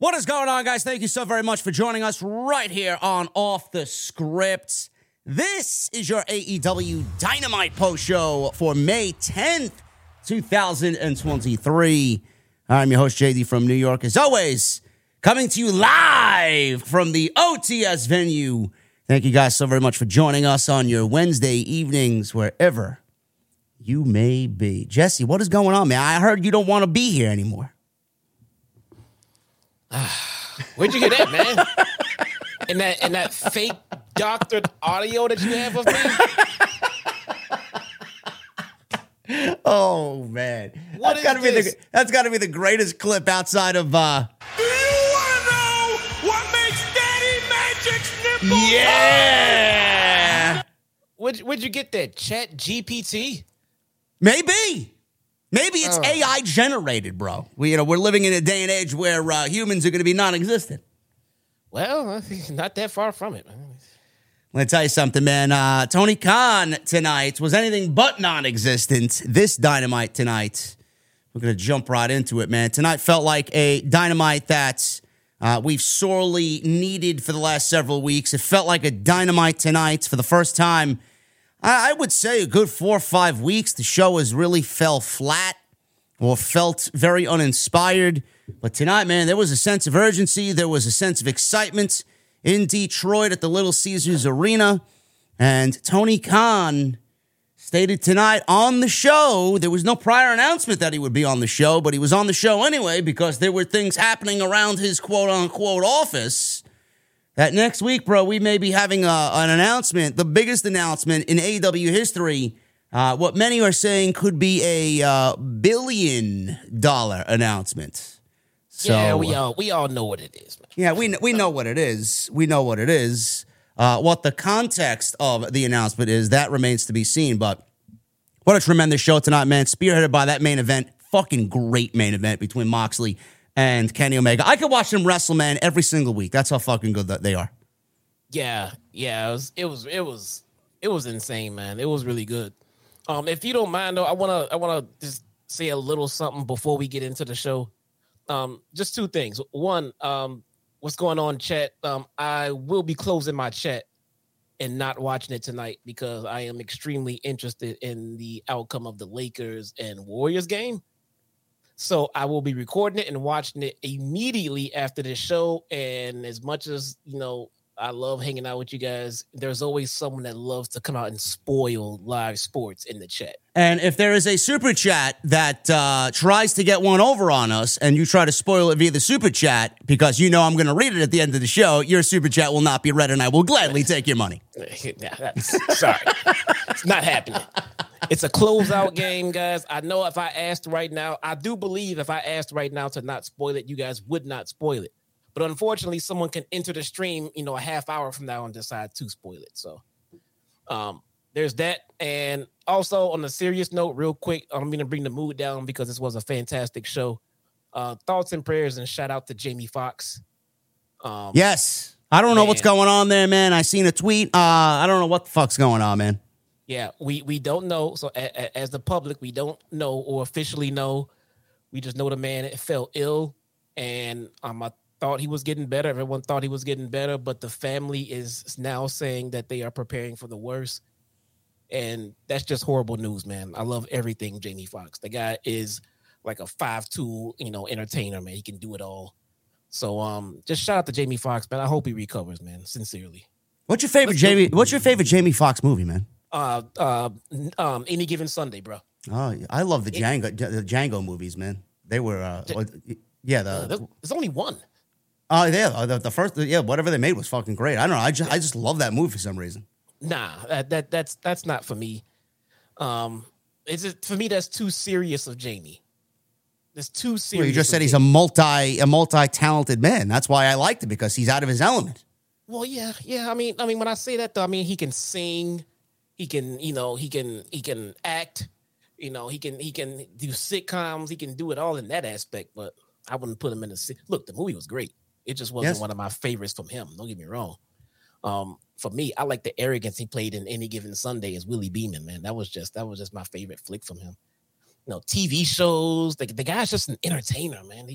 What is going on, guys? Thank you so very much for joining us right here on Off the Script. This is your AEW Dynamite post-show for May 10th, 2023. I'm your host, JD, from New York, as always, coming to you live from the OTS venue. Thank you guys so very much for joining us on your Wednesday evenings, wherever you may be. Jesse, what is going on, man? I heard you don't want to be here anymore. Where'd you get that, man? In that fake doctored audio that you have of me? Oh, man. That's got to be the greatest clip outside of... Do you want to know what makes Daddy Magic's nipples? Yeah! Where'd you get that? Chat GPT? Maybe it's AI generated, bro. We're living in a day and age where humans are going to be non-existent. Well, not that far from it. Let me tell you something, man. Tony Khan tonight was anything but non-existent. This Dynamite tonight, we're going to jump right into it, man. Tonight felt like a Dynamite that we've sorely needed for the last several weeks. It felt like a Dynamite tonight for the first time. I would say a good 4 or 5 weeks, the show has really fell flat or felt very uninspired. But tonight, man, there was a sense of urgency. There was a sense of excitement in Detroit at the Little Caesars Arena. And Tony Khan stated tonight on the show, there was no prior announcement that he would be on the show, but he was on the show anyway because there were things happening around his quote-unquote office. That next week, bro, we may be having an announcement, the biggest announcement in AEW history, what many are saying could be a $1 billion announcement. So, yeah, we all know what it is. Man. Yeah, we know what it is. We know what it is. What the context of the announcement is, that remains to be seen. But what a tremendous show tonight, man. Spearheaded by that main event. Fucking great main event between Moxley and Kenny Omega. I could watch them wrestle, man, every single week. That's how fucking good that they are. Yeah. It was insane, man. It was really good. If you don't mind, though, I wanna just say a little something before we get into the show. Just two things. One, what's going on, chat? I will be closing my chat and not watching it tonight because I am extremely interested in the outcome of the Lakers and Warriors game. So I will be recording it and watching it immediately after this show. And as much as, you know, I love hanging out with you guys, there's always someone that loves to come out and spoil live sports in the chat. And if there is a super chat that tries to get one over on us and you try to spoil it via the super chat, because you know I'm going to read it at the end of the show, your super chat will not be read and I will gladly take your money. Sorry. It's not happening. It's a closeout game, guys. I know if I asked right now, I do believe if I asked right now to not spoil it, you guys would not spoil it. But unfortunately, someone can enter the stream, you know, a half hour from now and decide to spoil it. So there's that. And also on a serious note, real quick, I'm going to bring the mood down because this was a fantastic show. Thoughts and prayers and shout out to Jamie Foxx. Yes. I don't know what's going on there, man. I seen a tweet. I don't know what the fuck's going on, man. Yeah, we don't know. So as the public, we don't know or officially know. We just know the man fell ill, and I thought he was getting better. Everyone thought he was getting better, but the family is now saying that they are preparing for the worst, and that's just horrible news, man. I love everything Jamie Foxx. The guy is like a 5'2", you know, entertainer, man. He can do it all. So just shout out to Jamie Foxx, man. I hope he recovers, man. Sincerely. What's your favorite Jamie Foxx movie, man? Any Given Sunday, bro. Oh, I love the Django movies, man. They were, there's only one. Oh, yeah, the first, whatever they made was fucking great. I don't know, I just love that movie for some reason. Nah, that's not for me. It's just, for me that's too serious of Jamie. That's too serious. Well, you just said he's a multi talented man. That's why I liked it because he's out of his element. Well, yeah. I mean, when I say that though, I mean he can sing. He can, you know, he can act, you know, he can do sitcoms. He can do it all in that aspect, but I wouldn't put him in look, the movie was great. It just wasn't one of my favorites from him. Don't get me wrong. For me, I like the arrogance he played in Any Given Sunday as Willie Beeman, man. That was just my favorite flick from him. TV shows. The guy's just an entertainer, man. And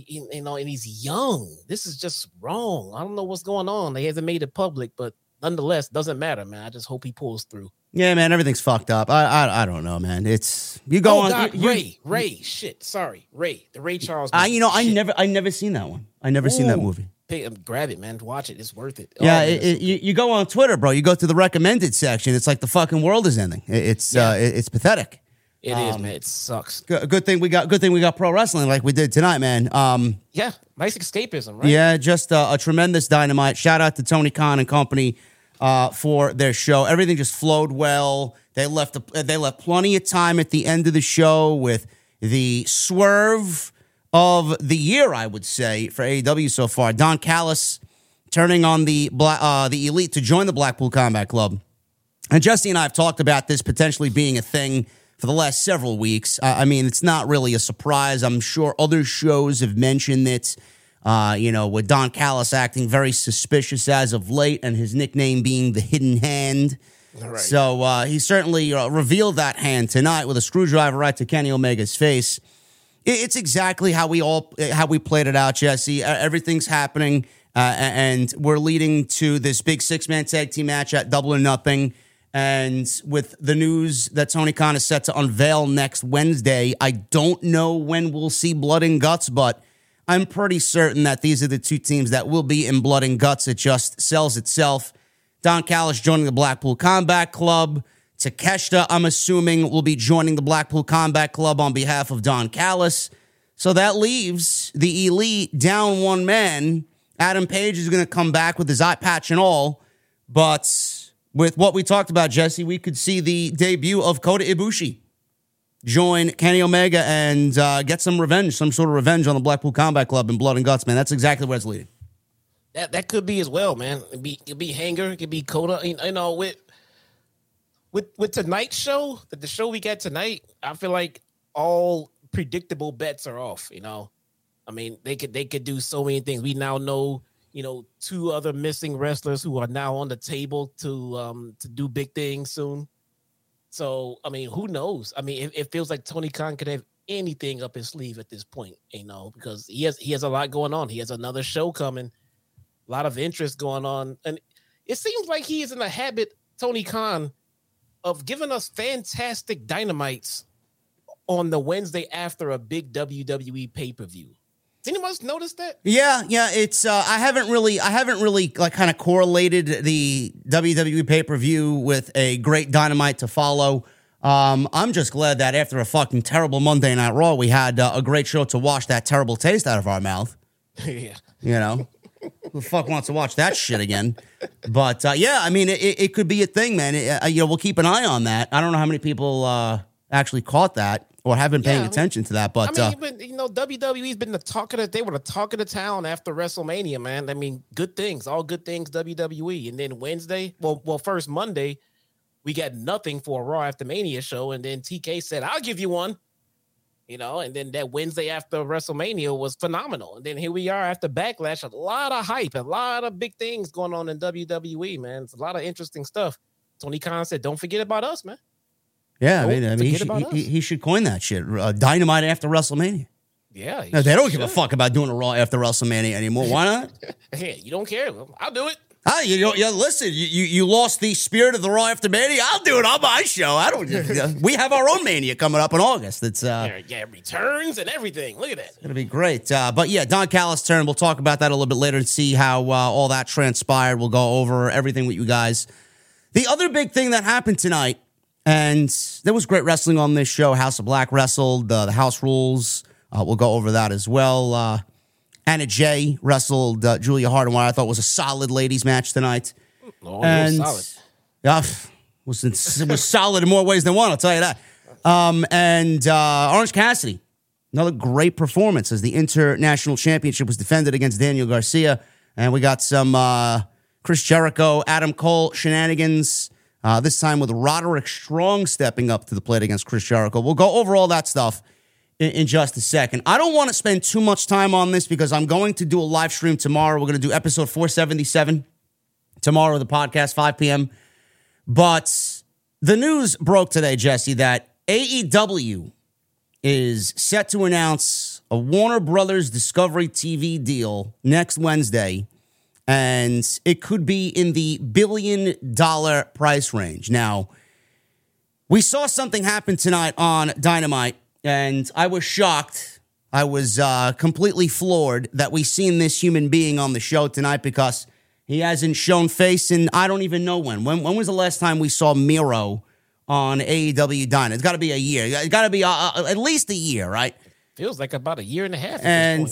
he's young. This is just wrong. I don't know what's going on. They haven't made it public, but nonetheless, doesn't matter, man. I just hope he pulls through. Yeah, man, everything's fucked up. I don't know, man. It's you go on. God, Ray, the Ray Charles movie. I never seen that one. I never seen that movie. Grab it, man. Watch it. It's worth it. Yeah, you go on Twitter, bro. You go to the recommended section. It's like the fucking world is ending. It's pathetic. It is, man. It sucks. Good thing we got pro wrestling like we did tonight, man. Yeah, nice escapism, right? Yeah, just a tremendous Dynamite. Shout out to Tony Khan and company for their show. Everything just flowed well. They left plenty of time at the end of the show with the swerve of the year, I would say, for AEW so far. Don Callis turning on the Elite to join the Blackpool Combat Club. And Jesse and I have talked about this potentially being a thing for the last several weeks. I mean, it's not really a surprise. I'm sure other shows have mentioned it, with Don Callis acting very suspicious as of late and his nickname being the Hidden Hand. Right. So he certainly revealed that hand tonight with a screwdriver right to Kenny Omega's face. It's exactly how we played it out, Jesse. Everything's happening, and we're leading to this big 6-man tag team match at Double or Nothing. And with the news that Tony Khan is set to unveil next Wednesday, I don't know when we'll see Blood and Guts, but I'm pretty certain that these are the two teams that will be in Blood and Guts. It just sells itself. Don Callis joining the Blackpool Combat Club. Takeshita, I'm assuming, will be joining the Blackpool Combat Club on behalf of Don Callis. So that leaves the Elite down one man. Adam Page is going to come back with his eye patch and all, but with what we talked about, Jesse, we could see the debut of Kota Ibushi join Kenny Omega and get some sort of revenge on the Blackpool Combat Club in Blood and Guts, man. That's exactly where it's leading. That could be as well, man. It could be Hanger, it could be Kota. With tonight's show, the show we got tonight, I feel like all predictable bets are off. I mean, they could do so many things. We now know. Two other missing wrestlers who are now on the table to do big things soon. So, I mean, who knows? I mean, it feels like Tony Khan could have anything up his sleeve at this point, because he has a lot going on. He has another show coming, a lot of interest going on. And it seems like he is in the habit, Tony Khan, of giving us fantastic Dynamites on the Wednesday after a big WWE pay-per-view. Anyone else notice that? Yeah. It's I haven't really like kind of correlated the WWE pay-per-view with a great Dynamite to follow. I'm just glad that after a fucking terrible Monday Night Raw, we had a great show to wash that terrible taste out of our mouth. Yeah, who the fuck wants to watch that shit again? But it could be a thing, man. We'll keep an eye on that. I don't know how many people actually caught that. Or have been paying attention to that, but WWE's been the talk of the. They were the talk of the town after WrestleMania, man. I mean, good things, all good things, WWE. And then Wednesday, first Monday, we got nothing for a Raw After Mania show, and then TK said, "I'll give you one," And then that Wednesday after WrestleMania was phenomenal, and then here we are after Backlash. A lot of hype, a lot of big things going on in WWE, man. It's a lot of interesting stuff. Tony Khan said, "Don't forget about us, man." Yeah, he should coin that shit. Dynamite after WrestleMania. Yeah. No, they don't give a fuck about doing a Raw after WrestleMania anymore. Why not? Yeah, you don't care. I'll do it. Listen, you lost the spirit of the Raw after Mania. I'll do it on my show. I don't. We have our own Mania coming up in August. It's it returns and everything. Look at that. It's going to be great. But yeah, Don Callis' turn. We'll talk about that a little bit later and see how all that transpired. We'll go over everything with you guys. The other big thing that happened tonight. And there was great wrestling on this show. House of Black wrestled, the House Rules. We'll go over that as well. Anna Jay wrestled Julia Hart in what I thought was a solid ladies match tonight. Oh, and, solid. Yeah, it was solid in more ways than one, I'll tell you that. And Orange Cassidy, another great performance as the International Championship was defended against Daniel Garcia. And we got some Chris Jericho, Adam Cole shenanigans. This time with Roderick Strong stepping up to the plate against Chris Jericho. We'll go over all that stuff in just a second. I don't want to spend too much time on this because I'm going to do a live stream tomorrow. We're going to do episode 477 tomorrow, the podcast, 5 p.m. But the news broke today, Jesse, that AEW is set to announce a Warner Bros Discovery TV deal next Wednesday, and it could be in the $1 billion price range. Now, we saw something happen tonight on Dynamite, and I was shocked. I was completely floored that we seen this human being on the show tonight, because he hasn't shown face in I don't even know when. When was the last time we saw Miro on AEW Dynamite? It's got to be a year. It's got to be at least a year, right? Feels like about a year and a half. And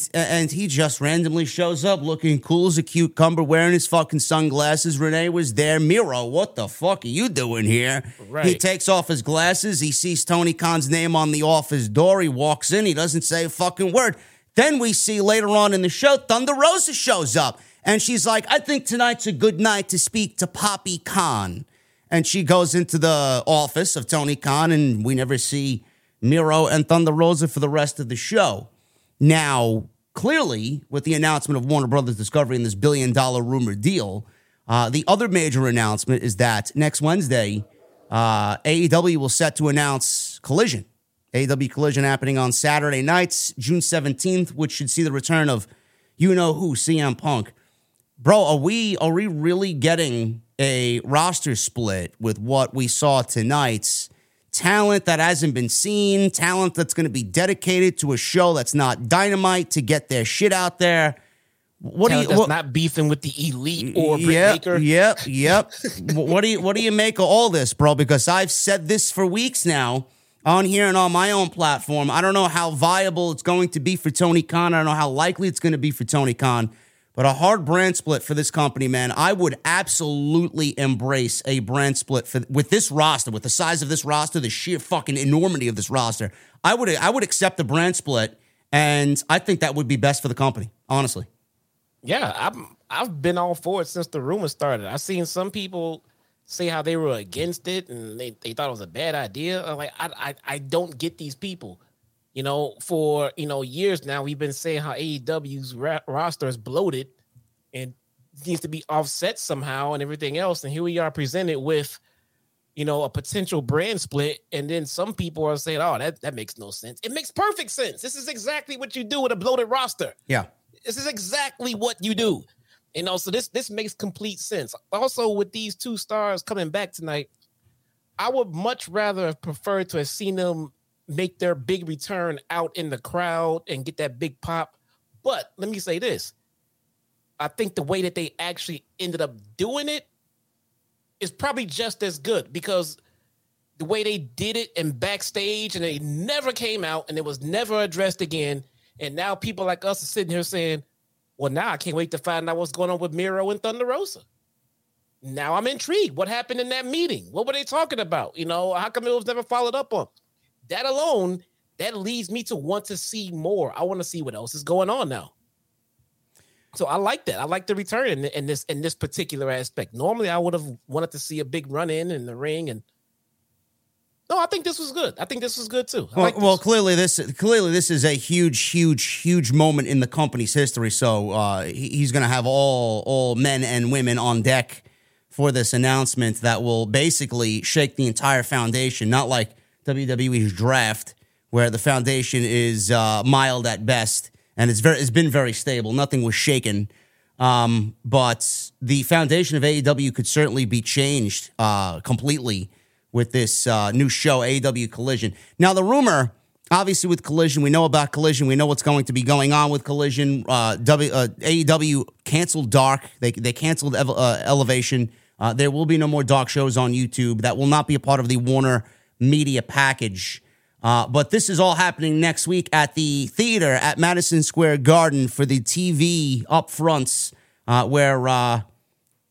he just randomly shows up looking cool as a cucumber, wearing his fucking sunglasses. Renee was there. Miro, what the fuck are you doing here? Right. He takes off his glasses. He sees Tony Khan's name on the office door. He walks in. He doesn't say a fucking word. Then we see later on in the show, Thunder Rosa shows up. And she's like, I think tonight's a good night to speak to Poppy Khan. And she goes into the office of Tony Khan, and we never see Miro and Thunder Rosa for the rest of the show. Now, clearly, with the announcement of Warner Bros. Discovery and this $1 billion rumored deal, the other major announcement is that next Wednesday, AEW will set to announce Collision. AEW Collision happening on Saturday nights, June 17th, which should see the return of you-know-who, CM Punk. Bro, are we really getting a roster split with what we saw tonight's talent that hasn't been seen, talent that's going to be dedicated to a show that's not Dynamite to get their shit out there. What do you? That's not beefing with the Elite or Britt Baker. Yep. What do you make of all this, bro? Because I've said this for weeks now on here and on my own platform. I don't know how viable it's going to be for Tony Khan. I don't know how likely it's going to be for Tony Khan. But a hard brand split for this company, man. I would absolutely embrace a brand split with this roster, with the size of this roster, the sheer fucking enormity of this roster. I would accept the brand split, and I think that would be best for the company, honestly. Yeah, I've been all for it since the rumor started. I've seen some people say how they were against it, and they thought it was a bad idea. I'm like, I don't get these people. You know, for, you know, years now, we've been saying how AEW's roster is bloated and needs to be offset somehow and everything else. And here we are presented with, you know, a potential brand split. And then some people are saying, oh, that makes no sense. It makes perfect sense. This is exactly what you do with a bloated roster. Yeah. This is exactly what you do. You know, so this makes complete sense. Also, with these two stars coming back tonight, I would much rather have preferred to have seen them make their big return out in the crowd and get that big pop. But let me say this. I think the way that they actually ended up doing it is probably just as good, because the way they did it and backstage, and they never came out and it was never addressed again. And now people like us are sitting here saying, well, now I can't wait to find out what's going on with Miro and Thunder Rosa. Now I'm intrigued. What happened in that meeting? What were they talking about? You know, how come it was never followed up on? That alone, that leads me to want to see more. I want to see what else is going on now. So I like that. I like the return in this particular aspect. Normally, I would have wanted to see a big run-in in the ring. And no, I think this was good. I think this was good, too. Well, clearly this is a huge, huge, huge moment in the company's history. So he's going to have all men and women on deck for this announcement that will basically shake the entire foundation, not like WWE's draft, where the foundation is mild at best, and it's been very stable. Nothing was shaken, but the foundation of AEW could certainly be changed completely with this new show, AEW Collision. Now, the rumor, obviously, with Collision, we know about Collision. We know what's going to be going on with Collision. AEW canceled Dark. They canceled Elevation. There will be no more Dark shows on YouTube. That will not be a part of the Warner media package. But this is all happening next week at the theater at Madison Square Garden for the TV up fronts, where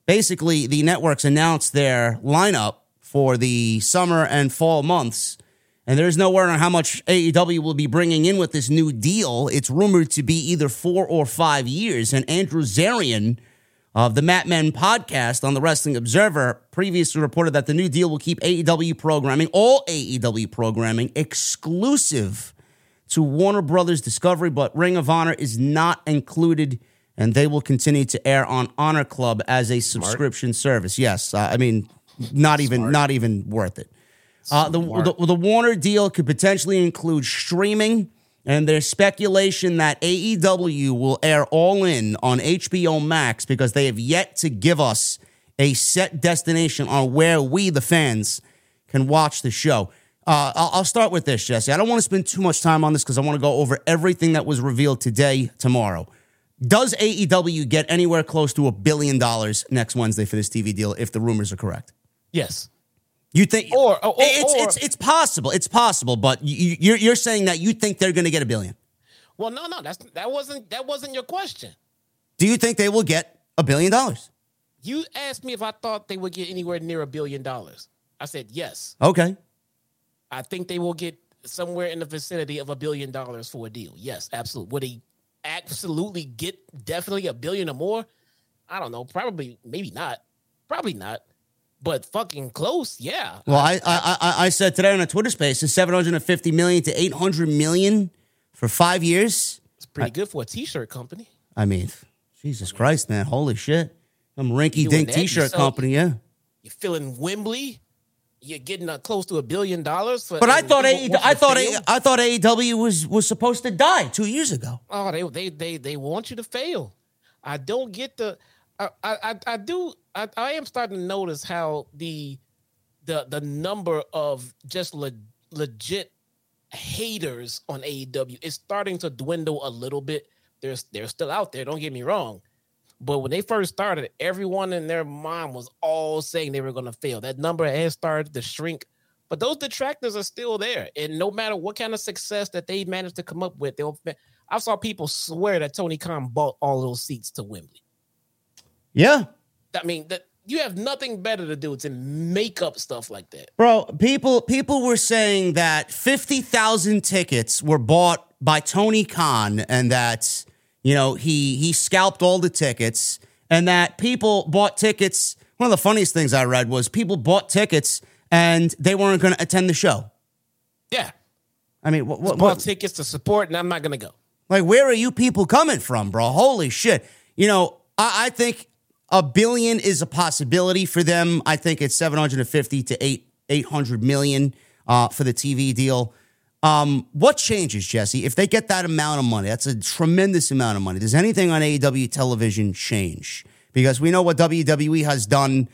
basically the networks announce their lineup for the summer and fall months. And there's no word on how much AEW will be bringing in with this new deal. It's rumored to be either 4 or 5 years. And Andrew Zarian of the Mat Men podcast on the Wrestling Observer previously reported that the new deal will keep AEW programming, all AEW programming, exclusive to Warner Brothers Discovery, but Ring of Honor is not included, and they will continue to air on Honor Club as a subscription service. Yes, I mean, not even worth it. The Warner deal could potentially include streaming, and there's speculation that AEW will air All In on HBO Max because they have yet to give us a set destination on where we, the fans, can watch the show. I'll start with this, Jesse. I don't want to spend too much time on this because I want to go over everything that was revealed today, tomorrow. Does AEW get anywhere close to $1 billion next Wednesday for this TV deal if the rumors are correct? Yes. You think it's possible. It's possible, but you're saying that you think they're going to get $1 billion. Well, no, that wasn't your question. Do you think they will get $1 billion? You asked me if I thought they would get anywhere near $1 billion. I said yes. Okay. I think they will get somewhere in the vicinity of $1 billion for a deal. Yes, absolutely. Would they absolutely get definitely $1 billion or more? I don't know. Probably, maybe not. Probably not. But fucking close, yeah. Well, I said today on a Twitter space, it's $750 million to $800 million for 5 years. It's pretty good for a T-shirt company. I mean, Jesus Christ, man. Holy shit. Some rinky-dink T-shirt company, yeah. You're filling Wembley. You're getting close to $1 billion. But I thought AEW was supposed to die 2 years ago. Oh, they want you to fail. I don't get the... I am starting to notice how the number of just legit haters on AEW is starting to dwindle a little bit. They're still out there, don't get me wrong. But when they first started, everyone in their mind was all saying they were going to fail. That number has started to shrink. But those detractors are still there. And no matter what kind of success that they managed to come up with, I saw people swear that Tony Khan bought all those seats to Wembley. Yeah. I mean, you have nothing better to do than make up stuff like that. Bro, people were saying that 50,000 tickets were bought by Tony Khan and that, you know, he scalped all the tickets and that people bought tickets. One of the funniest things I read was people bought tickets and they weren't going to attend the show. Yeah. I mean, bought tickets to support and I'm not going to go. Like, where are you people coming from, bro? Holy shit. You know, I think... $1 billion is a possibility for them. I think it's 750 to 800 million for the TV deal. What changes, Jesse? If they get that amount of money, that's a tremendous amount of money. Does anything on AEW television change? Because we know what WWE has done.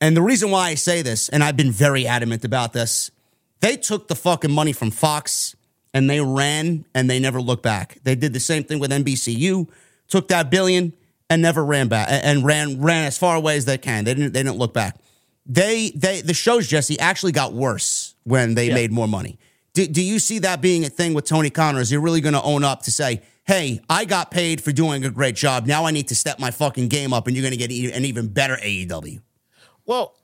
And the reason why I say this, and I've been very adamant about this, they took the fucking money from Fox and they ran and they never looked back. They did the same thing with NBCU, took that $1 billion. And never ran back, and ran as far away as they can. They didn't look back. The shows, Jesse, actually got worse when they made more money. Do you see that being a thing with Tony Khan? Is he really going to own up to say, hey, I got paid for doing a great job. Now I need to step my fucking game up, and you're going to get an even better AEW? Well,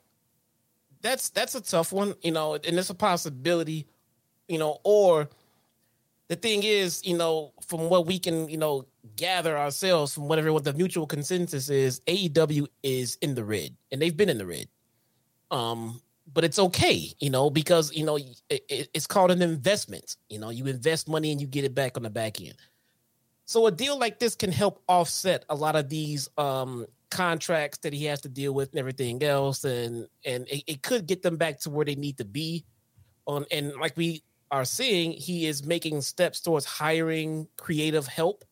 that's a tough one, you know, and it's a possibility, you know, or the thing is, you know, from what we can, you know, gather ourselves from what the mutual consensus is, AEW is in the red, and they've been in the red. But it's okay, you know, because, you know, it's called an investment. You know, you invest money and you get it back on the back end. So a deal like this can help offset a lot of these contracts that he has to deal with and everything else, and it could get them back to where they need to be. And like we are seeing, he is making steps towards hiring creative help.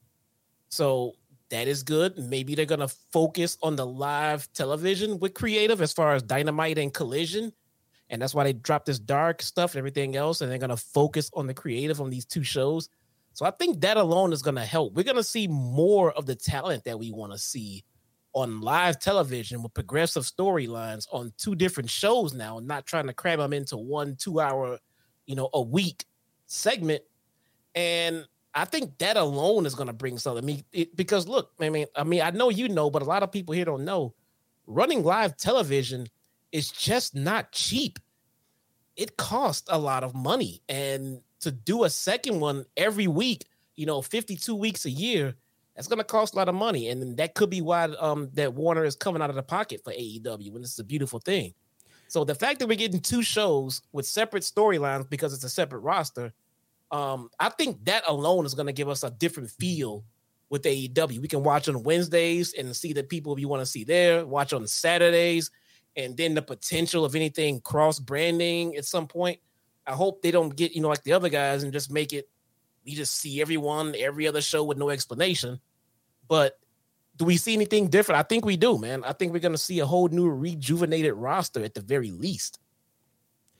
So that is good. Maybe they're going to focus on the live television with creative as far as Dynamite and Collision. And that's why they dropped this dark stuff and everything else. And they're going to focus on the creative on these two shows. So I think that alone is going to help. We're going to see more of the talent that we want to see on live television with progressive storylines on two different shows now, not trying to cram them into 1 2-hour, you know, a week segment. And I think that alone is going to bring something. I mean, because look, I mean, I know you know, but a lot of people here don't know. Running live television is just not cheap. It costs a lot of money, and to do a second one every week, you know, 52 weeks a year, that's going to cost a lot of money, and that could be why that Warner is coming out of the pocket for AEW, and this is a beautiful thing. So the fact that we're getting two shows with separate storylines because it's a separate roster. I think that alone is going to give us a different feel with AEW. We can watch on Wednesdays and see the people we want to see there, watch on Saturdays and then the potential of anything cross-branding at some point. I hope they don't get, you know, like the other guys and just make it, you just see everyone, every other show with no explanation. But do we see anything different? I think we do, man. I think we're going to see a whole new rejuvenated roster at the very least.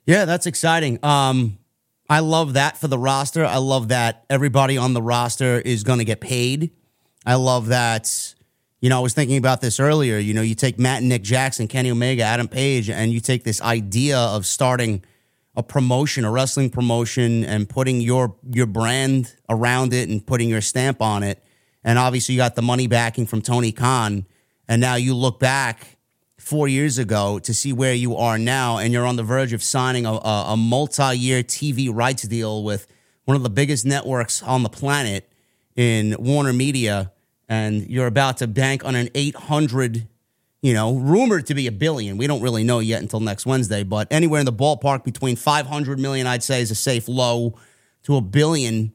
Yeah, that's exciting. I love that for the roster. I love that everybody on the roster is going to get paid. I love that, you know, I was thinking about this earlier. You know, you take Matt and Nick Jackson, Kenny Omega, Adam Page, and you take this idea of starting a promotion, a wrestling promotion, and putting your brand around it and putting your stamp on it. And obviously you got the money backing from Tony Khan. And now you look back 4 years ago to see where you are now, and you're on the verge of signing a multi-year TV rights deal with one of the biggest networks on the planet in Warner Media, and you're about to bank on an 800, you know, rumored to be $1 billion. We don't really know yet until next Wednesday, but anywhere in the ballpark between 500 million, I'd say, is a safe low to $1 billion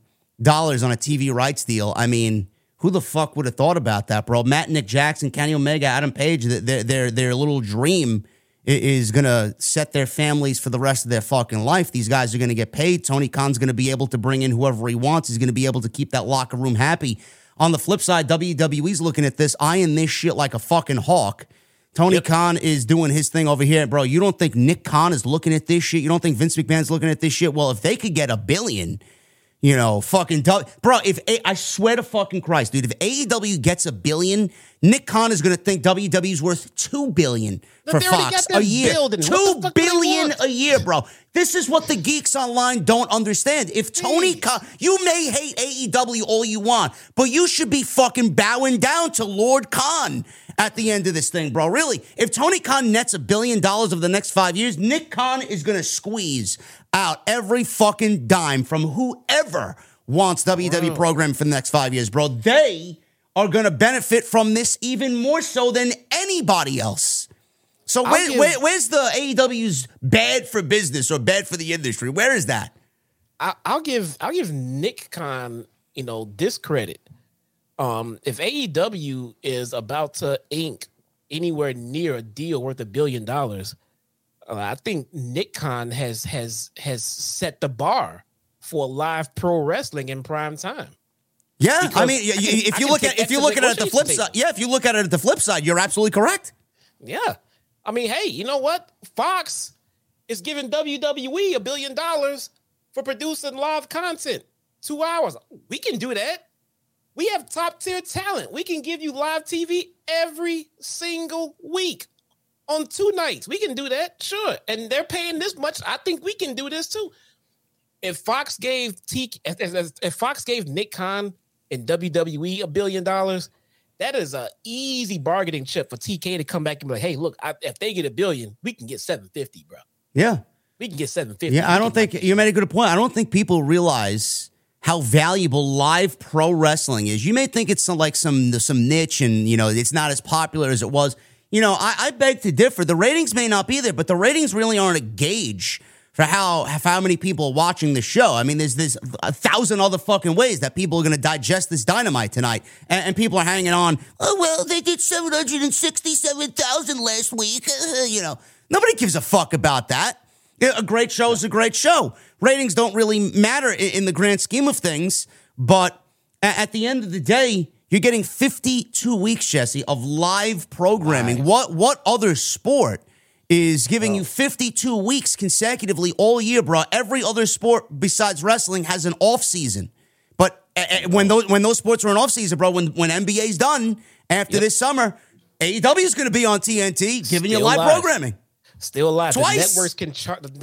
on a TV rights deal. I mean, who the fuck would have thought about that, bro? Matt, Nick Jackson, Kenny Omega, Adam Page, their little dream is going to set their families for the rest of their fucking life. These guys are going to get paid. Tony Khan's going to be able to bring in whoever he wants. He's going to be able to keep that locker room happy. On the flip side, WWE's looking at this, eyeing this shit like a fucking hawk. Tony Khan is doing his thing over here. Bro, you don't think Nick Khan is looking at this shit? You don't think Vince McMahon's looking at this shit? Well, if they could get $1 billion, you know, fucking... Bro, if I swear to fucking Christ, dude, if AEW gets $1 billion, Nick Khan is going to think WWE's worth $2 billion for Fox a year. $2 billion a year, bro. This is what the geeks online don't understand. If Tony Khan... You may hate AEW all you want, but you should be fucking bowing down to Lord Khan at the end of this thing, bro. Really, if Tony Khan nets $1 billion over the next 5 years, Nick Khan is going to squeeze out every fucking dime from whoever wants WWE program for the next 5 years, bro. They are going to benefit from this even more so than anybody else. So where's the AEW's bad for business or bad for the industry? Where is that? I'll give Nick Khan, you know, this credit. If AEW is about to ink anywhere near a deal worth $1 billion, I think Nick Khan has set the bar for live pro wrestling in prime time. Yeah, because I mean, if you look at it at the flip side, you're absolutely correct. Yeah, I mean, hey, you know what? Fox is giving WWE $1 billion for producing live content, 2 hours. We can do that. We have top tier talent. We can give you live TV every single week. On 2 nights, we can do that, sure. And they're paying this much. I think we can do this too. If Fox gave Nick Khan and WWE $1 billion, that is an easy bargaining chip for TK to come back and be like, "Hey, look, if they get $1 billion, we can get $750, bro." Yeah, we can get $750. Yeah, I don't think you made a good point. I don't think people realize how valuable live pro wrestling is. You may think it's some niche, and you know it's not as popular as it was. You know, I beg to differ. The ratings may not be there, but the ratings really aren't a gauge for how many people are watching the show. I mean, there's 1,000 other fucking ways that people are going to digest this Dynamite tonight. And people are hanging on, oh, well, they did 767,000 last week. You know, nobody gives a fuck about that. A great show is a great show. Ratings don't really matter in the grand scheme of things. But at the end of the day, you're getting 52 weeks, Jesse, of live programming. Nice. What other sport is giving you 52 weeks consecutively all year, bro? Every other sport besides wrestling has an off season. But when those sports are an off season, bro, when NBA's done after this summer, AEW is going to be on TNT giving you live programming. Still live. Twice. The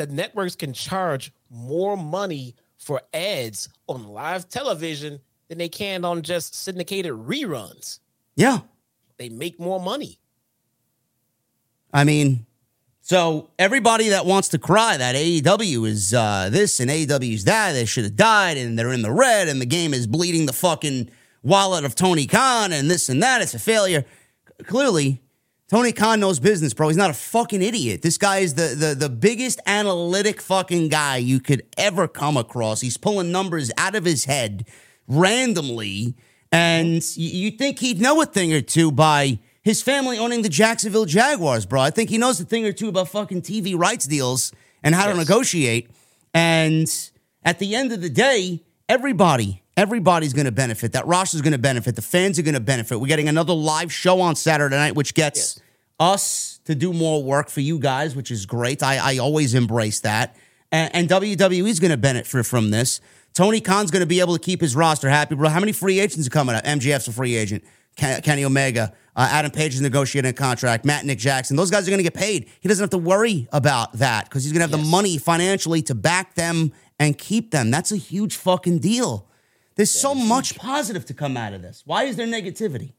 networks can charge more money for ads on live television than they can on just syndicated reruns. Yeah. They make more money. I mean, so everybody that wants to cry that AEW is this and AEW is that, they should have died and they're in the red and the game is bleeding the fucking wallet of Tony Khan and this and that, it's a failure. Clearly, Tony Khan knows business, bro. He's not a fucking idiot. This guy is the biggest analytic fucking guy you could ever come across. He's pulling numbers out of his head randomly, and you think he'd know a thing or two by his family owning the Jacksonville Jaguars, bro. I think he knows a thing or two about fucking TV rights deals and how to negotiate. And at the end of the day, everybody's going to benefit. That roster's going to benefit. The fans are going to benefit. We're getting another live show on Saturday night, which gets us to do more work for you guys, which is great. I always embrace that. And WWE's going to benefit from this. Tony Khan's going to be able to keep his roster happy, bro. How many free agents are coming up? MJF's a free agent. Kenny Omega. Adam Page is negotiating a contract. Matt and Nick Jackson. Those guys are going to get paid. He doesn't have to worry about that because he's going to have the money financially to back them and keep them. That's a huge fucking deal. There's so much positive to come out of this. Why is there negativity?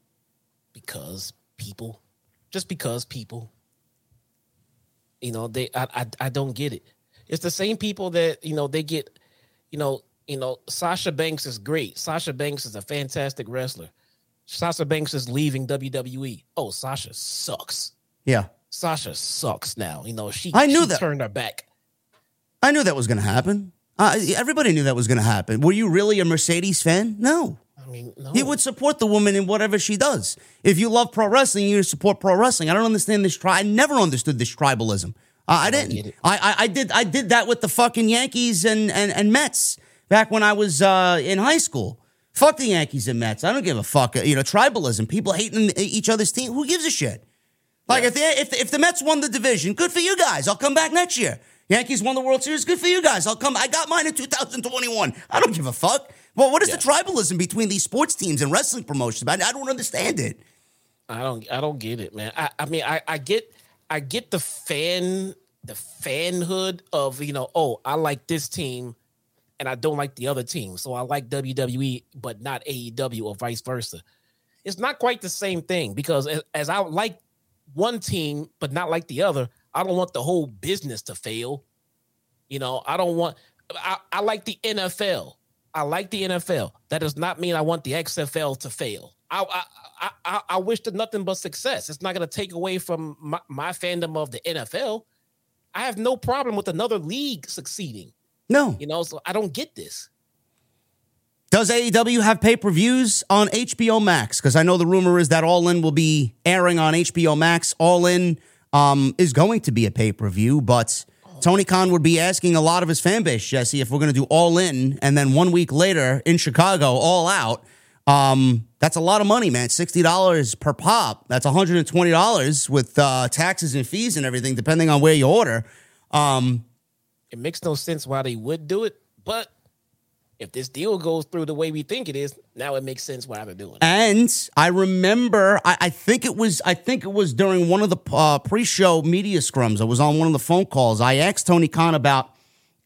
Because people. Just because people. You know, they. I don't get it. It's the same people that, you know, they get, you know, Sasha Banks is great. Sasha Banks is a fantastic wrestler. Sasha Banks is leaving WWE. Oh, Sasha sucks. Yeah. Sasha sucks now. You know, she turned her back. I knew that was going to happen. Everybody knew that was going to happen. Were you really a Mercedes fan? No. I mean, no. You would support the woman in whatever she does. If you love pro wrestling, you support pro wrestling. I don't understand this. I never understood this tribalism. I didn't. I did that with the fucking Yankees and Mets back when I was in high school. Fuck the Yankees and Mets. I don't give a fuck. You know, tribalism. People hating each other's team. Who gives a shit? Like if the Mets won the division, good for you guys. I'll come back next year. Yankees won the World Series. Good for you guys. I'll come. I got mine in 2021. I don't give a fuck. Well, what is the tribalism between these sports teams and wrestling promotions? I don't understand it. I don't get it, man. I mean, I get the fan. The fanhood of, you know, oh, I like this team and I don't like the other team. So I like WWE, but not AEW or vice versa. It's not quite the same thing because as I like one team, but not like the other, I don't want the whole business to fail. You know, I like the NFL. I like the NFL. That does not mean I want the XFL to fail. I wish them nothing but success. It's not going to take away from my fandom of the NFL. I have no problem with another league succeeding. No. You know, so I don't get this. Does AEW have pay-per-views on HBO Max? Because I know the rumor is that All In will be airing on HBO Max. All In is going to be a pay-per-view, but Tony Khan would be asking a lot of his fan base, Jesse, if we're going to do All In, and then 1 week later in Chicago, All Out. That's a lot of money, man. $60 per pop. That's $120 with taxes and fees and everything, depending on where you order. It makes no sense why they would do it, but if this deal goes through the way we think it is, now it makes sense why they're doing it. And I remember, I think it was during one of the pre-show media scrums. I was on one of the phone calls. I asked Tony Khan about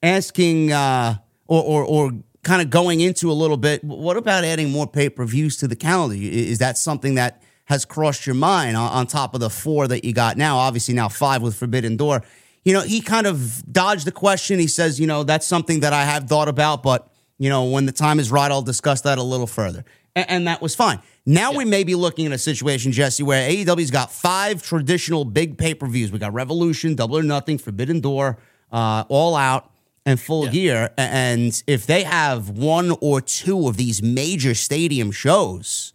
asking or kind of going into a little bit, what about adding more pay-per-views to the calendar? Is that something that has crossed your mind on top of the four that you got now? Obviously now five with Forbidden Door. You know, he kind of dodged the question. He says, you know, that's something that I have thought about, but, you know, when the time is right, I'll discuss that a little further. And that was fine. Now we may be looking at a situation, Jesse, where AEW's got five traditional big pay-per-views. We got Revolution, Double or Nothing, Forbidden Door, All Out, and Full Gear, and if they have one or two of these major stadium shows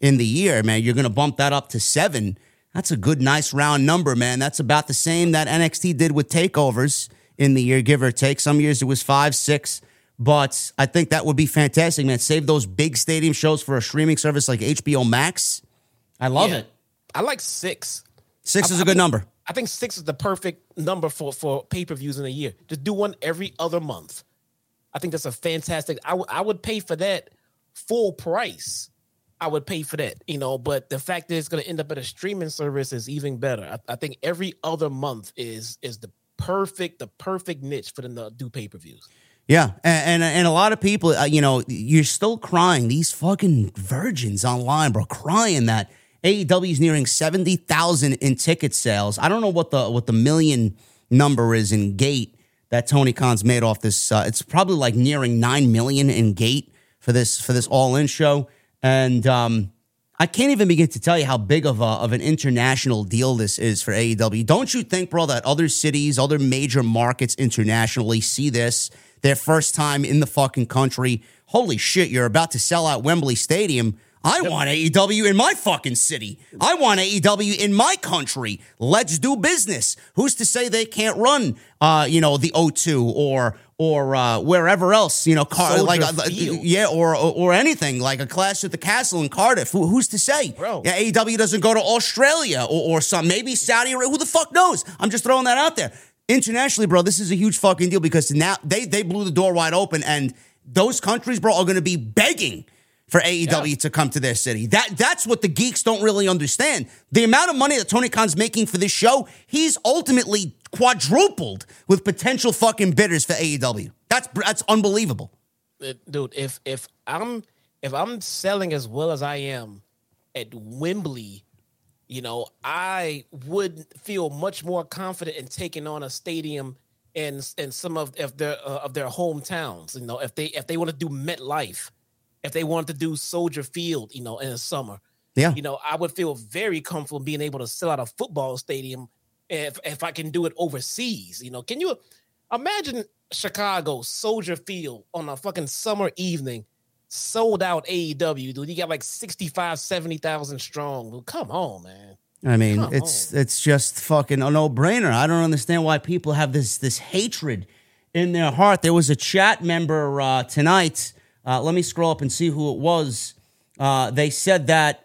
in the year, man, you're going to bump that up to seven. That's a good, nice round number, man. That's about the same that NXT did with takeovers in the year, give or take. Some years it was 5, 6, but I think that would be fantastic, man. Save those big stadium shows for a streaming service like HBO Max. I love it. I like 6. 6 is a good number. I think 6 is the perfect number for pay-per-views in a year. Just do one every other month. I think that's a fantastic. I would pay for that full price. I would pay for that, you know. But the fact that it's going to end up at a streaming service is even better. I think every other month is the perfect niche for them to do pay-per-views. Yeah, and a lot of people, you know, you're still crying. These fucking virgins online, bro, crying that AEW is nearing 70,000 in ticket sales. I don't know what the million number is in gate that Tony Khan's made off this. It's probably like nearing 9 million in gate for this all-in show. And I can't even begin to tell you how big of an international deal this is for AEW. Don't you think, bro, that other cities, other major markets internationally see this, their first time in the fucking country? Holy shit, you're about to sell out Wembley Stadium. I want AEW in my fucking city. I want AEW in my country. Let's do business. Who's to say they can't run, the O2 or wherever else, or anything like a Clash at the Castle in Cardiff. Who's to say? Bro. Yeah, AEW doesn't go to Australia or some, maybe Saudi Arabia. Who the fuck knows? I'm just throwing that out there. Internationally, bro, this is a huge fucking deal because now they blew the door wide open, and those countries, bro, are going to be begging for AEW to come to their city. That's what the geeks don't really understand. The amount of money that Tony Khan's making for this show, he's ultimately quadrupled with potential fucking bidders for AEW. That's unbelievable. Dude, if I'm selling as well as I am at Wembley, I would feel much more confident in taking on a stadium and some of their hometowns. If they want to do MetLife, if they wanted to do Soldier Field, in the summer, I would feel very comfortable being able to sell out a football stadium if I can do it overseas. Can you imagine Chicago, Soldier Field on a fucking summer evening, sold out AEW, dude? You got like 65, 70,000 strong. Dude, come on, man. I mean, it's just fucking a no-brainer. I don't understand why people have this hatred in their heart. There was a chat member tonight. Let me scroll up and see who it was. They said that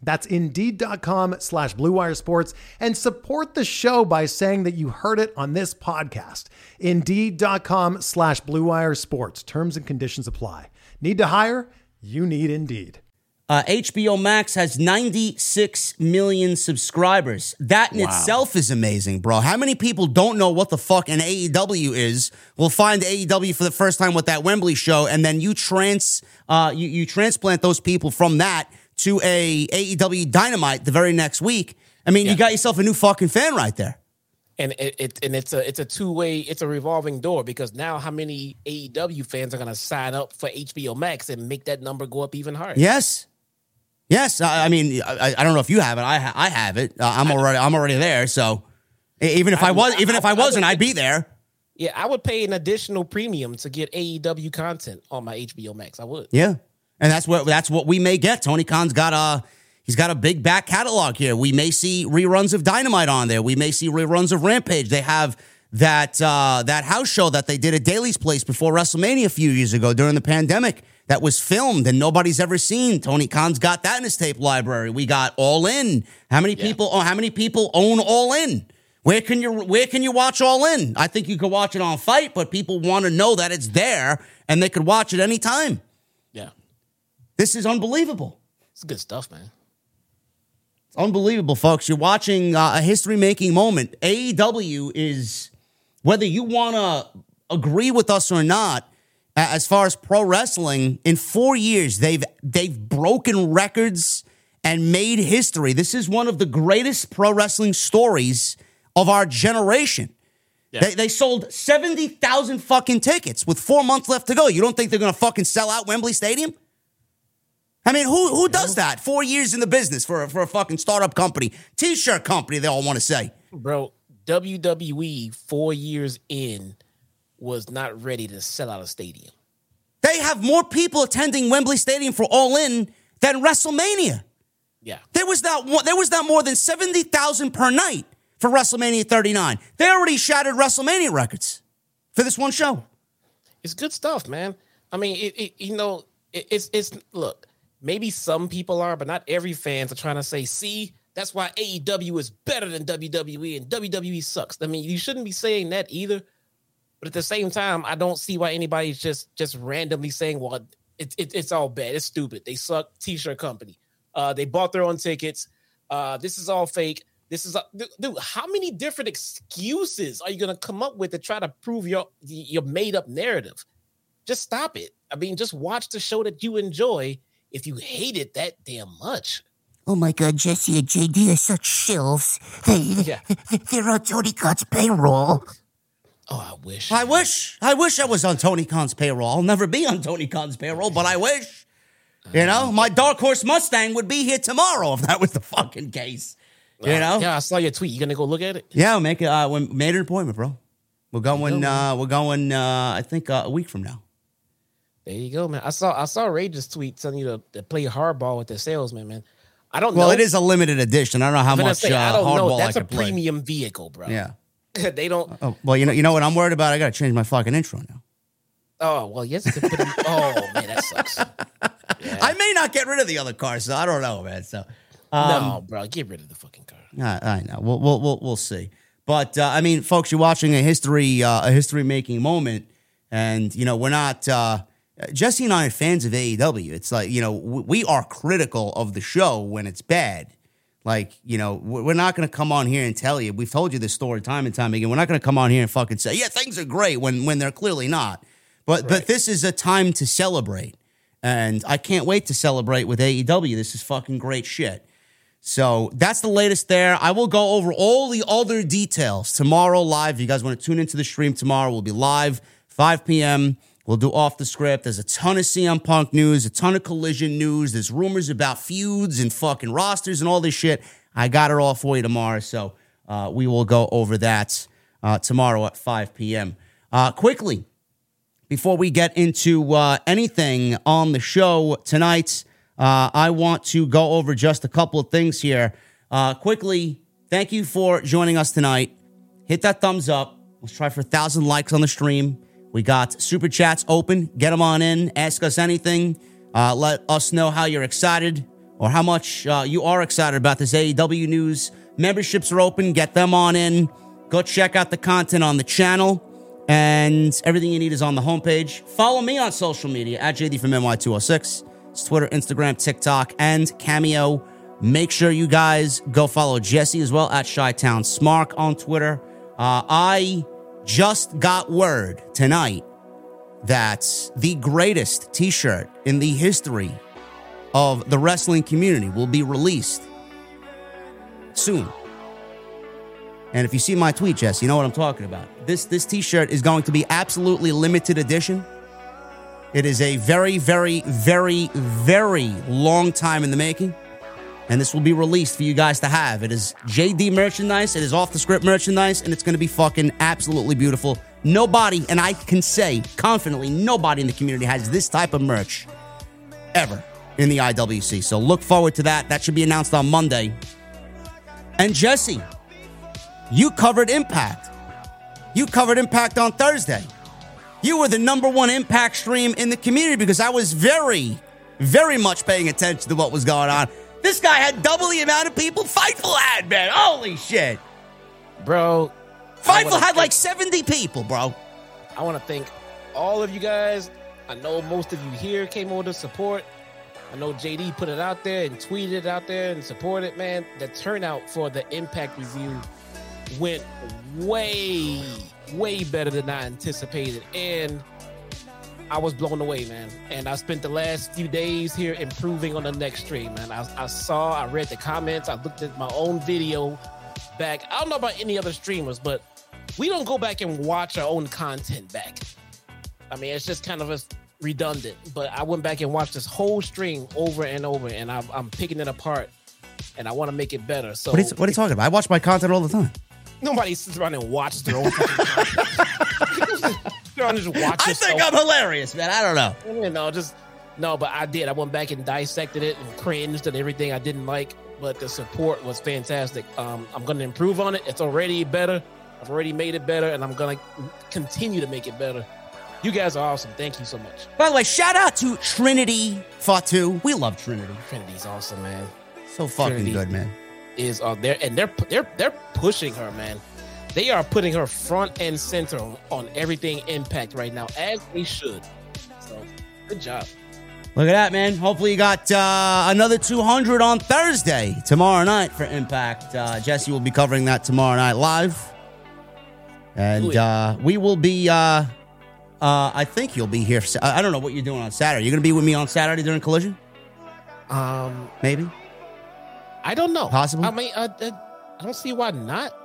That's Indeed.com/BlueWire Sports, and support the show by saying that you heard it on this podcast. Indeed.com/BlueWire Sports. Terms and conditions apply. Need to hire? You need Indeed. HBO Max has 96 million subscribers. That in itself is amazing, bro. How many people don't know what the fuck an AEW is? Will find AEW for the first time with that Wembley show, and then you transplant those people from that to a AEW Dynamite the very next week. I mean, you got yourself a new fucking fan right there. And it's a two-way, it's a revolving door, because now how many AEW fans are going to sign up for HBO Max and make that number go up even higher? Yes. I mean, I don't know if you have it. I have it. I'm already there. So even if I wasn't, I'd be there. Yeah, I would pay an additional premium to get AEW content on my HBO Max. I would. Yeah. And that's what we may get. Tony Khan's got a big back catalog here. We may see reruns of Dynamite on there. We may see reruns of Rampage. They have that house show that they did at Daly's Place before WrestleMania a few years ago during the pandemic that was filmed and nobody's ever seen. Tony Khan's got that in his tape library. We got All In. How many people own All In? Where can you watch All In? I think you could watch it on Fight, but people want to know that it's there and they could watch it anytime. Yeah. This is unbelievable. It's good stuff, man. It's unbelievable, folks. You're watching a history-making moment. AEW is, whether you want to agree with us or not, as far as pro wrestling, in 4 years, they've broken records and made history. This is one of the greatest pro wrestling stories of our generation. Yeah. They sold 70,000 fucking tickets with 4 months left to go. You don't think they're going to fucking sell out Wembley Stadium? I mean, who does that? 4 years in the business for a fucking startup company, T-shirt company, they all want to say. Bro, WWE 4 years in was not ready to sell out a stadium. They have more people attending Wembley Stadium for All In than WrestleMania. Yeah. There was not more than 70,000 per night for WrestleMania 39. They already shattered WrestleMania records for this one show. It's good stuff, man. I mean, look. Maybe some people are, but not every fans are trying to say, see, that's why AEW is better than WWE and WWE sucks. I mean, you shouldn't be saying that either. But at the same time, I don't see why anybody's just randomly saying, well, it's all bad. It's stupid. They suck. T-shirt company. They bought their own tickets. This is all fake. This is dude. How many different excuses are you going to come up with to try to prove your made up narrative? Just stop it. I mean, just watch the show that you enjoy. If you hate it that damn much. Oh my God, Jesse and JD are such shills. They're on Tony Khan's payroll. Oh, I wish. I wish I was on Tony Khan's payroll. I'll never be on Tony Khan's payroll, but I wish. You know, my Dark Horse Mustang would be here tomorrow if that was the fucking case. You know? Yeah, I saw your tweet. You gonna go look at it? Yeah, made an appointment, bro. We're going, I think a week from now. There you go, man. I saw Rage's tweet telling you to play hardball with the salesman, man. I don't know. Well, it is a limited edition. I don't know how much hardball I could play. That's a premium vehicle, bro. Yeah. They don't. Oh, well, you know what I'm worried about? I got to change my fucking intro now. Oh, well, yes. Oh, man, that sucks. Yeah. I may not get rid of the other car, so I don't know, man. So, no, bro, get rid of the fucking car. I know. We'll see. But, I mean, folks, you're watching a history-making moment, and, you know, we're not... Jesse and I are fans of AEW. It's like, you know, we are critical of the show when it's bad. Like, you know, we're not going to come on here and tell you. We've told you this story time and time again. We're not going to come on here and fucking say, yeah, things are great when they're clearly not. But But this is a time to celebrate. And I can't wait to celebrate with AEW. This is fucking great shit. So that's the latest there. I will go over all the other details tomorrow live. If you guys want to tune into the stream tomorrow, we'll be live 5 p.m., We'll do Off the Script. There's a ton of CM Punk news, a ton of Collision news. There's rumors about feuds and fucking rosters and all this shit. I got it all for you tomorrow, so we will go over that tomorrow at 5 p.m. Quickly, before we get into anything on the show tonight, I want to go over just a couple of things here. Quickly, thank you for joining us tonight. Hit that thumbs up. Let's try for 1,000 likes on the stream. We got Super Chats open. Get them on in. Ask us anything. Let us know how you're excited or how much you are excited about this AEW news. Memberships are open. Get them on in. Go check out the content on the channel. And everything you need is on the homepage. Follow me on social media at JD from NY206. It's Twitter, Instagram, TikTok, and Cameo. Make sure you guys go follow Jesse as well at ShyTownSmark on Twitter. I just got word tonight that the greatest t-shirt in the history of the wrestling community will be released soon. And if you see my tweet, Jess, you know what I'm talking about. This t-shirt is going to be absolutely limited edition. It is a very, very, very, very long time in the making. And this will be released for you guys to have. It is JD merchandise. It is Off the Script merchandise. And it's going to be fucking absolutely beautiful. Nobody, and I can say confidently, nobody in the community has this type of merch ever in the IWC. So look forward to that. That should be announced on Monday. And Jesse, you covered Impact. You covered Impact on Thursday. You were the #1 Impact stream in the community because I was very, very much paying attention to what was going on. This guy had double the amount of people Fightful had, man. Holy shit. Bro. Fightful had like 70 people, bro. I want to thank all of you guys. I know most of you here came over to support. I know JD put it out there and tweeted it out there and supported, man. The turnout for the Impact review went way, way better than I anticipated. And I was blown away, man. And I spent the last few days here improving on the next stream, man. I read the comments. I looked at my own video back. I don't know about any other streamers, but we don't go back and watch our own content back. I mean, it's just kind of redundant, but I went back and watched this whole stream over and over, and I'm picking it apart, and I want to make it better. So what are you talking about? I watch my content all the time. Nobody sits around and watches their own content. I think I'm hilarious, man. I don't know. But I did. I went back and dissected it and cringed at everything I didn't like, but the support was fantastic. I'm going to improve on it. It's already better. I've already made it better, and I'm going to continue to make it better. You guys are awesome. Thank you so much. By the way, shout out to Trinity Fatu. We love Trinity. Trinity's awesome, man. So fucking Trinity good, man. Is on there, and they're pushing her, man. They are putting her front and center on everything Impact right now, as they should. So, good job. Look at that, man. Hopefully you got another 200 on Thursday, tomorrow night for Impact. Jesse will be covering that tomorrow night live. And we will be, I think you'll be here. I don't know what you're doing on Saturday. You're going to be with me on Saturday during Collision? Maybe. I don't know. Possibly? I mean, I don't see why not.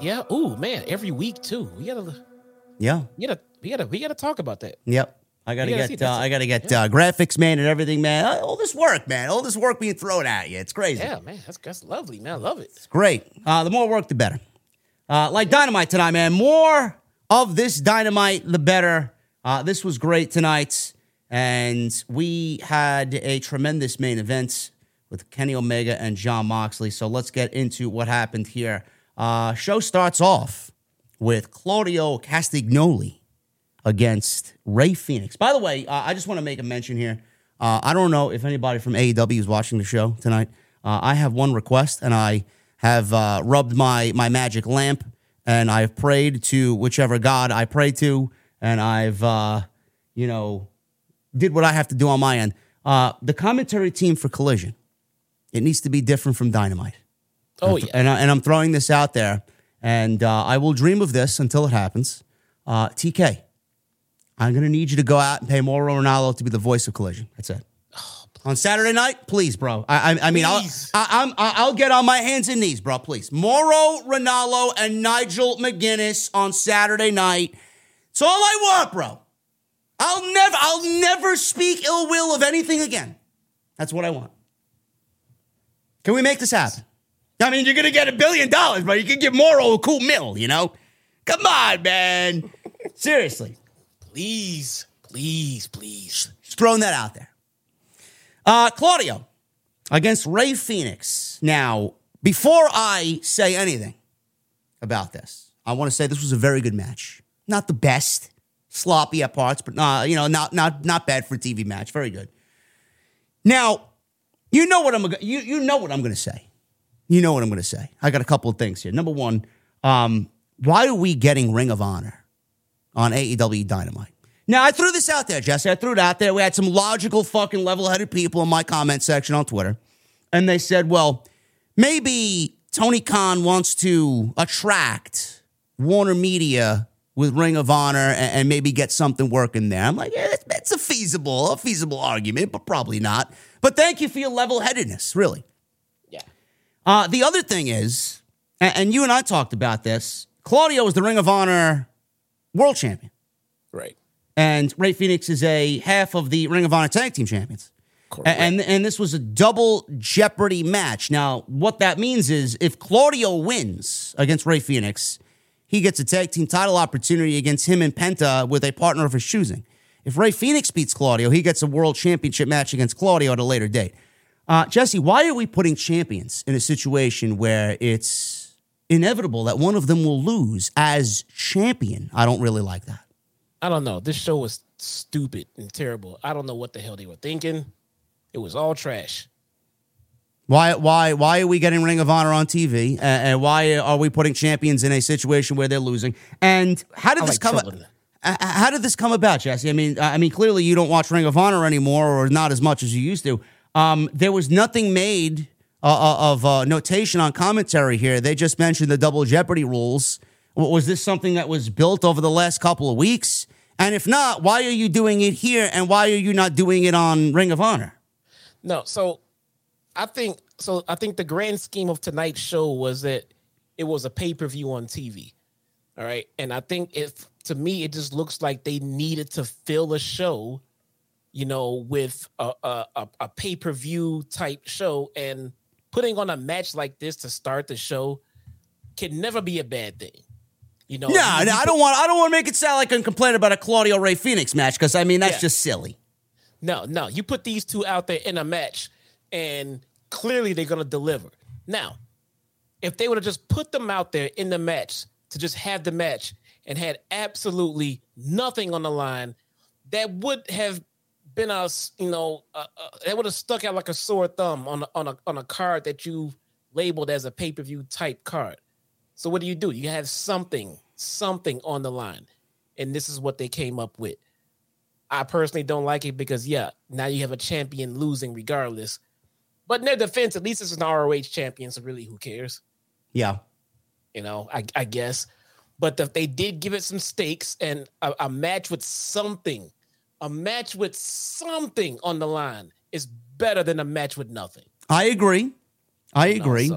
Yeah. Ooh, man. Every week, too. We gotta talk about that. Yep. I gotta get graphics, man, and everything, man. All this work, man. All this work being thrown at you. It's crazy. Yeah, man. That's lovely, man. I love it. It's great. The more work, the better. Like Dynamite tonight, man. More of this Dynamite, the better. This was great tonight, and we had a tremendous main event with Kenny Omega and Jon Moxley. So let's get into what happened here. Show starts off with Claudio Castagnoli against Rey Fenix. By the way, I just want to make a mention here. I don't know if anybody from AEW is watching the show tonight. I have one request, and I have rubbed my magic lamp, and I've prayed to whichever god I pray to, and I've, did what I have to do on my end. The commentary team for Collision, it needs to be different from Dynamite. Oh, yeah. And I'm throwing this out there, and I will dream of this until it happens. TK, I'm going to need you to go out and pay Mauro Ranallo to be the voice of Collision. That's it. Oh, on Saturday night, please, bro. I'll get on my hands and knees, bro, please. Mauro Ranallo and Nigel McGuinness on Saturday night. It's all I want, bro. I'll never speak ill will of anything again. That's what I want. Can we make this happen? I mean, you're going to get $1 billion, bro. You can give Mauro a cool mill, Come on, man. Seriously. Please. Just throwing that out there. Claudio against Rey Fenix. Now, before I say anything about this, I want to say this was a very good match. Not the best, sloppy at parts, but not bad for a TV match. Very good. Now, you know what I'm going to say. I got a couple of things here. Number one, why are we getting Ring of Honor on AEW Dynamite? Now, I threw this out there, Jesse. I threw it out there. We had some logical fucking level-headed people in my comment section on Twitter. And they said, well, maybe Tony Khan wants to attract Warner Media with Ring of Honor and maybe get something working there. I'm like, yeah, that's a feasible argument, but probably not. But thank you for your level-headedness, really. Yeah. The other thing is, and you and I talked about this, Claudio is the Ring of Honor world champion. Right. And Rey Fenix is a half of the Ring of Honor tag team champions. Correct. And this was a double jeopardy match. Now, what that means is if Claudio wins against Rey Fenix, he gets a tag team title opportunity against him and Penta with a partner of his choosing. If Rey Fenix beats Claudio, he gets a world championship match against Claudio at a later date. Jesse, why are we putting champions in a situation where it's inevitable that one of them will lose as champion? I don't really like that. I don't know. This show was stupid and terrible. I don't know what the hell they were thinking. It was all trash. Why are we getting Ring of Honor on TV? And why are we putting champions in a situation where they're losing? And how did this come about, Jesse? I mean, clearly you don't watch Ring of Honor anymore, or not as much as you used to. There was nothing made of notation on commentary here. They just mentioned the double jeopardy rules. Was this something that was built over the last couple of weeks? And if not, why are you doing it here? And why are you not doing it on Ring of Honor? No. So I think the grand scheme of tonight's show was that it was a pay-per-view on TV. All right. And I think it just looks like they needed to fill a show, with a pay-per-view type show, and putting on a match like this to start the show can never be a bad thing. I don't want to make it sound like I'm complaining about a Claudio Rey Fenix match, because that's just silly. No. You put these two out there in a match, and clearly they're going to deliver. Now, if they would have just put them out there in the match to just have the match and had absolutely nothing on the line, that would have been that would have stuck out like a sore thumb on a card that you labeled as a pay-per-view type card. So what do? You have something on the line. And this is what they came up with. I personally don't like it because, yeah, now you have a champion losing regardless. But in their defense, at least it's an ROH champion, so really who cares? Yeah. You know, I guess. But they did give it some stakes and a match with something. A match with something on the line is better than a match with nothing. I agree. No,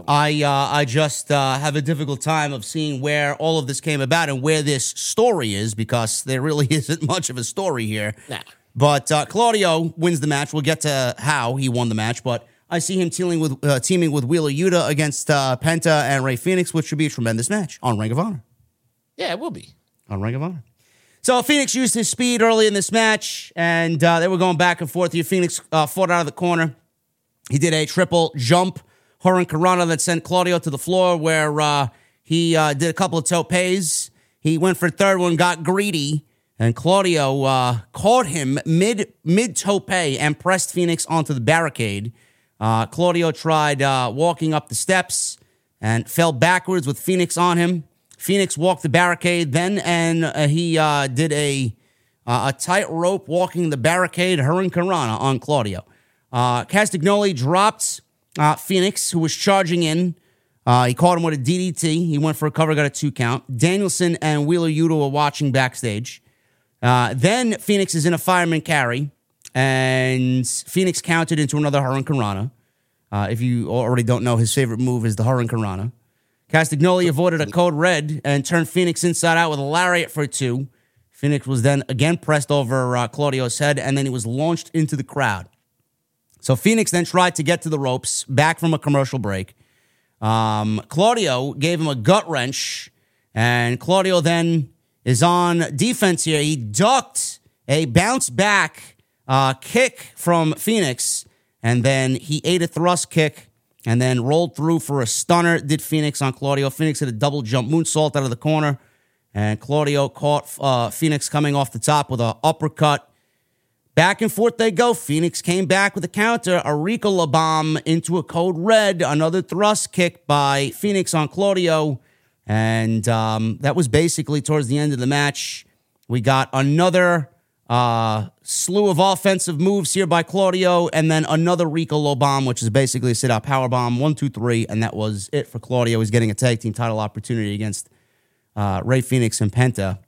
I just have a difficult time of seeing where all of this came about and where this story is, because there really isn't much of a story here. Nah. But Claudio wins the match. We'll get to how he won the match, but I see him teaming with Wheeler Yuta against Penta and Rey Fenix, which should be a tremendous match on Ring of Honor. Yeah, it will be. On Ring of Honor. So Fenix used his speed early in this match, and they were going back and forth. Fenix fought out of the corner. He did a triple jump hurricanrana that sent Claudio to the floor, where he did a couple of topes. He went for a third one, got greedy, and Claudio caught him mid tope and pressed Fenix onto the barricade. Claudio tried walking up the steps and fell backwards with Fenix on him. Fenix walked the barricade then, and he did a tightrope walking the barricade hurricanrana on Claudio. Castagnoli dropped Fenix, who was charging in. He caught him with a DDT. He went for a cover, got a 2 count. Danielson and Wheeler Yuta were watching backstage. Then Fenix is in a fireman carry, and Fenix counted into another hurricanrana. If you already don't know, his favorite move is the hurricanrana. Castagnoli avoided a code red and turned Fenix inside out with a lariat for a 2. Fenix was then again pressed over Claudio's head, and then he was launched into the crowd. So Fenix then tried to get to the ropes, back from a commercial break. Claudio gave him a gut wrench, and Claudio then is on defense here. He ducked a bounce back kick from Fenix, and then he ate a thrust kick, and then rolled through for a stunner, did Fenix on Claudio. Fenix had a double jump moonsault out of the corner, and Claudio caught Fenix coming off the top with an uppercut. Back and forth they go. Fenix came back with a counter, a Ricola bomb into a code red, another thrust kick by Fenix on Claudio, and that was basically towards the end of the match. We got another slew of offensive moves here by Claudio, and then another Ricola bomb, which is basically a sit-out power bomb. 1, 2, 3, and that was it for Claudio. He's getting a tag team title opportunity against Rey Fenix and Penta.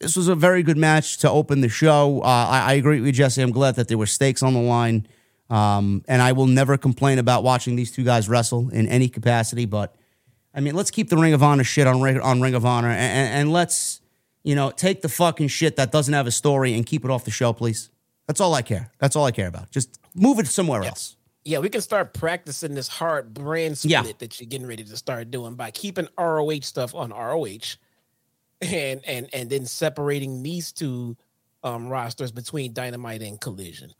This was a very good match to open the show. I agree with Jesse. I'm glad that there were stakes on the line, and I will never complain about watching these two guys wrestle in any capacity. But I mean, let's keep the Ring of Honor shit on Ring of Honor, and let's. You know, take the fucking shit that doesn't have a story and keep it off the show, please. That's all I care. That's all I care about. Just move it somewhere else. Yeah, we can start practicing this hard brand split that you're getting ready to start doing by keeping ROH stuff on ROH and then separating these two rosters between Dynamite and Collision.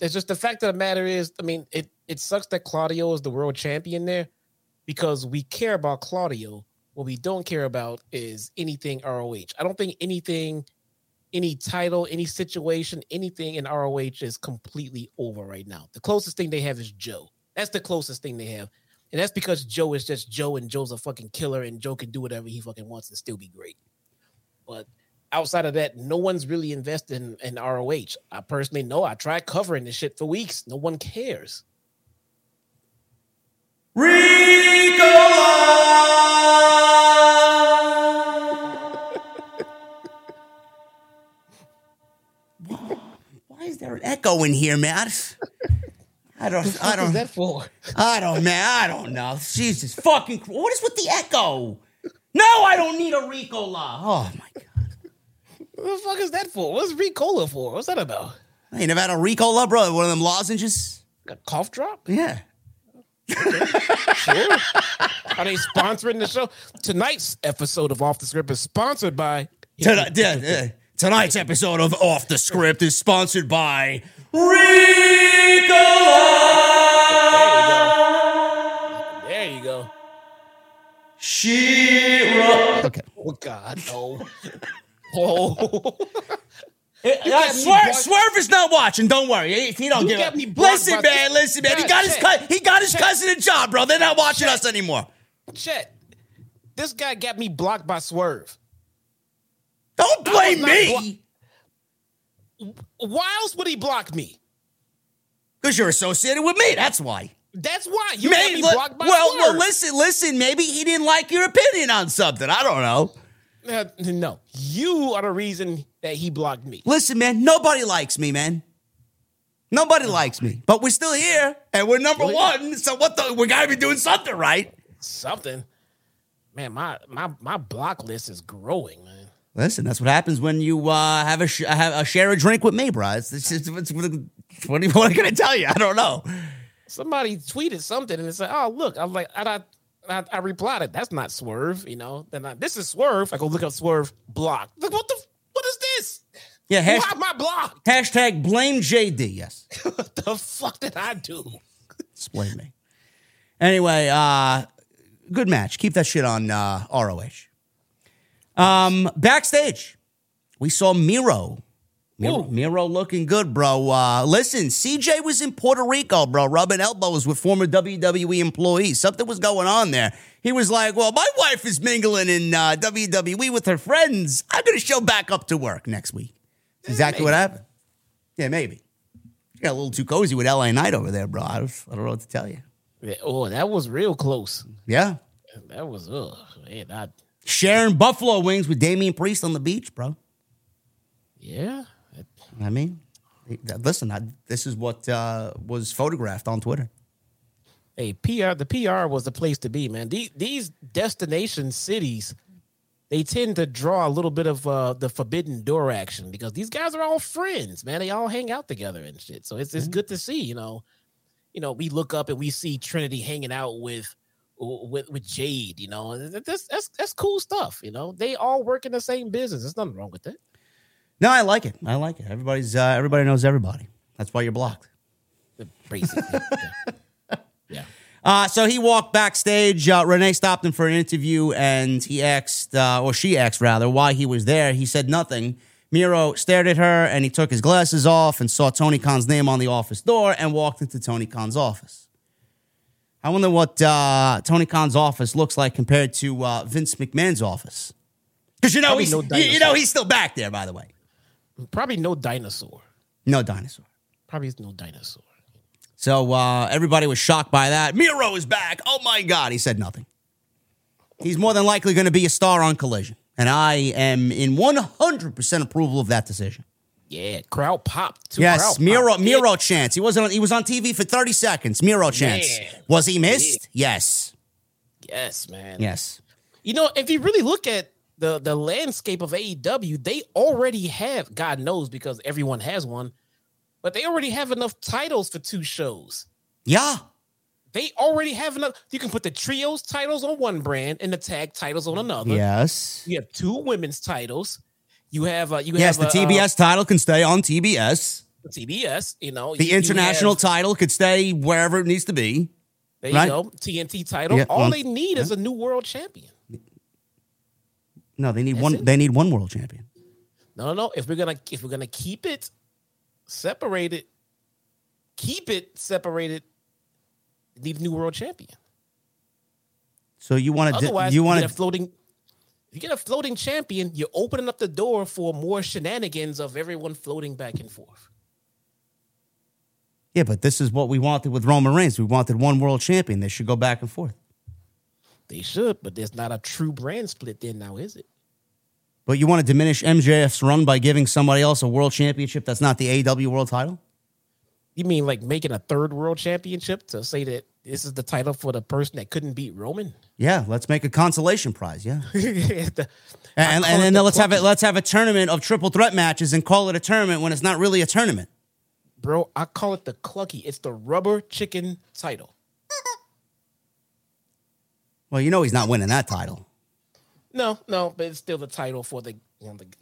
It's just the fact of the matter is, I mean, it sucks that Claudio is the world champion there because we care about Claudio. What we don't care about is anything ROH. I don't think anything, any title, any situation, anything in ROH is completely over right now. The closest thing they have is Joe. That's the closest thing they have. And that's because Joe is just Joe, and Joe's a fucking killer, and Joe can do whatever he fucking wants and still be great. But outside of that, no one's really invested in ROH. I personally know. I tried covering this shit for weeks. No one cares. Ricola! Is there an echo in here, Matt? I don't. What is that for? I don't know. Jesus fucking. What is with the echo? No, I don't need a Ricola. Oh my god. What the fuck is that for? What's Ricola for? What's that about? I ain't never had a Ricola, bro. One of them lozenges. A cough drop? Yeah. Okay. Sure. Are they sponsoring the show? Tonight's episode of Off the Script is sponsored by. Tonight's episode of Off the Script is sponsored by Ricola. There you go. She-Ra. Okay. Oh, God. Oh. Oh. Swerve is not watching. Don't worry. He don't give up. Listen, man. He got his cousin a job, bro. They're not watching us anymore. Chet. This guy got me blocked by Swerve. Don't blame me. Why else would he block me? Because you're associated with me. That's why. That's why. You got me blocked by Swerve. Well, listen. Maybe he didn't like your opinion on something. I don't know. No, you are the reason that he blocked me. Listen, man, nobody likes me, man. Nobody likes me, but we're still here and we're number one. So we gotta be doing something, right? Something, man. My block list is growing, man. Listen, that's what happens when you share a drink with me, bro. What can I tell you? I don't know. Somebody tweeted something and it said, "Oh, look," I'm like, I replied it. That's not Swerve, you know. This is Swerve. I go look up Swerve block. Like, what is this? Yeah, why my block? Hashtag blame JD. Yes. What the fuck did I do? Just blame me. Anyway, good match. Keep that shit on ROH. Backstage, we saw Miro. Miro looking good, bro. Listen, CJ was in Puerto Rico, bro, rubbing elbows with former WWE employees. Something was going on there. He was like, well, my wife is mingling in WWE with her friends. I'm going to show back up to work next week. Exactly what happened. Yeah, maybe. You got a little too cozy with LA Knight over there, bro. I don't know what to tell you. Yeah, oh, that was real close. Yeah. That was, sharing buffalo wings with Damian Priest on the beach, bro. Yeah. I mean, listen, this is what was photographed on Twitter. Hey, the PR was the place to be, man. These destination cities, they tend to draw a little bit of the forbidden door action because these guys are all friends, man. They all hang out together and shit. So it's good to see, you know. You know, we look up and we see Trinity hanging out with Jade, you know. That's cool stuff, you know. They all work in the same business. There's nothing wrong with it. No, I like it. I like it. Everybody knows everybody. That's why you're blocked. Basically. Yeah. So he walked backstage. Renee stopped him for an interview, and he asked, or she asked, rather, why he was there. He said nothing. Miro stared at her, and he took his glasses off and saw Tony Khan's name on the office door and walked into Tony Khan's office. I wonder what Tony Khan's office looks like compared to Vince McMahon's office. Because, you know, he's still back there, by the way. Probably no dinosaur. No dinosaur. Probably no dinosaur. So everybody was shocked by that. Miro is back. Oh, my God. He said nothing. He's more than likely going to be a star on Collision. And I am in 100% approval of that decision. Yeah, crowd popped. Yes, Miro chance. He was on TV for 30 seconds. Miro chance. Yeah. Was he missed? Yeah. Yes. Yes, man. Yes. You know, if you really look at the landscape of AEW, they already have, God knows, because everyone has one, but they already have enough titles for two shows. Yeah. They already have enough. You can put the trios titles on one brand and the tag titles on another. Yes. You have two women's titles. You have the TBS title can stay on TBS. You know. The international title could stay wherever it needs to be. There you go. TNT title. Yeah, all they need is a new world champion. No, they need They need one world champion. No. If we're gonna keep it separated, need a new world champion. So you want to? Otherwise, you get a floating champion. You're opening up the door for more shenanigans of everyone floating back and forth. Yeah, but this is what we wanted with Roman Reigns. We wanted one world champion. They should go back and forth. They should, but there's not a true brand split then now, is it? But you want to diminish MJF's run by giving somebody else a world championship that's not the AEW world title? You mean like making a third world championship to say that this is the title for the person that couldn't beat Roman? Yeah, let's make a consolation prize, yeah. Let's have a tournament of triple threat matches and call it a tournament when it's not really a tournament. Bro, I call it the clucky. It's the rubber chicken title. Well, you know he's not winning that title. No, but it's still the title for the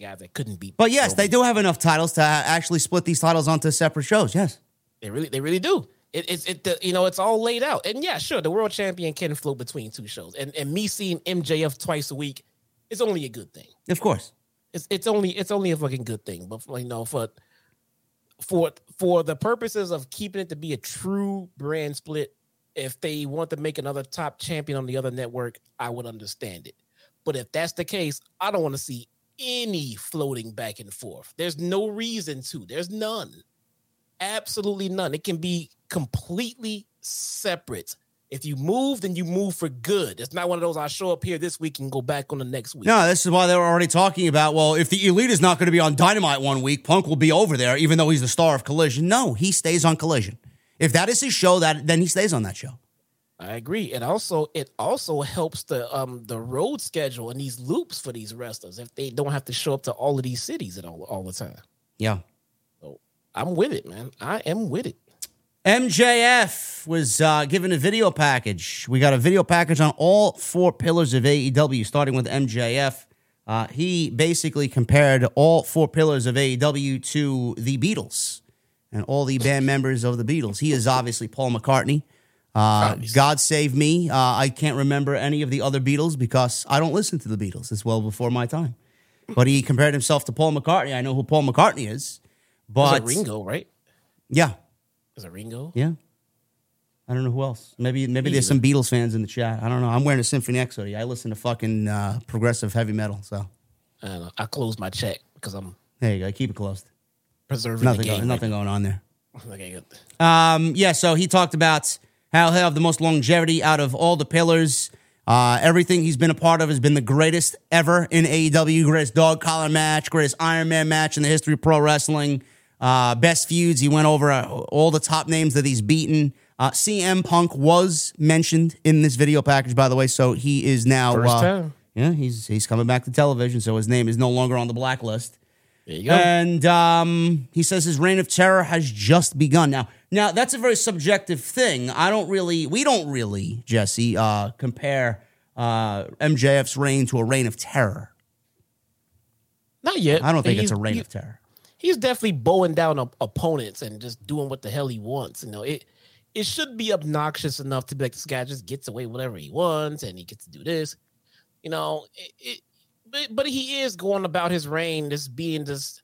guy that couldn't beat. But yes, they do have enough titles to actually split these titles onto separate shows. Yes, they really do. It's all laid out. And yeah, sure, the world champion can float between two shows. And me seeing MJF twice a week is only a good thing. Of course, it's only a fucking good thing. But you know, for the purposes of keeping it to be a true brand split. If they want to make another top champion on the other network, I would understand it. But if that's the case, I don't want to see any floating back and forth. There's no reason to. There's none. Absolutely none. It can be completely separate. If you move, then you move for good. It's not one of those, I show up here this week and go back on the next week. No, this is why they were already talking about, well, if the Elite is not going to be on Dynamite one week, Punk will be over there, even though he's the star of Collision. No, he stays on Collision. If that is his show, then he stays on that show. I agree. And also, it also helps the road schedule and these loops for these wrestlers if they don't have to show up to all of these cities at all the time. Yeah. So I'm with it, man. I am with it. MJF was given a video package. We got a video package on all four pillars of AEW, starting with MJF. He basically compared all four pillars of AEW to the Beatles and all the band members of the Beatles. He is obviously Paul McCartney. God Save Me. I can't remember any of the other Beatles because I don't listen to the Beatles. It's well before my time. But he compared himself to Paul McCartney. I know who Paul McCartney is. But was it Ringo, right? Yeah. Is it Ringo? Yeah. I don't know who else. Maybe there's some Beatles fans in the chat. I don't know. I'm wearing a Symphony X hoodie. I listen to fucking progressive heavy metal. So I closed my chat because I'm... There you go. Keep it closed. Preserving nothing the game. Nothing going on there. Okay, good. Yeah, so he talked about... He'll have the most longevity out of all the pillars. Everything he's been a part of has been the greatest ever in AEW. Greatest dog collar match, greatest Iron Man match in the history of pro wrestling. Best feuds. He went over all the top names that he's beaten. CM Punk was mentioned in this video package, by the way. So he is now... First time. Yeah, he's coming back to television, so his name is no longer on the blacklist. There you go. And he says his reign of terror has just begun. Now, that's a very subjective thing. We don't really, Jesse, compare MJF's reign to a reign of terror. Not yet. I don't think it's a reign of terror. He's definitely bowing down opponents and just doing what the hell he wants. You know, it should be obnoxious enough to be like, this guy just gets away with whatever he wants and he gets to do this. You know, but he is going about his reign, just being just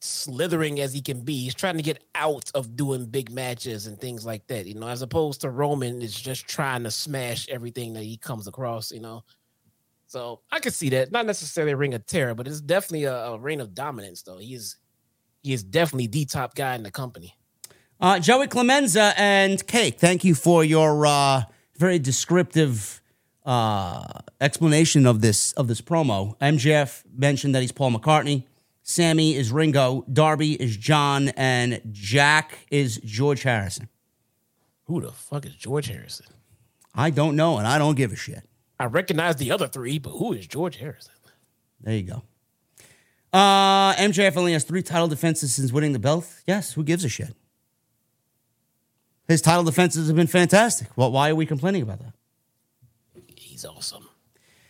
slithering as he can be. He's trying to get out of doing big matches and things like that, you know, as opposed to Roman is just trying to smash everything that he comes across, you know. So I can see that. Not necessarily a reign of terror, but it's definitely a reign of dominance, though. He is definitely the top guy in the company. Joey Clemenza and Cake, thank you for your very descriptive explanation of this promo. MJF mentioned that he's Paul McCartney. Sammy is Ringo, Darby is John, and Jack is George Harrison. Who the fuck is George Harrison? I don't know, and I don't give a shit. I recognize the other three, but who is George Harrison? There you go. MJF only has 3 title defenses since winning the belt. Yes, who gives a shit? His title defenses have been fantastic. Well, why are we complaining about that? He's awesome.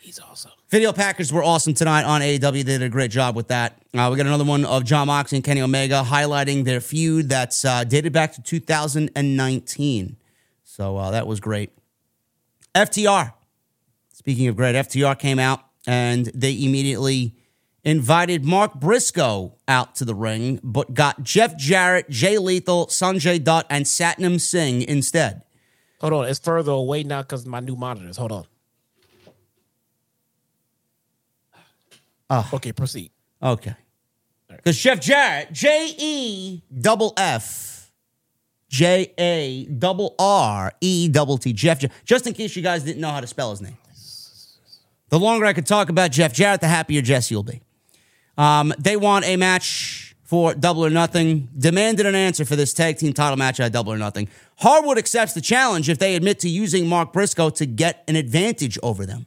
He's awesome. Video packages were awesome tonight on AEW. They did a great job with that. We got another one of Jon Moxley and Kenny Omega highlighting their feud that's dated back to 2019. So that was great. FTR. Speaking of great, FTR came out and they immediately invited Mark Briscoe out to the ring, but got Jeff Jarrett, Jay Lethal, Sanjay Dutt, and Satnam Singh instead. Hold on. It's further away now because of my new monitors. Hold on. Okay, proceed. Okay. Because Jeff Jarrett, JEFFJARRETT, Jeff Jarrett. Just in case you guys didn't know how to spell his name. The longer I could talk about Jeff Jarrett, the happier Jesse will be. They want a match for Double or Nothing. Demanded an answer for this tag team title match at Double or Nothing. Harwood accepts the challenge if they admit to using Mark Briscoe to get an advantage over them.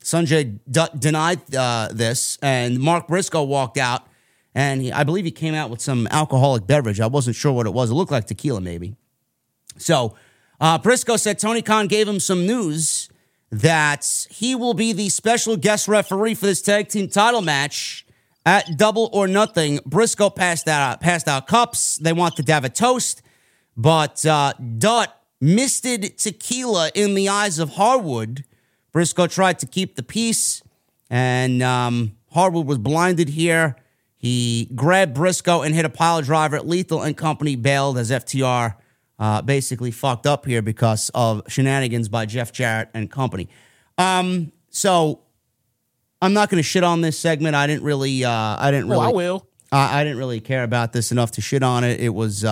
Sanjay Dutt denied this, and Mark Briscoe walked out, and I believe he came out with some alcoholic beverage. I wasn't sure what it was. It looked like tequila, maybe. So Briscoe said Tony Khan gave him some news that he will be the special guest referee for this tag team title match at Double or Nothing. Briscoe passed out cups. They wanted to have a toast, but Dutt misted tequila in the eyes of Harwood. Briscoe tried to keep the peace, and Harwood was blinded here. He grabbed Briscoe and hit a pile driver. Lethal and company bailed as FTR basically fucked up here because of shenanigans by Jeff Jarrett and company. So I'm not going to shit on this segment. I didn't really care about this enough to shit on it. It was,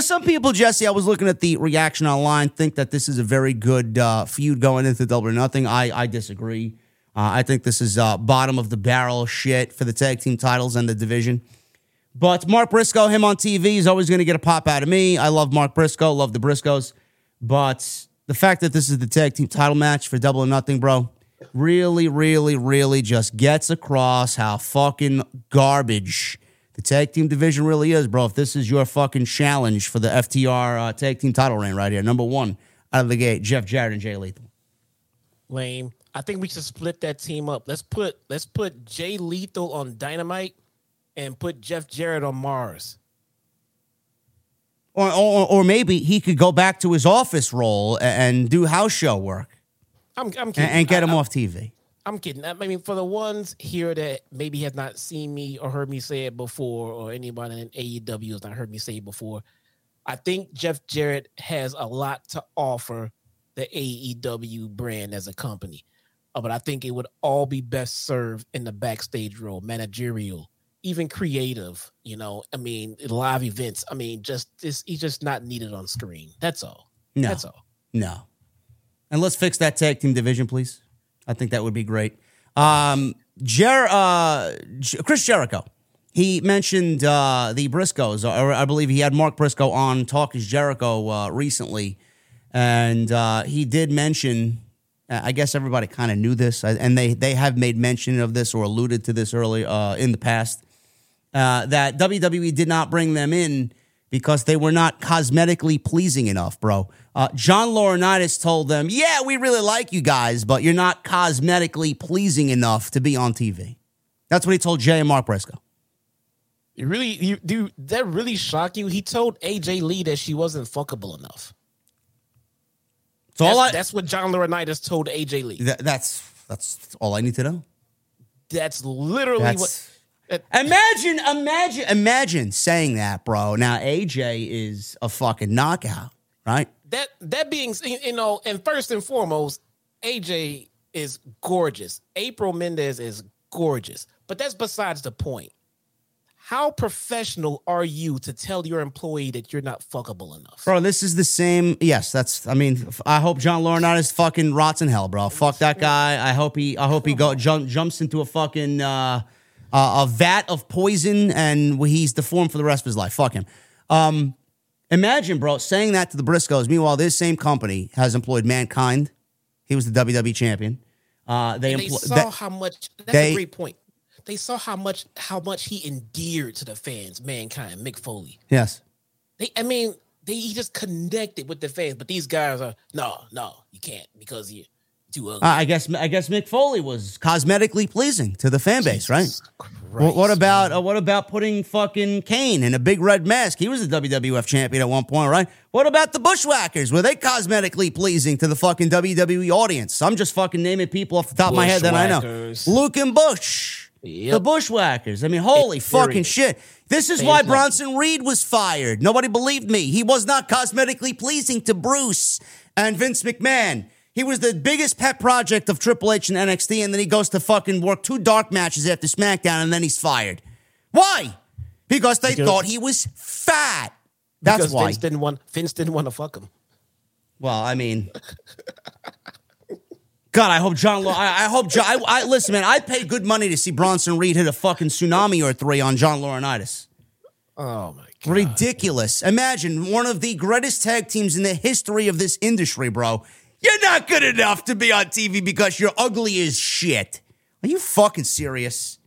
some people, Jesse, I was looking at the reaction online, think that this is a very good feud going into Double or Nothing. I disagree. I think this is bottom of the barrel shit for the tag team titles and the division. But Mark Briscoe, him on TV, is always going to get a pop out of me. I love Mark Briscoe, love the Briscoes. But the fact that this is the tag team title match for Double or Nothing, bro, really, really, really just gets across how fucking garbage the tag team division really is, bro. If this is your fucking challenge for the FTR tag team title reign right here, number one out of the gate, Jeff Jarrett and Jay Lethal. Lame. I think we should split that team up. Let's put Jay Lethal on Dynamite and put Jeff Jarrett on Mars. Or maybe he could go back to his office role and do house show work. I'm kidding. And get him off TV. I'm kidding. I mean, for the ones here that maybe have not seen me or heard me say it before, or anybody in AEW has not heard me say it before, I think Jeff Jarrett has a lot to offer the AEW brand as a company. But I think it would all be best served in the backstage role, managerial, even creative, live events. I mean, he's just not needed on screen. That's all. No. That's all. No. And let's fix that tag team division, please. I think that would be great. Chris Jericho, he mentioned the Briscoes. Or I believe he had Mark Briscoe on Talk is Jericho recently. And he did mention, I guess everybody kind of knew this, and they have made mention of this or alluded to this early in the past, that WWE did not bring them in because they were not cosmetically pleasing enough, bro. John Laurinaitis told them, yeah, we really like you guys, but you're not cosmetically pleasing enough to be on TV. That's what he told Jay and Mark Briscoe. Dude, that really shocked you? He told AJ Lee that she wasn't fuckable enough. That's what John Laurinaitis told AJ Lee. That's all I need to know. That's literally what... Imagine saying that, bro. Now AJ is a fucking knockout, right? That being, and first and foremost, AJ is gorgeous. April Mendez is gorgeous, but that's besides the point. How professional are you to tell your employee that you're not fuckable enough? Bro, this is the same. Yes, I hope John Laurinaitis fucking rots in hell, bro. Fuck that guy. I hope he jumps into a fucking... a vat of poison, and he's deformed for the rest of his life. Fuck him. Imagine, bro, saying that to the Briscoes. Meanwhile, this same company has employed Mankind. He was the WWE champion. That's a great point. They saw how much he endeared to the fans, Mankind, Mick Foley. Yes. He just connected with the fans, but these guys are, no, you can't because you're too ugly. I guess Mick Foley was cosmetically pleasing to the fan base, right? What about putting fucking Kane in a big red mask? He was the WWF champion at one point, right? What about the Bushwhackers? Were they cosmetically pleasing to the fucking WWE audience? I'm just fucking naming people off the top of my head that I know. Luke and Bush. Yep. The Bushwhackers. I mean, holy fucking shit. This is why Bronson Reed was fired. Nobody believed me. He was not cosmetically pleasing to Bruce and Vince McMahon. He was the biggest pet project of Triple H and NXT, and then he goes to fucking work two dark matches after SmackDown, and then he's fired. Why? Because they thought he was fat. That's why. Vince didn't want to fuck him. Well, I mean... God, I hope John... listen, man, I paid good money to see Bronson Reed hit a fucking tsunami or three on John Laurinaitis. Oh, my God. Ridiculous. Imagine one of the greatest tag teams in the history of this industry, bro. You're not good enough to be on TV because you're ugly as shit. Are you fucking serious?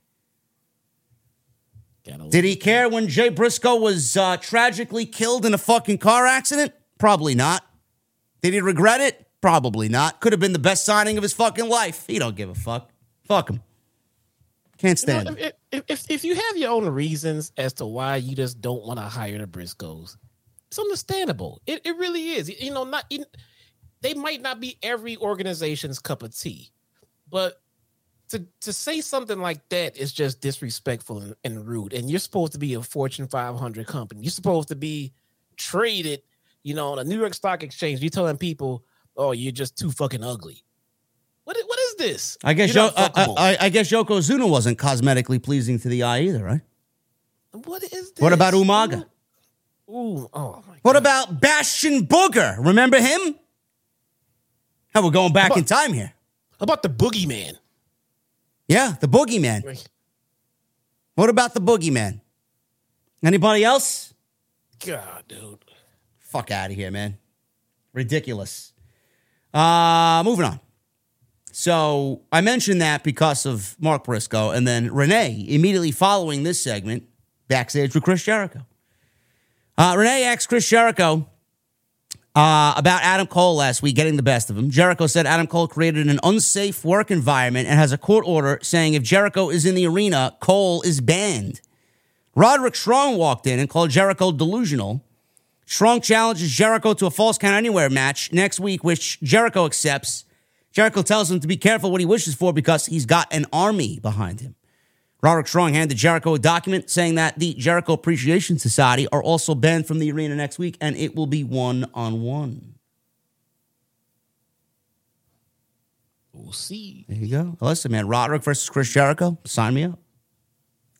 Did he care when Jay Briscoe was tragically killed in a fucking car accident? Probably not. Did he regret it? Probably not. Could have been the best signing of his fucking life. He don't give a fuck. Fuck him. Can't stand him. If you have your own reasons as to why you just don't want to hire the Briscoes, it's understandable. It really is. They might not be every organization's cup of tea, but to say something like that is just disrespectful and rude. And you're supposed to be a Fortune 500 company. You're supposed to be traded, on a New York Stock Exchange. You're telling people, oh, you're just too fucking ugly. What this? I guess I guess Yokozuna wasn't cosmetically pleasing to the eye either, right? What is this? What about Umaga? Ooh, oh my God. What about Bastion Booger? Remember him? How we're going back in time here. How about the Boogeyman? Yeah, the Boogeyman. Right. What about the Boogeyman? Anybody else? God, dude. Fuck out of here, man. Ridiculous. Moving on. So I mentioned that because of Mark Briscoe, and then Renee, immediately following this segment, backstage with Chris Jericho. Renee asked Chris Jericho about Adam Cole last week getting the best of him. Jericho said Adam Cole created an unsafe work environment and has a court order saying if Jericho is in the arena, Cole is banned. Roderick Strong walked in and called Jericho delusional. Strong challenges Jericho to a Falls Count Anywhere match next week, which Jericho accepts. Jericho tells him to be careful what he wishes for because he's got an army behind him. Roderick Strong handed Jericho a document saying that the Jericho Appreciation Society are also banned from the arena next week, and it will be 1-on-1. We'll see. There you go. Listen, man, Roderick versus Chris Jericho. Sign me up.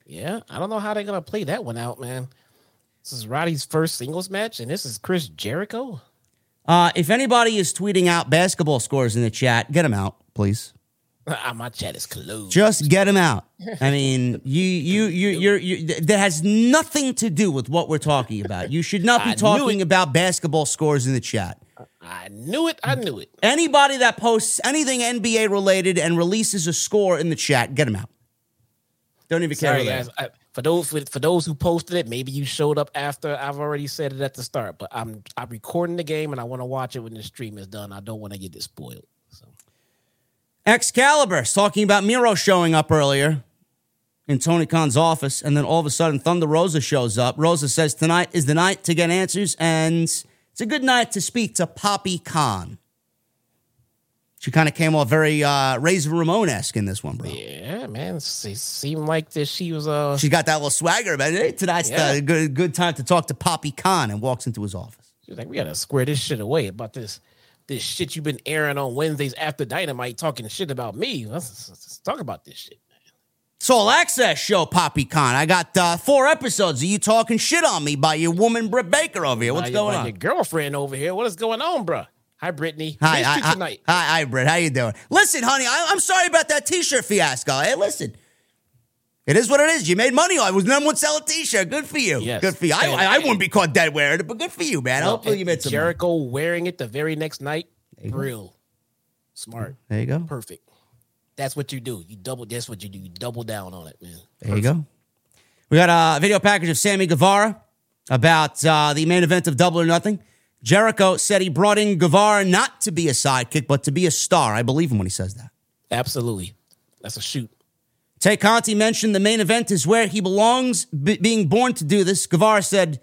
Yeah, I don't know how they're going to play that one out, man. This is Roddy's first singles match, and this is Chris Jericho? If anybody is tweeting out basketball scores in the chat, get them out, please. My chat is closed. Just get them out. I mean, you that has nothing to do with what we're talking about. You should not be talking about basketball scores in the chat. I knew it. Anybody that posts anything NBA related and releases a score in the chat, get them out. Don't even care. Sorry, guys. For those who posted it, maybe you showed up after I've already said it at the start, but I'm recording the game and I want to watch it when the stream is done. I don't want to get this spoiled. So. Excalibur talking about Miro showing up earlier in Tony Khan's office, and then all of a sudden Thunder Rosa shows up. Rosa says tonight is the night to get answers, and it's a good night to speak to Poppy Khan. She kind of came off very Razor Ramon-esque in this one, bro. Yeah, man. It seemed like that she was... She got that little swagger, man. Hey, tonight's a good time to talk to Poppy Khan, and walks into his office. She was like, we got to square this shit away about this shit you've been airing on Wednesdays after Dynamite, talking shit about me. Let's talk about this shit, man. It's All Access show, Poppy Khan. I got 4 episodes of you talking shit on me by your woman, Britt Baker, over here. What's going on? Your girlfriend over here. What is going on, bro? Hi, Brittany. Hi, Britt. How you doing? Listen, honey, I'm sorry about that T-shirt fiasco. Hey, listen. It is what it is. You made money. I was number one selling T-shirt. Good for you. Yes. Good for you. I wouldn't be caught dead wearing it, but good for you, man. Well, hopefully you made some Jericho money. Wearing it the very next night. Real. Smart. There you go. Perfect. That's what you do. That's what you do. You double down on it, man. There you go. We got a video package of Sammy Guevara about the main event of Double or Nothing. Jericho said he brought in Guevara not to be a sidekick, but to be a star. I believe him when he says that. Absolutely. That's a shoot. Tay Conti mentioned the main event is where he belongs, being born to do this. Guevara said,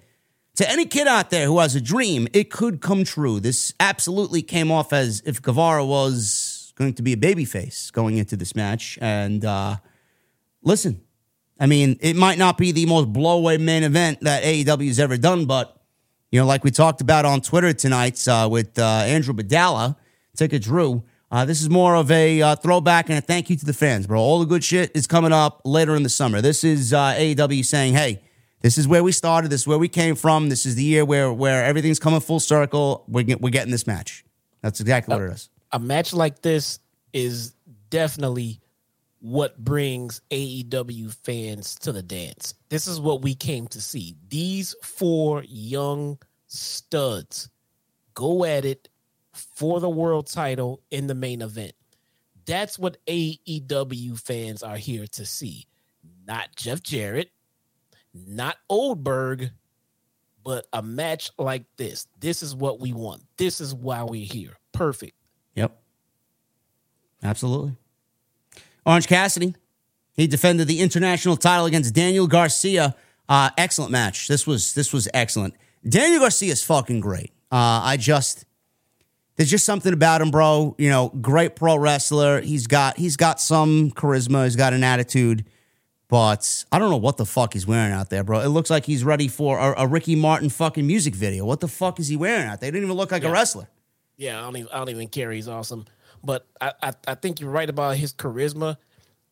to any kid out there who has a dream, it could come true. This absolutely came off as if Guevara was going to be a babyface going into this match. And listen, I mean, it might not be the most blow-away main event that AEW's ever done, but you know, like we talked about on Twitter tonight with Andrew Badala, Ticker Drew, this is more of a throwback and a thank you to the fans, bro. All the good shit is coming up later in the summer. This is AEW saying, hey, this is where we started. This is where we came from. This is the year where everything's coming full circle. We're getting this match. That's exactly what it is. A match like this is definitely what brings AEW fans to the dance. This is what we came to see. These 4 young studs go at it for the world title in the main event. That's what AEW fans are here to see. Not Jeff Jarrett, not Goldberg, but a match like this. This is what we want. This is why we're here. Perfect. Yep. Absolutely. Orange Cassidy, he defended the international title against Daniel Garcia. Excellent match. This was excellent. Daniel Garcia is fucking great. There's just something about him, bro. You know, great pro wrestler. He's got some charisma. He's got an attitude, but I don't know what the fuck he's wearing out there, bro. It looks like he's ready for a Ricky Martin fucking music video. What the fuck is he wearing out there? He didn't even look like a wrestler. Yeah, I don't even care. He's awesome. But I think you're right about his charisma.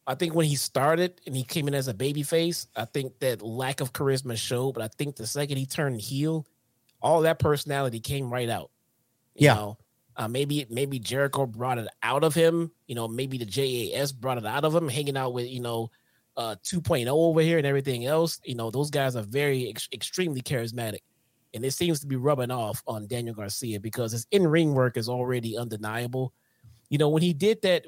I think when he started and he came in as a babyface, I think that lack of charisma showed. But I think the second he turned heel, all that personality came right out. You know? Maybe Jericho brought it out of him. You know, maybe the JAS brought it out of him, hanging out with, 2.0 over here and everything else. You know, those guys are very extremely charismatic. And it seems to be rubbing off on Daniel Garcia because his in-ring work is already undeniable. You know, when he did that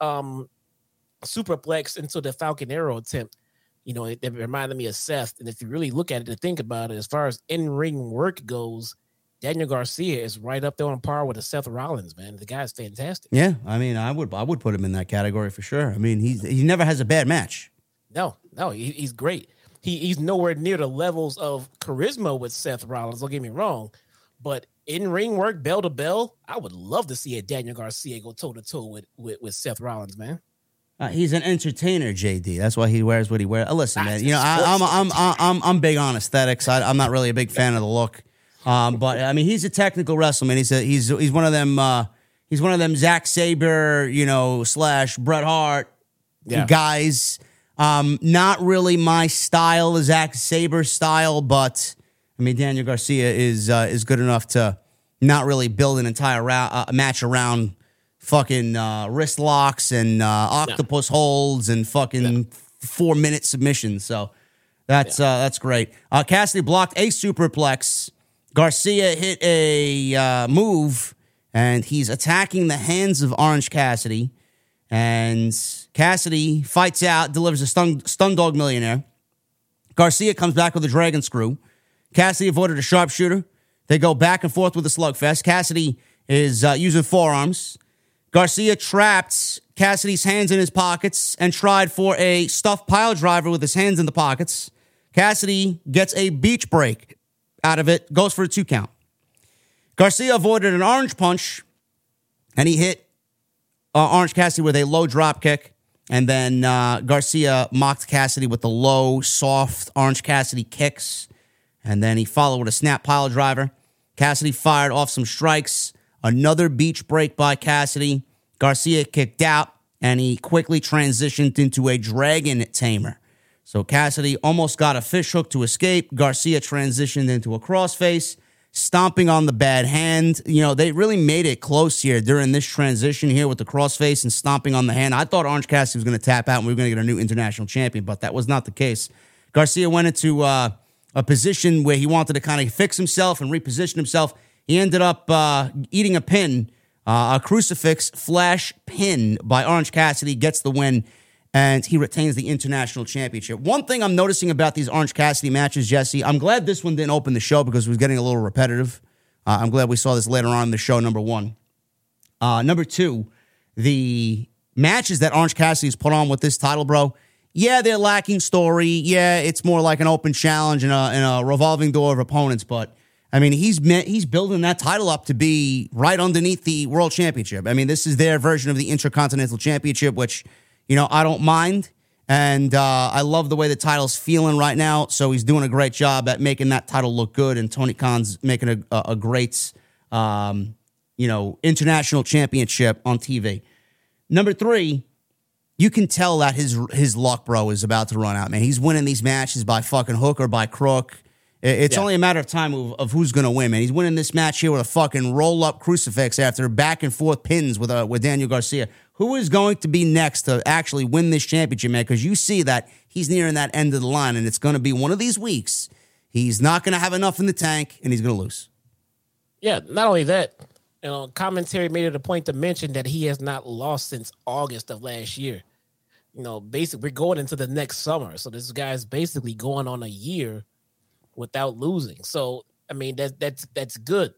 superplex into the Falcon Arrow attempt, you know, it reminded me of Seth. And if you really look at it and think about it, as far as in-ring work goes, Daniel Garcia is right up there on par with a Seth Rollins, man. The guy's fantastic. Yeah, I mean, I would put him in that category for sure. I mean, he never has a bad match. No, he's great. He's nowhere near the levels of charisma with Seth Rollins. Don't get me wrong, but in ring work, bell to bell, I would love to see a Daniel Garcia go toe to toe with Seth Rollins, man. He's an entertainer, JD. That's why he wears what he wears. Listen, man, you know, I'm big on aesthetics. I'm not really a big fan of the look. But I mean, he's a technical wrestler, man. He's one of them. He's one of them Zack Sabre, / Bret Hart guys. Not really my style, the Zack Sabre style. But I mean, Daniel Garcia is good enough to not really build an entire match around fucking wrist locks and octopus holds and fucking 4-minute submissions. So that's great. Cassidy blocked a superplex. Garcia hit a move, and he's attacking the hands of Orange Cassidy. And Cassidy fights out, delivers a stun dog millionaire. Garcia comes back with a dragon screw. Cassidy avoided a sharpshooter. They go back and forth with a slugfest. Cassidy is using forearms. Garcia trapped Cassidy's hands in his pockets and tried for a stuffed pile driver with his hands in the pockets. Cassidy gets a beach break out of it, goes for a 2 count. Garcia avoided an orange punch, and he hit Orange Cassidy with a low drop kick, and then Garcia mocked Cassidy with the low, soft Orange Cassidy kicks, and then he followed with a snap pile driver. Cassidy fired off some strikes, another beach break by Cassidy. Garcia kicked out, and he quickly transitioned into a dragon tamer. So Cassidy almost got a fish hook to escape. Garcia transitioned into a crossface, stomping on the bad hand. You know, they really made it close here during this transition here with the crossface and stomping on the hand. I thought Orange Cassidy was going to tap out and we were going to get a new international champion, but that was not the case. Garcia went into a position where he wanted to kind of fix himself and reposition himself. He ended up eating a pin, a crucifix flash pin by Orange Cassidy, gets the win, and he retains the international championship. One thing I'm noticing about these Orange Cassidy matches, Jesse, I'm glad this one didn't open the show because it was getting a little repetitive. I'm glad we saw this later on in the show, number one. Number two, the matches that Orange Cassidy's put on with this title, bro, yeah, they're lacking story. Yeah, it's more like an open challenge and a revolving door of opponents. But, I mean, he's building that title up to be right underneath the World Championship. I mean, this is their version of the Intercontinental Championship, which, you know, I don't mind, and I love the way the title's feeling right now, so he's doing a great job at making that title look good, and Tony Khan's making a great, international championship on TV. Number three, you can tell that his luck, bro, is about to run out, man. He's winning these matches by fucking hook or by crook. It's only a matter of time of who's going to win, man. He's winning this match here with a fucking roll-up crucifix after back-and-forth pins with Daniel Garcia. Who is going to be next to actually win this championship, man? Because you see that he's nearing that end of the line, and it's going to be one of these weeks. He's not going to have enough in the tank, and he's going to lose. Yeah, not only that, commentary made it a point to mention that he has not lost since August of last year. You know, basically, we're going into the next summer, so this guy's basically going on a year without losing. So, I mean, that's good.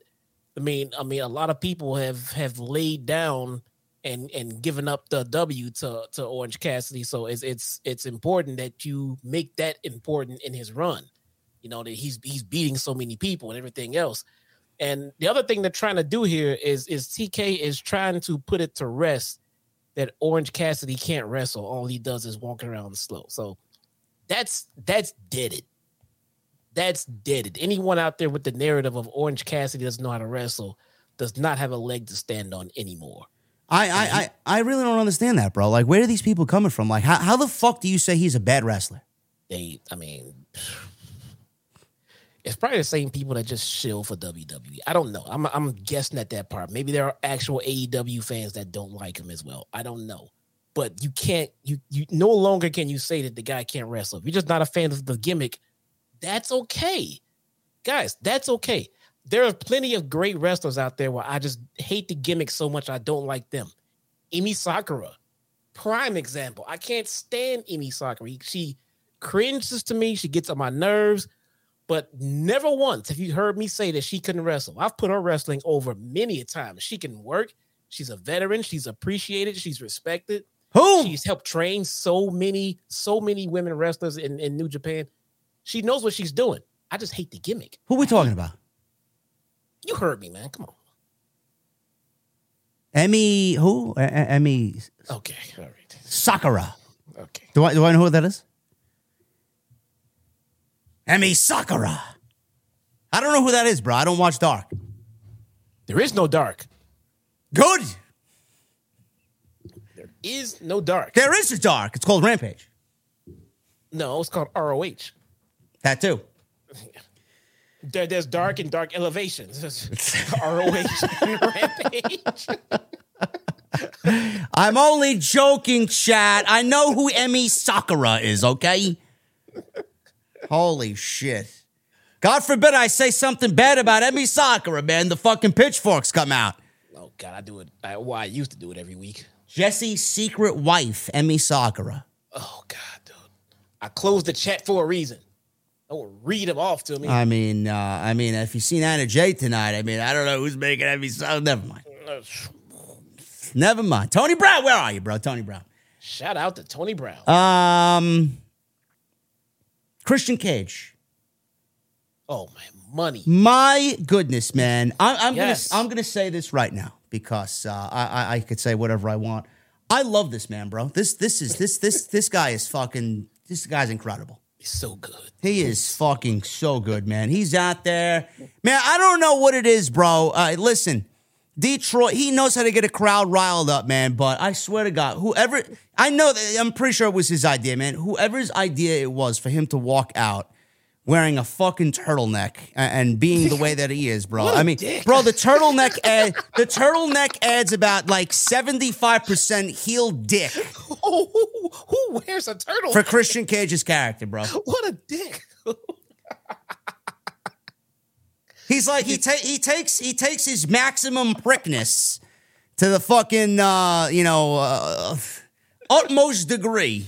I mean, a lot of people have laid down and given up the W to Orange Cassidy. So it's important that you make that important in his run. You know, that he's beating so many people and everything else. And the other thing they're trying to do here is TK is trying to put it to rest that Orange Cassidy can't wrestle. All he does is walk around slow. So that's dead it. That's dead. Anyone out there with the narrative of Orange Cassidy doesn't know how to wrestle does not have a leg to stand on anymore. I really don't understand that, bro. Like, where are these people coming from? Like, how the fuck do you say he's a bad wrestler? It's probably the same people that just shill for WWE. I don't know. I'm guessing at that part. Maybe there are actual AEW fans that don't like him as well. I don't know. But you can't. You no longer can you say that the guy can't wrestle. If you're just not a fan of the gimmick, that's okay, guys. That's okay. There are plenty of great wrestlers out there where I just hate the gimmick so much I don't like them. Emi Sakura, prime example. I can't stand Emi Sakura. She cringes to me. She gets on my nerves. But never once have you heard me say that she couldn't wrestle. I've put her wrestling over many a time. She can work. She's a veteran. She's appreciated. She's respected. Who? She's helped train so many women wrestlers in New Japan. She knows what she's doing. I just hate the gimmick. Who are we talking about? You heard me, man. Come on. Emi, who? Emi. Okay. All right. Sakura. Okay. Do I know who that is? Emi Sakura. I don't know who that is, bro. I don't watch Dark. There is no Dark. Good. There is no Dark. There is a Dark. It's called Rampage. No, it's called ROH. That too. There's Dark and Dark Elevations. ROH and Rampage. I'm only joking, Chad. I know who Emi Sakura is, okay? Holy shit. God forbid I say something bad about Emi Sakura, man. The fucking pitchforks come out. Oh, God, I do it. I used to do it every week. Jesse's secret wife, Emi Sakura. Oh, God, dude. I closed the chat for a reason. Don't read them off to me. I mean, if you've seen Anna Jay tonight, I don't know who's making Emi Sakura. Never mind. Never mind. Tony Brown, where are you, bro? Tony Brown. Shout out to Tony Brown. Christian Cage. Oh my money! My goodness, man! I'm gonna say this right now because I could say whatever I want. I love this man, bro. This guy is fucking. This guy's incredible. He's so good. He is fucking so good, man. He's out there, man. I don't know what it is, bro. Listen, Detroit. He knows how to get a crowd riled up, man. But I swear to God, whoever. I know that I'm pretty sure it was his idea, man. Whoever's idea it was for him to walk out wearing a fucking turtleneck and being the way that he is, bro. Dick. Bro, the turtleneck adds about like 75% heel dick. Oh, who wears a turtleneck? For Christian Cage's character, bro. What a dick. He's like he takes his maximum prickness to the fucking utmost degree,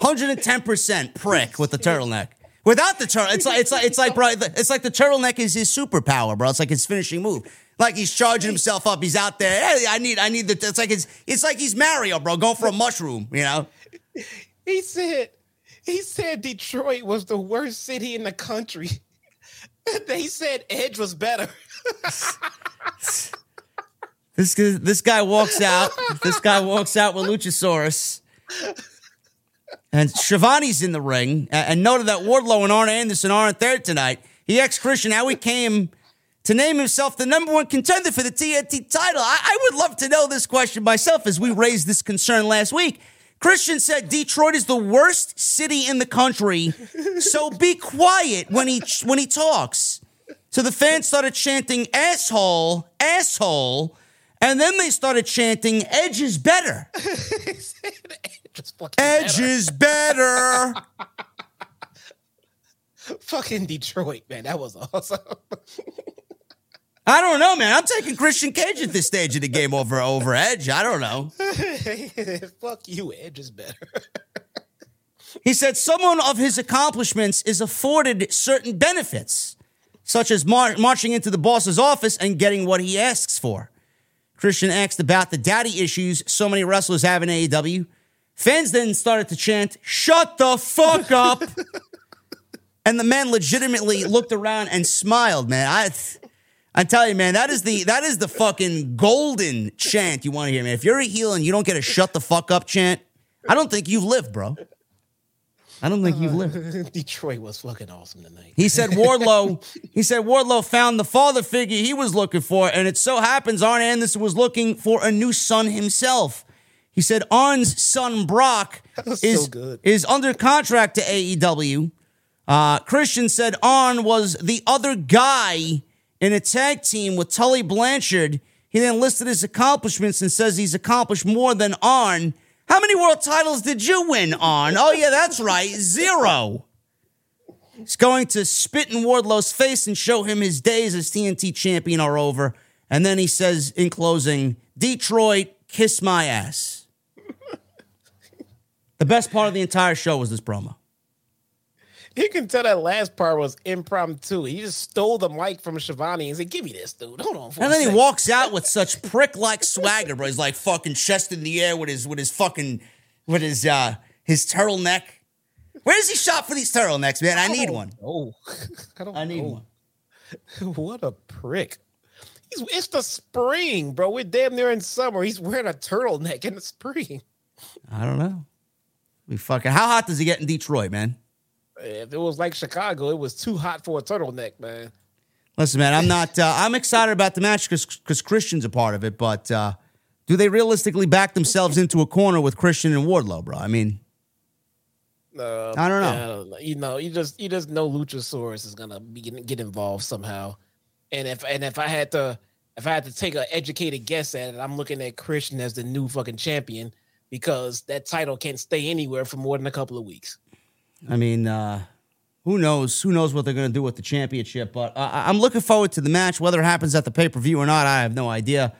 110% prick with the turtleneck. Without the turtleneck, it's like, bro, it's like the turtleneck is his superpower, bro. It's like his finishing move. Like he's charging himself up. He's out there. Hey, I need the. It's like he's Mario, bro, going for a mushroom. You know. He said Detroit was the worst city in the country. They said Edge was better. This guy walks out. This guy walks out with Luchasaurus. And Shivani's in the ring. And noted that Wardlow and Arn Anderson aren't there tonight. He asked Christian how he came to name himself the #1 contender for the TNT title. I would love to know this question myself as we raised this concern last week. Christian said Detroit is the worst city in the country, so be quiet when he talks. So the fans started chanting, asshole, asshole. And then they started chanting, Edge is better. Edge is better. Fucking Detroit, man. That was awesome. I don't know, man. I'm taking Christian Cage at this stage of the game over Edge. I don't know. Fuck you, Edge is better. He said someone of his accomplishments is afforded certain benefits, such as marching into the boss's office and getting what he asks for. Christian asked about the daddy issues so many wrestlers have in AEW. Fans then started to chant, shut the fuck up. And the man legitimately looked around and smiled, man. I tell you, man, that is the fucking golden chant you want to hear, man. If you're a heel and you don't get a shut the fuck up chant, I don't think you've lived, bro. I don't think you've lived. Detroit was fucking awesome tonight. He said Wardlow. He said Wardlow found the father figure he was looking for, and it so happens Arn Anderson was looking for a new son himself. He said Arn's son Brock is under contract to AEW. Christian said Arn was the other guy in a tag team with Tully Blanchard. He then listed his accomplishments and says he's accomplished more than Arn. How many world titles did you win, Arn? Oh, yeah, that's right. 0. He's going to spit in Wardlow's face and show him his days as TNT champion are over. And then he says, in closing, Detroit, kiss my ass. The best part of the entire show was this promo. You can tell that last part was impromptu. He just stole the mic from Shivani and said, give me this, dude. Hold on for a second. And then he walks out with such prick-like swagger, bro. He's like fucking chest in the air with his turtleneck. Where does he shop for these turtlenecks, man? I need one. What a prick. It's the spring, bro. We're damn near in summer. He's wearing a turtleneck in the spring. I don't know. How hot does he get in Detroit, man? If it was like Chicago, it was too hot for a turtleneck, man. Listen, man, I'm excited about the match because Christian's a part of it, but do they realistically back themselves into a corner with Christian and Wardlow, bro? I mean, I don't know. I don't know. You know, you just know Luchasaurus is gonna get involved somehow. And if I had to take an educated guess at it, I'm looking at Christian as the new fucking champion because that title can't stay anywhere for more than a couple of weeks. I mean, who knows? Who knows what they're going to do with the championship? But I'm looking forward to the match. Whether it happens at the pay-per-view or not, I have no idea.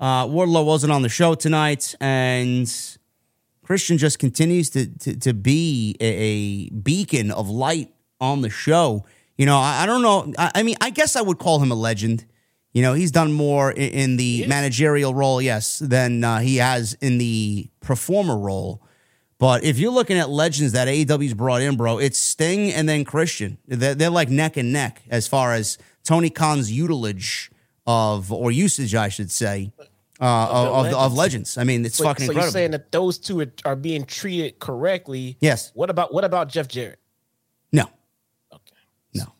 Wardlow wasn't on the show tonight, and Christian just continues to be a beacon of light on the show. You know, I don't know. I mean, I guess I would call him a legend. You know, he's done more in the managerial role, yes, than he has in the performer role. But if you're looking at legends that AEW's brought in, bro, it's Sting and then Christian. They're like neck and neck as far as Tony Khan's usage of legends. I mean, it's fucking incredible. So you're saying that those two are being treated correctly? Yes. What about Jeff Jarrett? No. Okay. No.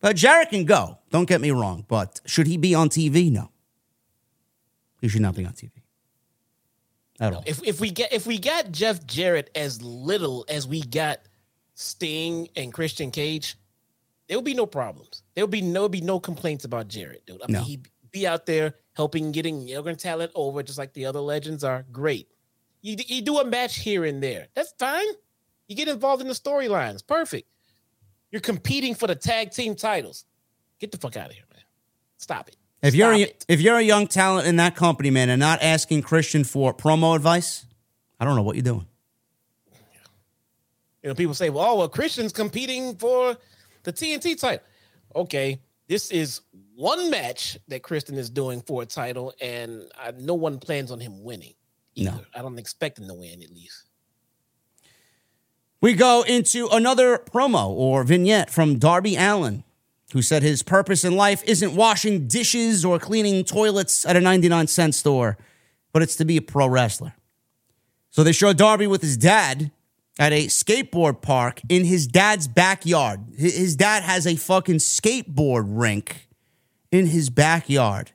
But Jarrett can go. Don't get me wrong. But should he be on TV? No. He should not be on TV. No. If we got Jeff Jarrett as little as we got Sting and Christian Cage, there would be no problems. There would be no complaints about Jarrett, dude. I mean, he'd be out there helping getting younger talent over, just like the other legends are. Great. You do a match here and there. That's fine. You get involved in the storylines. Perfect. You're competing for the tag team titles. Get the fuck out of here, man. Stop it. If you're a young talent in that company, man, and not asking Christian for promo advice, I don't know what you're doing. You know, people say, well, Christian's competing for the TNT title. Okay, this is one match that Christian is doing for a title, and no one plans on him winning either. No. I don't expect him to win, at least. We go into another promo or vignette from Darby Allin, who said his purpose in life isn't washing dishes or cleaning toilets at a 99-cent store, but it's to be a pro wrestler. So they show Darby with his dad at a skateboard park in his dad's backyard. His dad has a fucking skateboard rink in his backyard.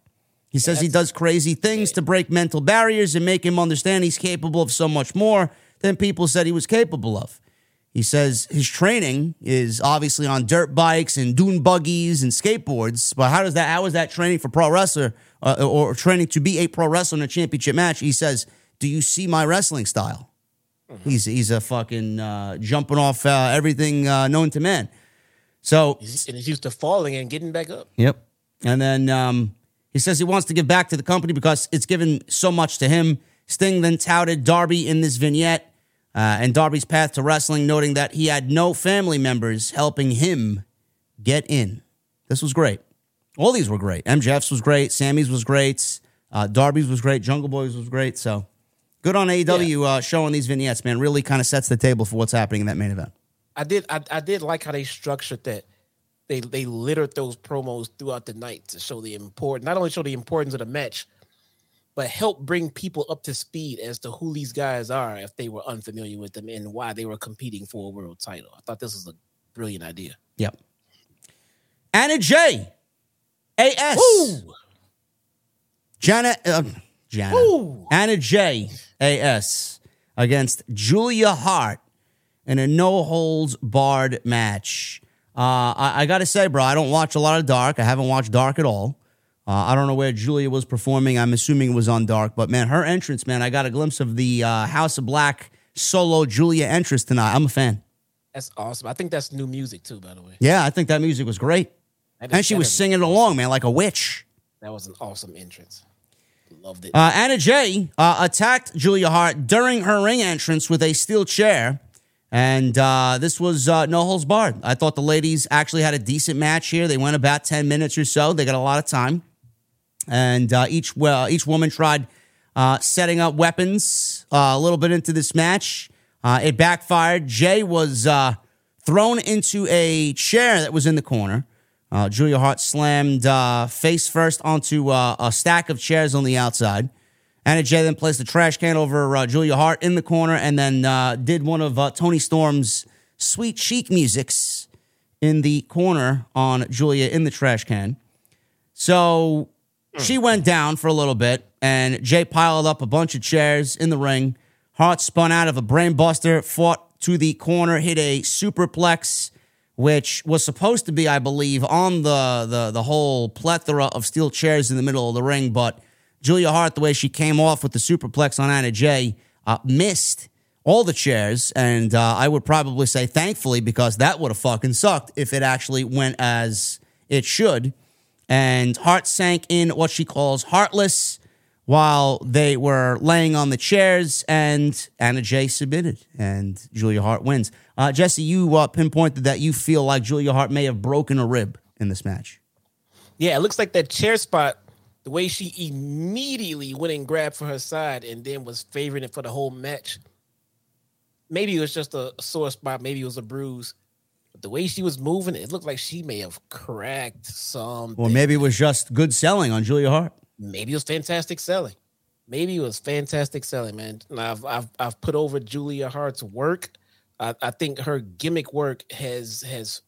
He says he does crazy things to break mental barriers and make him understand he's capable of so much more than people said he was capable of. He says his training is obviously on dirt bikes and dune buggies and skateboards, but how is that training for pro wrestler or training to be a pro wrestler in a championship match? He says, do you see my wrestling style? Mm-hmm. He's a fucking jumping off everything known to man. So he's used to falling and getting back up. Yep. And then he says he wants to give back to the company because it's given so much to him. Sting then touted Darby in this vignette. And Darby's path to wrestling, noting that he had no family members helping him get in. This was great. All these were great. MJF's was great. Sammy's was great. Darby's was great. Jungle Boy's was great. So good on AEW showing these vignettes, man. Really kind of sets the table for what's happening in that main event. I did like how they structured that. They littered those promos throughout the night to show the importance of the match, but help bring people up to speed as to who these guys are if they were unfamiliar with them and why they were competing for a world title. I thought this was a brilliant idea. Yep. Anna Jay. A.S. Woo! Anna Jay. A.S. against Julia Hart in a no-holds-barred match. I got to say, bro, I don't watch a lot of Dark. I haven't watched Dark at all. I don't know where Julia was performing. I'm assuming it was on Dark. But, man, her entrance, man, I got a glimpse of the House of Black solo Julia entrance tonight. I'm a fan. That's awesome. I think that's new music, too, by the way. Yeah, I think that music was great. And she was singing along, man, like a witch. That was an awesome entrance. Loved it. Anna Jay attacked Julia Hart during her ring entrance with a steel chair. And this was no holds barred. I thought the ladies actually had a decent match here. They went about 10 minutes or so. They got a lot of time. And each woman tried setting up weapons a little bit into this match. It backfired. Jay was thrown into a chair that was in the corner. Julia Hart slammed face first onto a stack of chairs on the outside. Anna Jay then placed a trash can over Julia Hart in the corner and then did one of Tony Storm's Sweet Chic musics in the corner on Julia in the trash can. So she went down for a little bit, and Jay piled up a bunch of chairs in the ring. Hart spun out of a brainbuster, fought to the corner, hit a superplex, which was supposed to be, I believe, on the whole plethora of steel chairs in the middle of the ring, but Julia Hart, the way she came off with the superplex on Anna Jay, missed all the chairs, and I would probably say thankfully, because that would have fucking sucked if it actually went as it should. And Hart sank in what she calls Heartless while they were laying on the chairs, and Anna Jay submitted, and Julia Hart wins. Jesse, you pinpointed that you feel like Julia Hart may have broken a rib in this match. Yeah, it looks like that chair spot, the way she immediately went and grabbed for her side and then was favoring it for the whole match. Maybe it was just a sore spot. Maybe it was a bruise. But the way she was moving, it looked like she may have cracked something. Or maybe it was just good selling on Julia Hart. Maybe it was fantastic selling. Man. And I've put over Julia Hart's work. I think her gimmick work has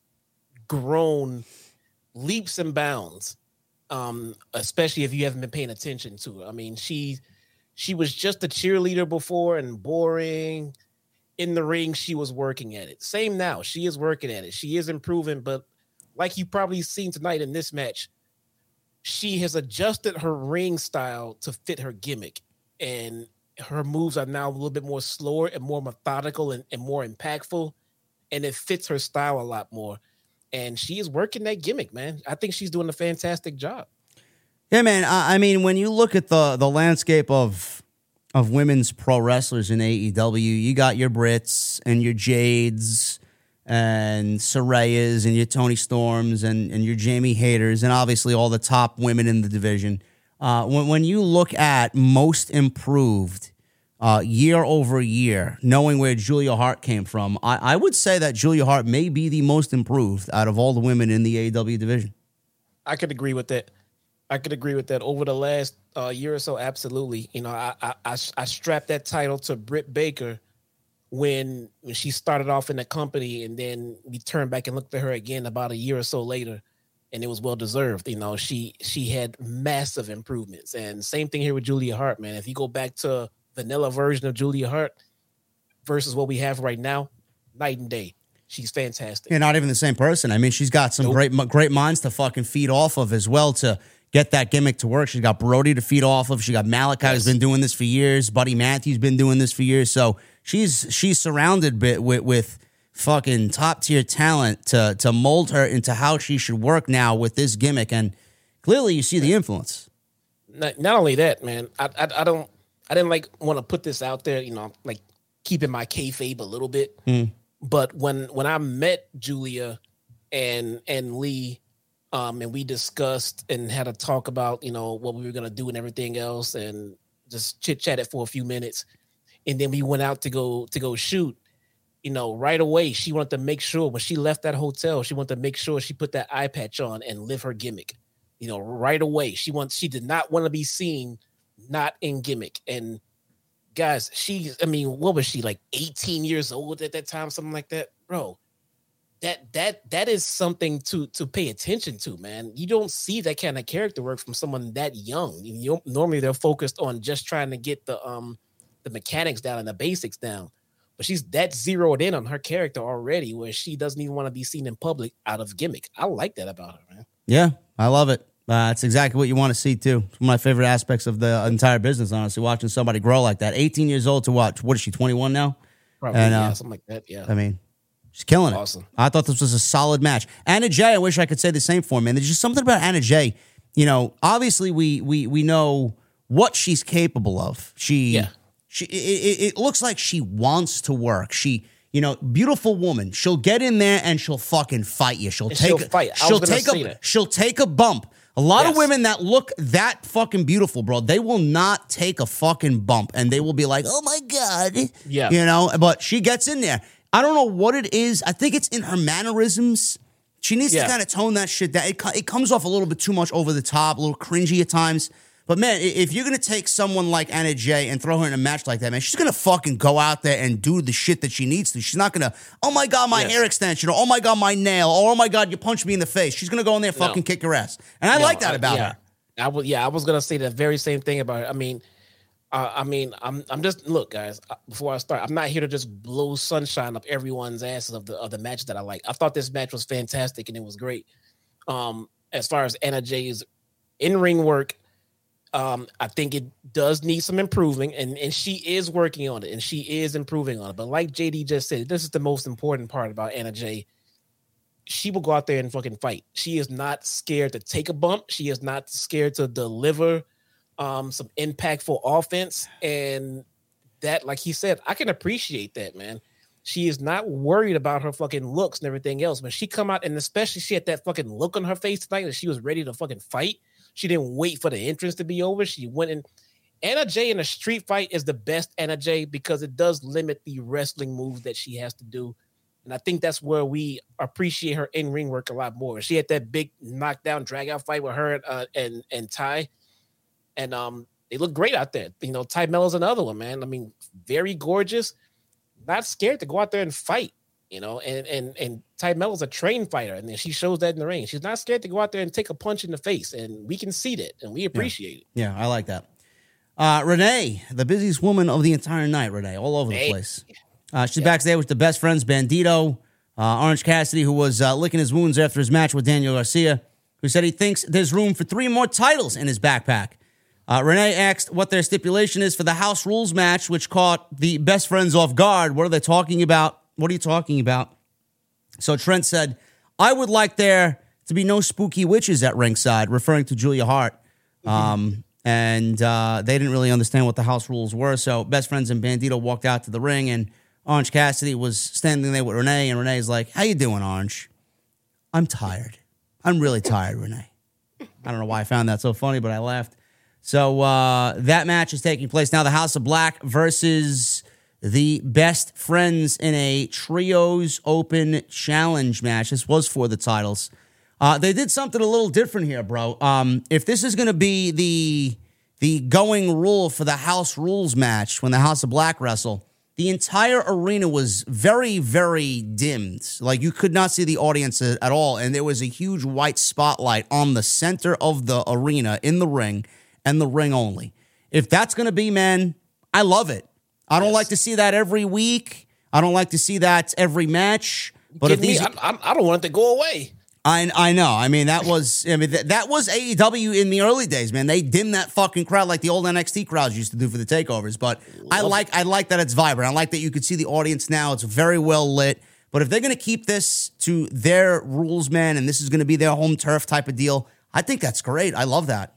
grown leaps and bounds. Especially if you haven't been paying attention to her. I mean, she was just a cheerleader before and boring. In the ring, she was working at it. Same now. She is working at it. She is improving, but like you probably seen tonight in this match, she has adjusted her ring style to fit her gimmick. And her moves are now a little bit more slower and more methodical and more impactful. And it fits her style a lot more. And she is working that gimmick, man. I think she's doing a fantastic job. Yeah, man. I mean, when you look at the landscape of women's pro wrestlers in AEW, you got your Brits and your Jades and Sarayas and your Tony Storms and your Jamie Hayters and obviously all the top women in the division. When you look at most improved year over year, knowing where Julia Hart came from, I would say that Julia Hart may be the most improved out of all the women in the AEW division. I could agree with that. Over the last year or so, absolutely. You know, I strapped that title to Britt Baker when she started off in the company, and then we turned back and looked at her again about a year or so later, and it was well-deserved. You know, she had massive improvements. And same thing here with Julia Hart, man. If you go back to vanilla version of Julia Hart versus what we have right now, night and day. She's fantastic. And not even the same person. I mean, she's got some great minds to fucking feed off of as well to get that gimmick to work. She's got Brody to feed off of. She got Malachi who's been doing this for years. Buddy Matthews been doing this for years. So she's surrounded with fucking top tier talent to mold her into how she should work now with this gimmick. And clearly, you see the influence. Not only that, man. I didn't want to put this out there, you know, like keeping my kayfabe a little bit. But when I met Julia and Lee, and we discussed and had a talk about, you know, what we were going to do and everything else, and just chit-chatted for a few minutes, and then we went out to go shoot, you know, right away, she wanted to make sure when she left that hotel, she wanted to make sure she put that eye patch on and live her gimmick, you know, right away. She did not want to be seen not in gimmick. And guys, what was she, like 18 years old at that time? Something like that, bro. That is something to pay attention to, man. You don't see that kind of character work from someone that young. Normally they're focused on just trying to get the mechanics down and the basics down, but she's that zeroed in on her character already, where she doesn't even want to be seen in public out of gimmick. I like that about her, man. Yeah, I love it. It's exactly what you want to see too. It's one of my favorite aspects of the entire business, honestly, watching somebody grow like that. 18 years old to watch. What is she, 21 now? Probably, and, something like that, yeah. I mean, she's killing it. Awesome. I thought this was a solid match. Anna Jay, I wish I could say the same for, man. There's just something about Anna Jay. You know, obviously we know what she's capable of. It looks like she wants to work. She, you know, beautiful woman. She'll get in there and she'll fucking fight you. She'll take a bump. A lot of women that look that fucking beautiful, bro, they will not take a fucking bump, and they will be like, "Oh my God." Yeah. You know, but she gets in there. I don't know what it is. I think it's in her mannerisms. She needs to kind of tone that shit down. It comes off a little bit too much over the top, a little cringy at times. But, man, if you're going to take someone like Anna Jay and throw her in a match like that, man, she's going to fucking go out there and do the shit that she needs to. She's not going to, oh, my God, my hair extension, or oh, my God, my nail, or oh, my God, you punched me in the face. She's going to go in there and fucking kick her ass. And I like that about her. I was going to say the very same thing about her. I'm just, look, guys, before I start, I'm not here to just blow sunshine up everyone's asses of the match that I like. I thought this match was fantastic and it was great. As far as Anna Jay's in-ring work, I think it does need some improving, and she is working on it, and she is improving on it. But like JD just said, this is the most important part about Anna Jay. She will go out there and fucking fight. She is not scared to take a bump. She is not scared to deliver some impactful offense, and that, like he said, I can appreciate that, man. She is not worried about her fucking looks and everything else. When she come out, and especially she had that fucking look on her face tonight that she was ready to fucking fight. She didn't wait for the entrance to be over. She went in. Anna Jay in a street fight is the best Anna Jay, because it does limit the wrestling moves that she has to do, and I think that's where we appreciate her in-ring work a lot more. She had that big knockdown, drag-out fight with her and Ty. And they look great out there. You know, Ty Mello's another one, man. I mean, very gorgeous, not scared to go out there and fight, you know. And Ty Mello's a trained fighter, and then she shows that in the ring. She's not scared to go out there and take a punch in the face, and we can see that, and we appreciate it. Yeah, I like that. Renee, the busiest woman of the entire night, Renee, all over the place. She's backstage with the best friends, Bandito, Orange Cassidy, who was licking his wounds after his match with Daniel Garcia, who said he thinks there's room for 3 more titles in his backpack. Renee asked what their stipulation is for the House Rules match, which caught the best friends off guard. What are they talking about? What are you talking about? So Trent said, I would like there to be no spooky witches at ringside, referring to Julia Hart. Mm-hmm. And they didn't really understand what the House Rules were. So best friends and Bandito walked out to the ring, and Orange Cassidy was standing there with Renee, and Renee's like, how you doing, Orange? I'm tired. I'm really tired, Renee. I don't know why I found that so funny, but I laughed. So that match is taking place now. The House of Black versus the Best Friends in a Trios Open Challenge match. This was for the titles. They did something a little different here, bro. If this is going to be the going rule for the House Rules match when the House of Black wrestle, the entire arena was very, very dimmed. Like, you could not see the audience at all, and there was a huge white spotlight on the center of the arena in the ring, and the ring only. If that's going to be, man, I love it. I don't like to see that every week. I don't like to see that every match. But if these, I don't want it to go away. I know. I mean, that was AEW in the early days, man. They dimmed that fucking crowd like the old NXT crowds used to do for the takeovers. But I like that it's vibrant. I like that you can see the audience now. It's very well lit. But if they're going to keep this to their rules, man, and this is going to be their home turf type of deal, I think that's great. I love that.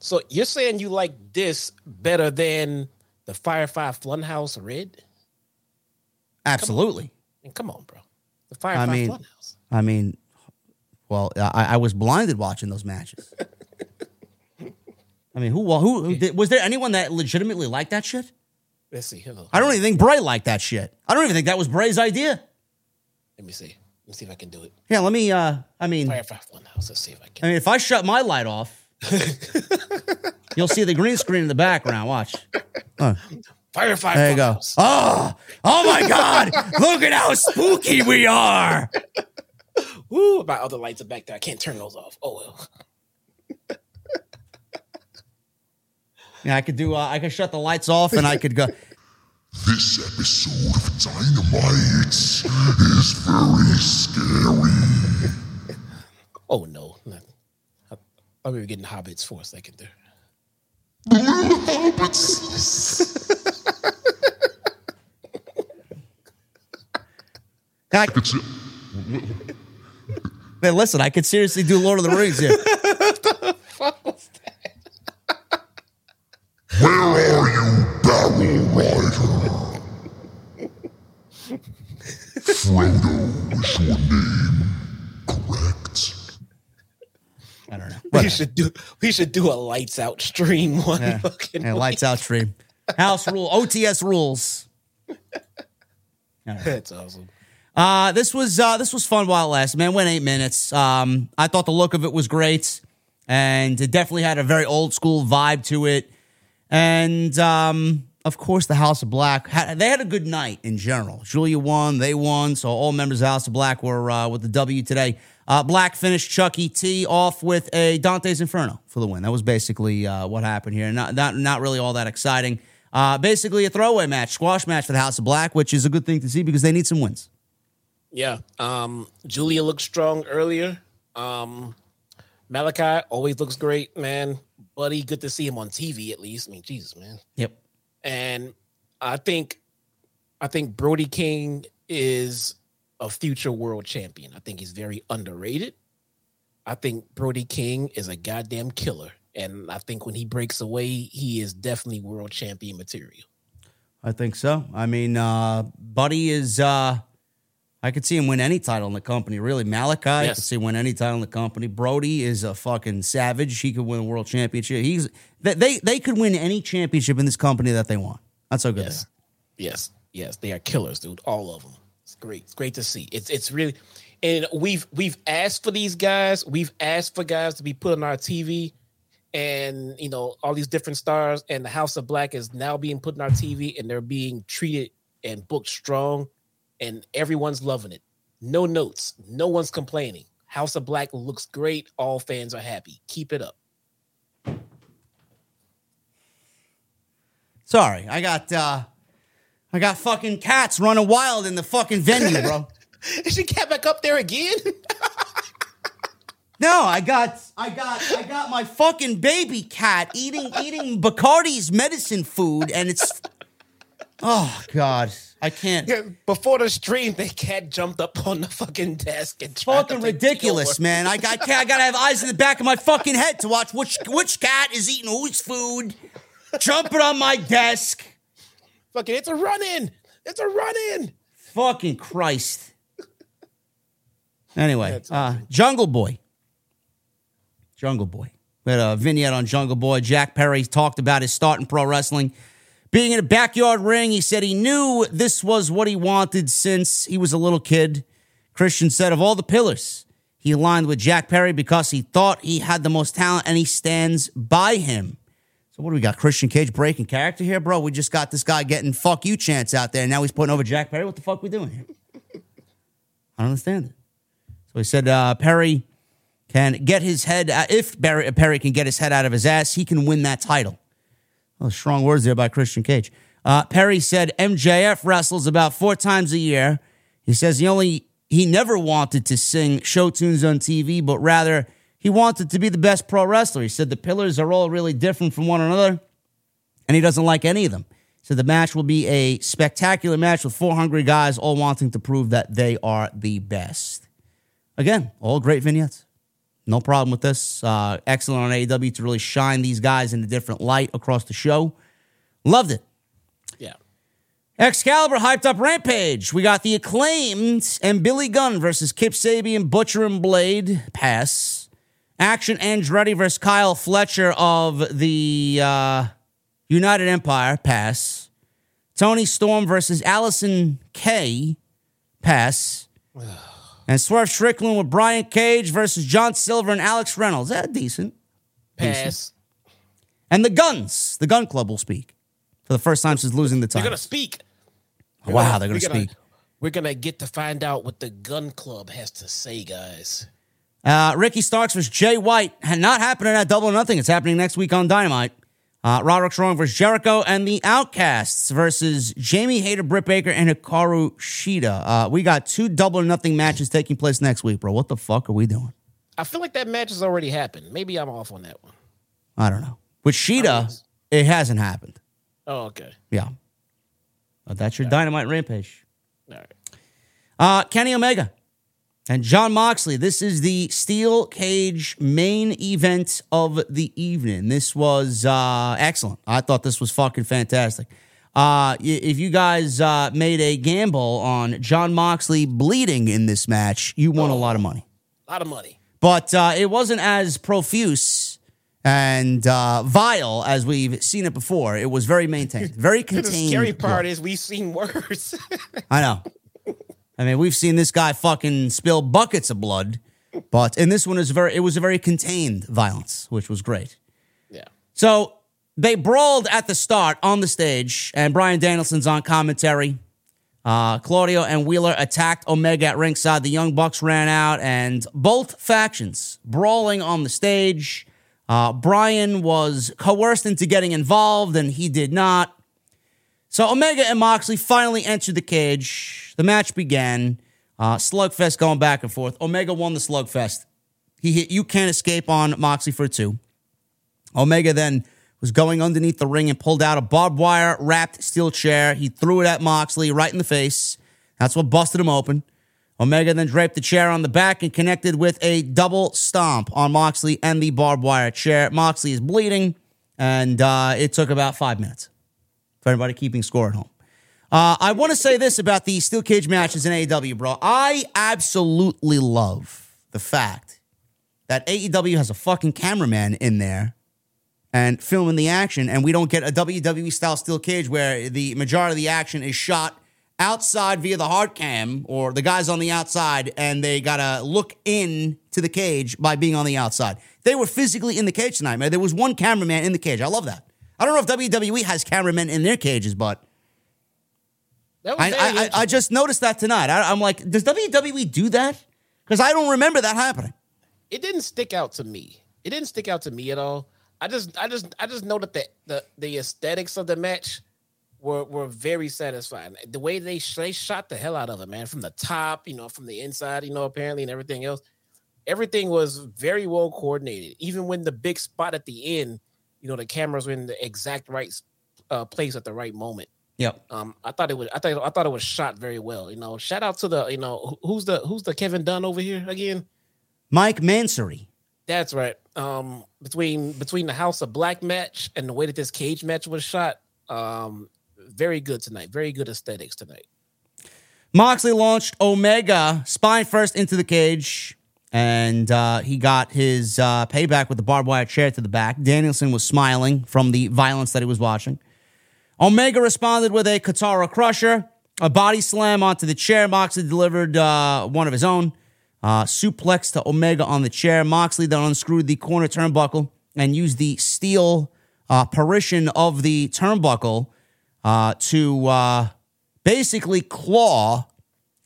So you're saying you like this better than the Firefly Funhouse Red? Absolutely. Come on, bro. The Firefly Funhouse. Well, I was blinded watching those matches. I mean, who was there anyone that legitimately liked that shit? Let's see. Hello. I don't even think Bray liked that shit. I don't even think that was Bray's idea. Let me see. Let's see if I can do it. Yeah, let me, Firefly Funhouse. Let's see if I can. I mean, if I shut my light off... You'll see the green screen in the background. Watch. Firefly. There you go. Oh my God. Look at how spooky we are. Woo, my other lights are back there. I can't turn those off. Oh, well. Yeah, I could do, I could shut the lights off and I could go. This episode of Dynamite is very scary. Oh, no. I remember getting Hobbits for a second there. Hobbits! Man, listen, I could seriously do Lord of the Rings here. What the fuck was that? Where are you, Barrel Rider? Frodo is your name, correct? I don't know. Whatever. We should do a lights out stream one. Yeah. Fucking lights out stream. House rule. OTS rules. That's awesome. This was fun while it lasted. Man, went 8 minutes. I thought the look of it was great, and it definitely had a very old school vibe to it. And of course, the House of Black had a good night in general. Julia won. They won. So all members of House of Black were with the W today. Black finished Chucky T off with a Dante's Inferno for the win. That was basically what happened here. Not really all that exciting. Basically a throwaway match, squash match for the House of Black, which is a good thing to see because they need some wins. Yeah. Julia looked strong earlier. Malachi always looks great, man. Buddy, good to see him on TV at least. I mean, Jesus, man. Yep. And I think Brody King is a future world champion. I think he's very underrated. I think Brody King is a goddamn killer. And I think when he breaks away, he is definitely world champion material. I think so. I mean, Buddy is, I could see him win any title in the company, really. Malachi, yes. I could see him win any title in the company. Brody is a fucking savage. He could win a world championship. They could win any championship in this company that they want. That's how good yes. they are. Yes. They are killers, dude. All of them. It's great. It's great to see. It's really, and we've asked for these guys. We've asked for guys to be put on our TV, and you know all these different stars. And the House of Black is now being put on our TV, and they're being treated and booked strong, and everyone's loving it. No notes. No one's complaining. House of Black looks great. All fans are happy. Keep it up. Sorry, I got fucking cats running wild in the fucking venue, bro. Is she cat back up there again? No, I got my fucking baby cat eating Bacardi's medicine food, and it's oh God, I can't. Yeah, before the stream, the cat jumped up on the fucking desk and tried fucking ridiculous, man. I gotta have eyes in the back of my fucking head to watch which cat is eating whose food, jumping on my desk. Fucking, it's a run-in. It's a run-in. Fucking Christ. Anyway, Jungle Boy. We had a vignette on Jungle Boy. Jack Perry talked about his start in pro wrestling. Being in a backyard ring, he said he knew this was what he wanted since he was a little kid. Christian said of all the pillars, he aligned with Jack Perry because he thought he had the most talent, and he stands by him. What do we got? Christian Cage breaking character here, bro. We just got this guy getting fuck you chants out there, and now he's putting over Jack Perry. What the fuck we doing here? I don't understand it. So he said Perry can get his head out. If Perry can get his head out of his ass, he can win that title. Well, strong words there by Christian Cage. Perry said MJF wrestles about 4 times a year. He says he never wanted to sing show tunes on TV, but rather he wanted to be the best pro wrestler. He said the pillars are all really different from one another, and he doesn't like any of them. So the match will be a spectacular match with 4 hungry guys all wanting to prove that they are the best. Again, all great vignettes. No problem with this. Excellent on AEW to really shine these guys in a different light across the show. Loved it. Yeah. Excalibur hyped up Rampage. We got the Acclaimed and Billy Gunn versus Kip Sabian, Butcher and Blade. Pass. Action Andretti versus Kyle Fletcher of the United Empire. Pass. Tony Storm versus Allison Kay. Pass. And Swerve Strickland with Brian Cage versus John Silver and Alex Reynolds. That's decent. Pass. Decent. And the Guns, the Gun Club, will speak for the first time since losing the title. They're going to speak. Wow, they're going to speak. We're going to get to find out what the Gun Club has to say, guys. Ricky Starks versus Jay White. Not happening at Double or Nothing. It's happening next week on Dynamite. Roderick Strong versus Jericho, and the Outcasts versus Jamie Hayter, Britt Baker, and Hikaru Shida. We got two Double or Nothing matches taking place next week, bro. What the fuck are we doing? I feel like that match has already happened. Maybe I'm off on that one. I don't know. With Shida, it hasn't happened. Oh, okay. Yeah. Well, that's your Dynamite Rampage. All right. Kenny Omega and Jon Moxley. This is the Steel Cage main event of the evening. This was excellent. I thought this was fucking fantastic. If you guys made a gamble on Jon Moxley bleeding in this match, you won a lot of money. A lot of money. But it wasn't as profuse and vile as we've seen it before. It was very maintained, very contained. The scary part is we've seen worse. I know. I mean, we've seen this guy fucking spill buckets of blood, but in this one it was a very contained violence, which was great. Yeah. So they brawled at the start on the stage, and Bryan Danielson's on commentary. Claudio and Wheeler attacked Omega at ringside. The Young Bucks ran out, and both factions brawling on the stage. Bryan was coerced into getting involved, and he did not. So Omega and Moxley finally entered the cage. The match began. Slugfest going back and forth. Omega won the slugfest. He hit You Can't Escape on Moxley for two. Omega then was going underneath the ring and pulled out a barbed wire wrapped steel chair. He threw it at Moxley right in the face. That's what busted him open. Omega then draped the chair on the back and connected with a double stomp on Moxley and the barbed wire chair. Moxley is bleeding, and it took about 5 minutes. For anybody keeping score at home. I want to say this about the Steel Cage matches in AEW, bro. I absolutely love the fact that AEW has a fucking cameraman in there and filming the action, and we don't get a WWE-style Steel Cage where the majority of the action is shot outside via the hard cam, or the guys on the outside, and they got to look in to the cage by being on the outside. They were physically in the cage tonight, man. There was one cameraman in the cage. I love that. I don't know if WWE has cameramen in their cages, but I just noticed that tonight. I'm like, does WWE do that? Because I don't remember that happening. It didn't stick out to me. It didn't stick out to me at all. I just know that the aesthetics of the match were very satisfying. The way they shot the hell out of it, man, from the top, from the inside, apparently, and everything else. Everything was very well coordinated. Even when the big spot at the end. The cameras were in the exact right place at the right moment. Yep. I thought it was shot very well. Shout out to the who's the Kevin Dunn over here again? Mike Mansory. That's right. Between the House of Black match and the way that this cage match was shot, very good tonight. Very good aesthetics tonight. Moxley launched Omega spine first into the cage. And he got his payback with the barbed wire chair to the back. Danielson was smiling from the violence that he was watching. Omega responded with a Katara crusher, a body slam onto the chair. Moxley delivered one of his own. Suplex to Omega on the chair. Moxley then unscrewed the corner turnbuckle and used the steel parishion of the turnbuckle to basically claw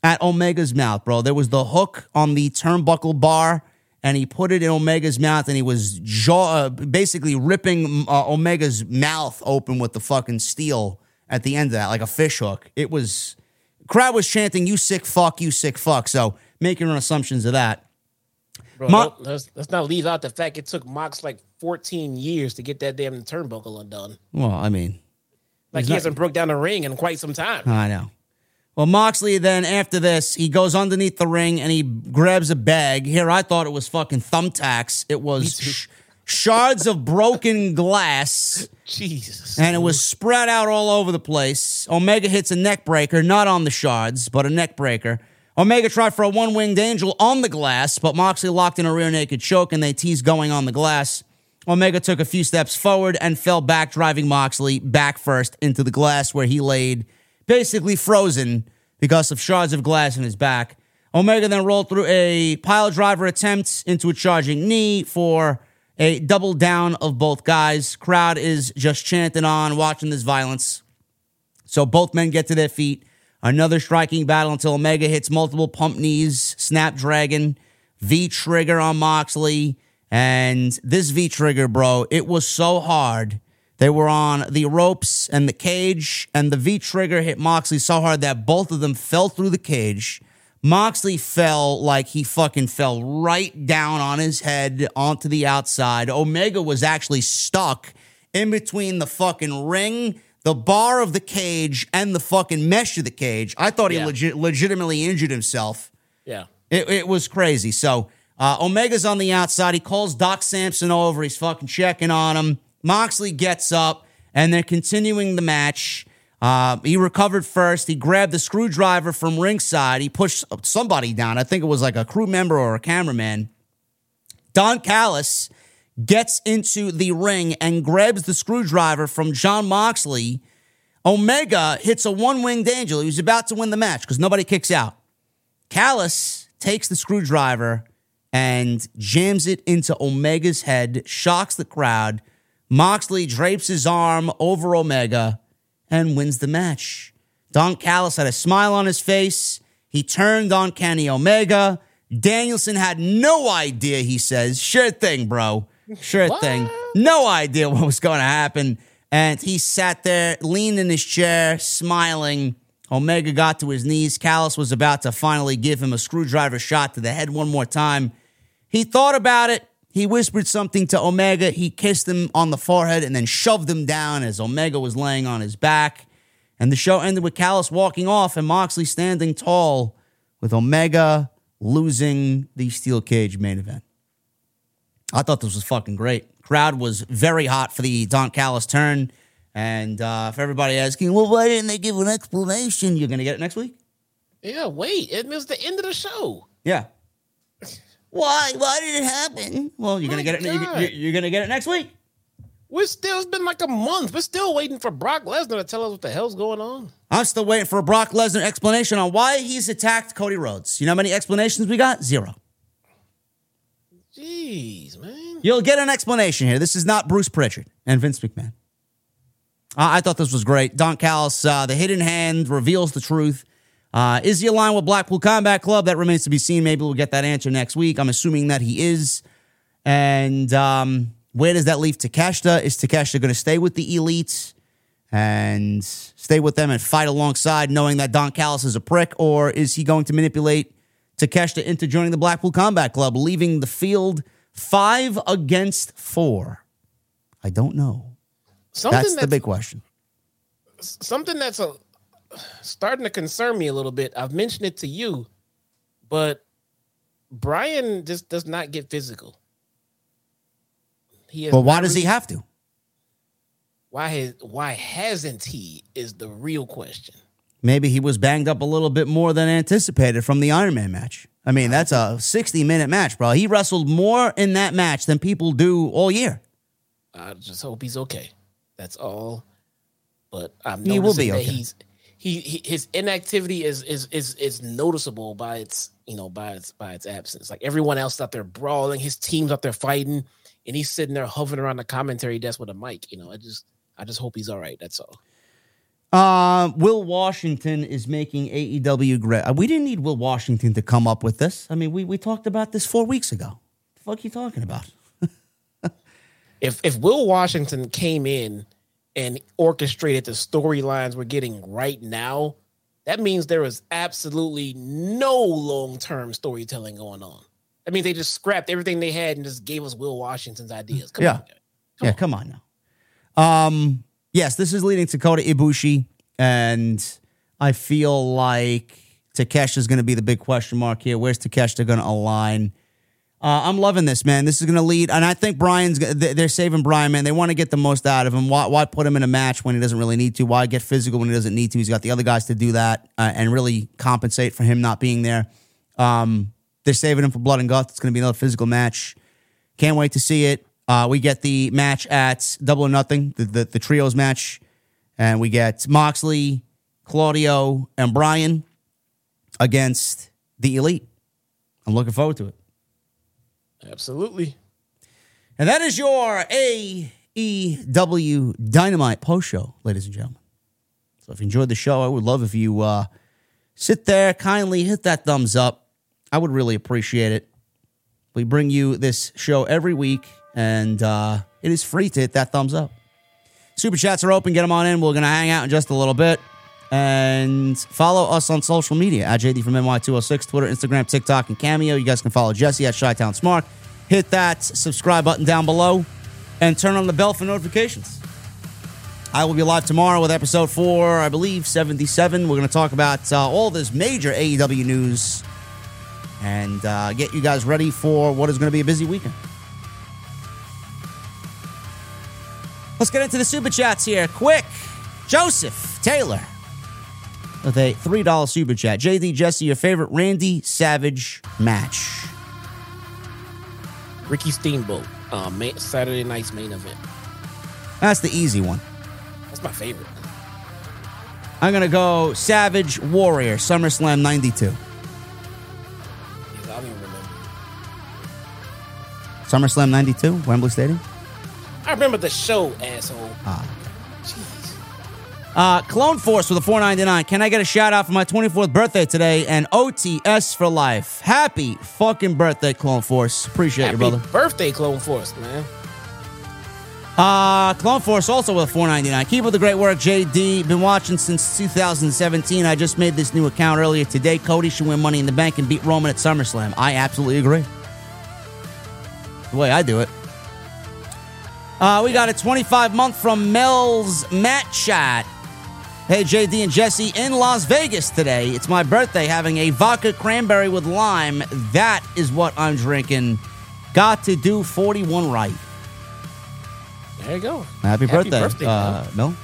at Omega's mouth, bro. There was the hook on the turnbuckle bar, and he put it in Omega's mouth, and he was basically ripping Omega's mouth open with the fucking steel at the end of that, like a fish hook. It was... Crowd was chanting, "You sick fuck, you sick fuck." So, making assumptions of that. Bro, let's not leave out the fact it took Mox like 14 years to get that damn turnbuckle undone. Well, I mean... Like, he hasn't broke down the ring in quite some time. I know. Well, Moxley then, after this, he goes underneath the ring and he grabs a bag. Here, I thought it was fucking thumbtacks. It was shards of broken glass. Jesus. And it was spread out all over the place. Omega hits a neck breaker, not on the shards, but a neck breaker. Omega tried for a one-winged angel on the glass, but Moxley locked in a rear naked choke, and they teased going on the glass. Omega took a few steps forward and fell back, driving Moxley back first into the glass, where he laid... basically frozen because of shards of glass in his back. Omega then rolled through a pile driver attempt into a charging knee for A double down of both guys. Crowd is just chanting on, watching this violence. So both men get to their feet. Another striking battle until Omega hits multiple pump knees, Snapdragon, V-trigger on Moxley. And this V-trigger, bro, it was so hard. They were on the ropes and the cage, and the V-trigger hit Moxley so hard that both of them fell through the cage. Moxley fell like he fucking fell right down on his head onto the outside. Omega was actually stuck in between the fucking ring, the bar of the cage, and the fucking mesh of the cage. I thought he legitimately injured himself. Yeah. It was crazy. So Omega's on the outside. He calls Doc Samson over. He's fucking checking on him. Moxley gets up, and they're continuing the match. He recovered first. He grabbed the screwdriver from ringside. He pushed somebody down. I think it was like a crew member or a cameraman. Don Callis gets into the ring and grabs the screwdriver from Jon Moxley. Omega hits a one-winged angel. He was about to win the match because nobody kicks out. Callis takes the screwdriver and jams it into Omega's head, shocks the crowd. Moxley drapes his arm over Omega and wins the match. Don Callis had a smile on his face. He turned on Kenny Omega. Danielson had no idea, he says. Sure thing, bro. Sure thing. No idea what was going to happen. And he sat there, leaned in his chair, smiling. Omega got to his knees. Callis was about to finally give him a screwdriver shot to the head one more time. He thought about it. He whispered something to Omega. He kissed him on the forehead and then shoved him down as Omega was laying on his back. And the show ended with Callis walking off and Moxley standing tall with Omega losing the Steel Cage main event. I thought this was fucking great. Crowd was very hot for the Don Callis turn. And if everybody asking, well, why didn't they give an explanation? You're going to get it next week? Yeah, wait. It was the end of the show. Yeah. Why? Why did it happen? Well, you're gonna get it. You're gonna get it next week. It's been like a month. We're still waiting for Brock Lesnar to tell us what the hell's going on. I'm still waiting for a Brock Lesnar explanation on why he's attacked Cody Rhodes. You know how many explanations we got? Zero. Jeez, man. You'll get an explanation here. This is not Bruce Pritchard and Vince McMahon. I thought this was great. Don Callis, the hidden hand, reveals the truth. Is he aligned with Blackpool Combat Club? That remains to be seen. Maybe we'll get that answer next week. I'm assuming that he is. And where does that leave Takeshita? Is Takeshita going to stay with the Elite and stay with them and fight alongside, knowing that Don Callis is a prick? Or is he going to manipulate Takeshita into joining the Blackpool Combat Club, leaving the field 5 against 4? I don't know. That's the big question. Something that's starting to concern me a little bit. I've mentioned it to you, but Brian just does not get physical. But why does he have to? Why hasn't he is the real question. Maybe he was banged up a little bit more than anticipated from the Iron Man match. I mean, that's a 60-minute match, bro. He wrestled more in that match than people do all year. I just hope he's okay. That's all. But I'm noticing he will be that okay. His inactivity is noticeable by its its absence. Like everyone else out there brawling, his team's out there fighting, and he's sitting there hovering around the commentary desk with a mic. I just hope he's all right. That's all. Will Washington is making AEW great. We didn't need Will Washington to come up with this. I mean, we talked about this 4 weeks ago. The fuck are you talking about? If Will Washington came in and orchestrated the storylines we're getting right now, that means there is absolutely no long-term storytelling going on. I mean, they just scrapped everything they had and just gave us Will Washington's ideas. Come on now. Yes, this is leading to Kota Ibushi, and I feel like Takeshita is going to be the big question mark here. Where's Takeshita going to align? I'm loving this, man. This is going to lead, and I think they're saving Brian, man. They want to get the most out of him. Why put him in a match when he doesn't really need to? Why get physical when he doesn't need to? He's got the other guys to do that and really compensate for him not being there. They're saving him for Blood and Guts. It's going to be another physical match. Can't wait to see it. We get the match at Double or Nothing, the trios match, and we get Moxley, Claudio, and Brian against the Elite. I'm looking forward to it. Absolutely. And that is your AEW Dynamite post show, ladies and gentlemen. So if you enjoyed the show, I would love if you sit there, kindly hit that thumbs up. I would really appreciate it. We bring you this show every week, and it is free to hit that thumbs up. Super chats are open. Get them on in. We're going to hang out in just a little bit. And follow us on social media at JD from NY206, Twitter, Instagram, TikTok, and Cameo. You guys can follow Jesse at ShyTownSmart. Hit that subscribe button down below and turn on the bell for notifications. I will be live tomorrow with episode 4, I believe, 77. We're going to talk about all this major AEW news and get you guys ready for what is going to be a busy weekend. Let's get into the Super Chats here. Quick. Joseph Taylor with a $3 Super Chat. JD, Jesse, your favorite Randy Savage match? Ricky Steamboat, Saturday night's main event. That's the easy one. That's my favorite. I'm going to go Savage Warrior, SummerSlam 92. Yes, I don't even remember. SummerSlam 92, Wembley Stadium? I remember the show, asshole. Jeez. Clone Force with a $4.99. Can I get a shout out for my 24th birthday today and OTS for life? Happy fucking birthday, Clone Force. Appreciate you, brother. Happy birthday, Clone Force, man. Clone Force also with a $4.99. Keep up the great work, JD. Been watching since 2017. I just made this new account earlier today. Cody should win Money in the Bank and beat Roman at SummerSlam. I absolutely agree. The way I do it. We got a 25-month from Mel's Matt Shot. Hey, JD and Jesse in Las Vegas today. It's my birthday, having a vodka cranberry with lime. That is what I'm drinking. Got to do 41 right. There you go. Happy birthday Mel.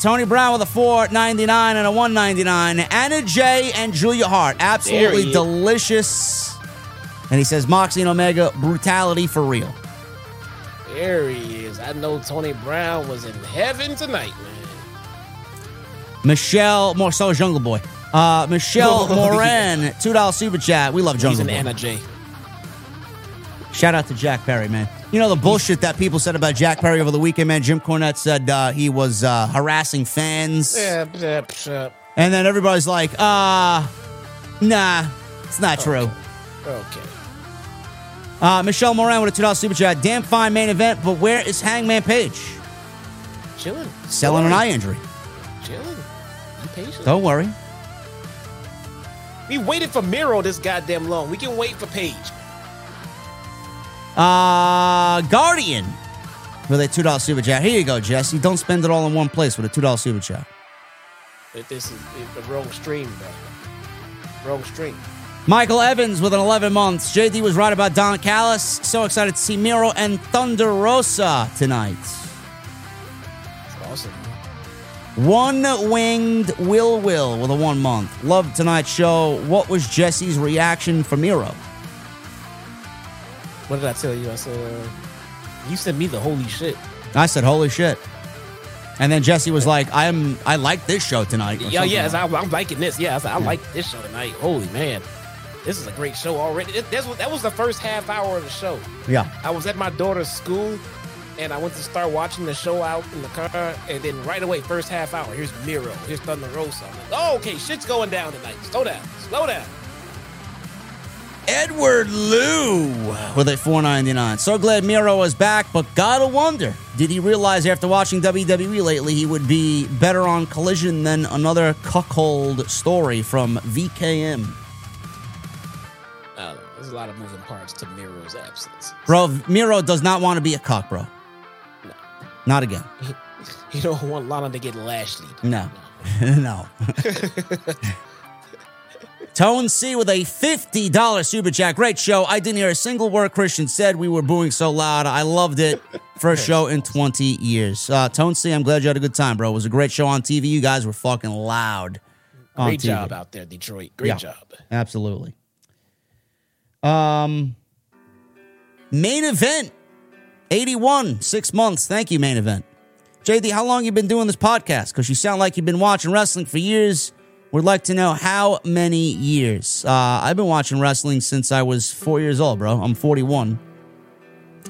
Tony Brown with a $4.99 and a $1.99. Anna Jay and Julia Hart. Absolutely delicious. And he says, Moxie and Omega, brutality for real. There he is. I know Tony Brown was in heaven tonight, man. Michelle, more so Jungle Boy. Michelle Moran, $2 Super Chat. We love Jungle Boy. He's an Anna J. Shout out to Jack Perry, man. You know the bullshit that people said about Jack Perry over the weekend, man? Jim Cornette said he was harassing fans. And then everybody's like, nah, it's not true. Okay. Michelle Moran with a $2 Super Chat. Damn fine main event, but where is Hangman Page? Chilling. Selling an eye injury. Chilling. Be patient. Don't worry. We waited for Miro this goddamn long. We can wait for Page. Guardian with a $2 Super Chat. Here you go, Jesse. Don't spend it all in one place with a $2 Super Chat. This is the wrong stream, bro. Wrong stream. Michael Evans with an 11 months. JD was right about Don Callis. So excited to see Miro and Thunder Rosa tonight. That's awesome. One-winged Will with a 1 month. Love tonight's show. What was Jesse's reaction for Miro? What did I tell you? I said, you sent me the holy shit. I said, holy shit. And then Jesse was like, I like this show tonight. I'm liking this. Yeah, I said, I like this show tonight. Holy man. This is a great show already. That was the first half hour of the show. Yeah. I was at my daughter's school, and I went to start watching the show out in the car, and then right away, first half hour, here's Miro, here's Thunder Rosa. I'm like, oh, okay, shit's going down tonight. Slow down. Edward Liu with a $4.99. So glad Miro is back, but gotta wonder, did he realize after watching WWE lately he would be better on Collision than another cuckold story from VKM? There's a lot of moving parts to Miro's absence. Bro, Miro does not want to be a cuck, bro. No. Not again. He don't want Lana to get Lashley. No. Tone C with a $50 Super Chat. Great show. I didn't hear a single word Christian said. We were booing so loud. I loved it. First show in 20 years. Tone C, I'm glad you had a good time, bro. It was a great show on TV. You guys were fucking loud on Great TV. Job out there, Detroit. Great job. Absolutely. Main event, 81, 6 months. Thank you, Main Event. JD, how long you been doing this podcast? Because you sound like you've been watching wrestling for years. Would like to know how many years. I've been watching wrestling since I was 4 years old, bro. I'm 41.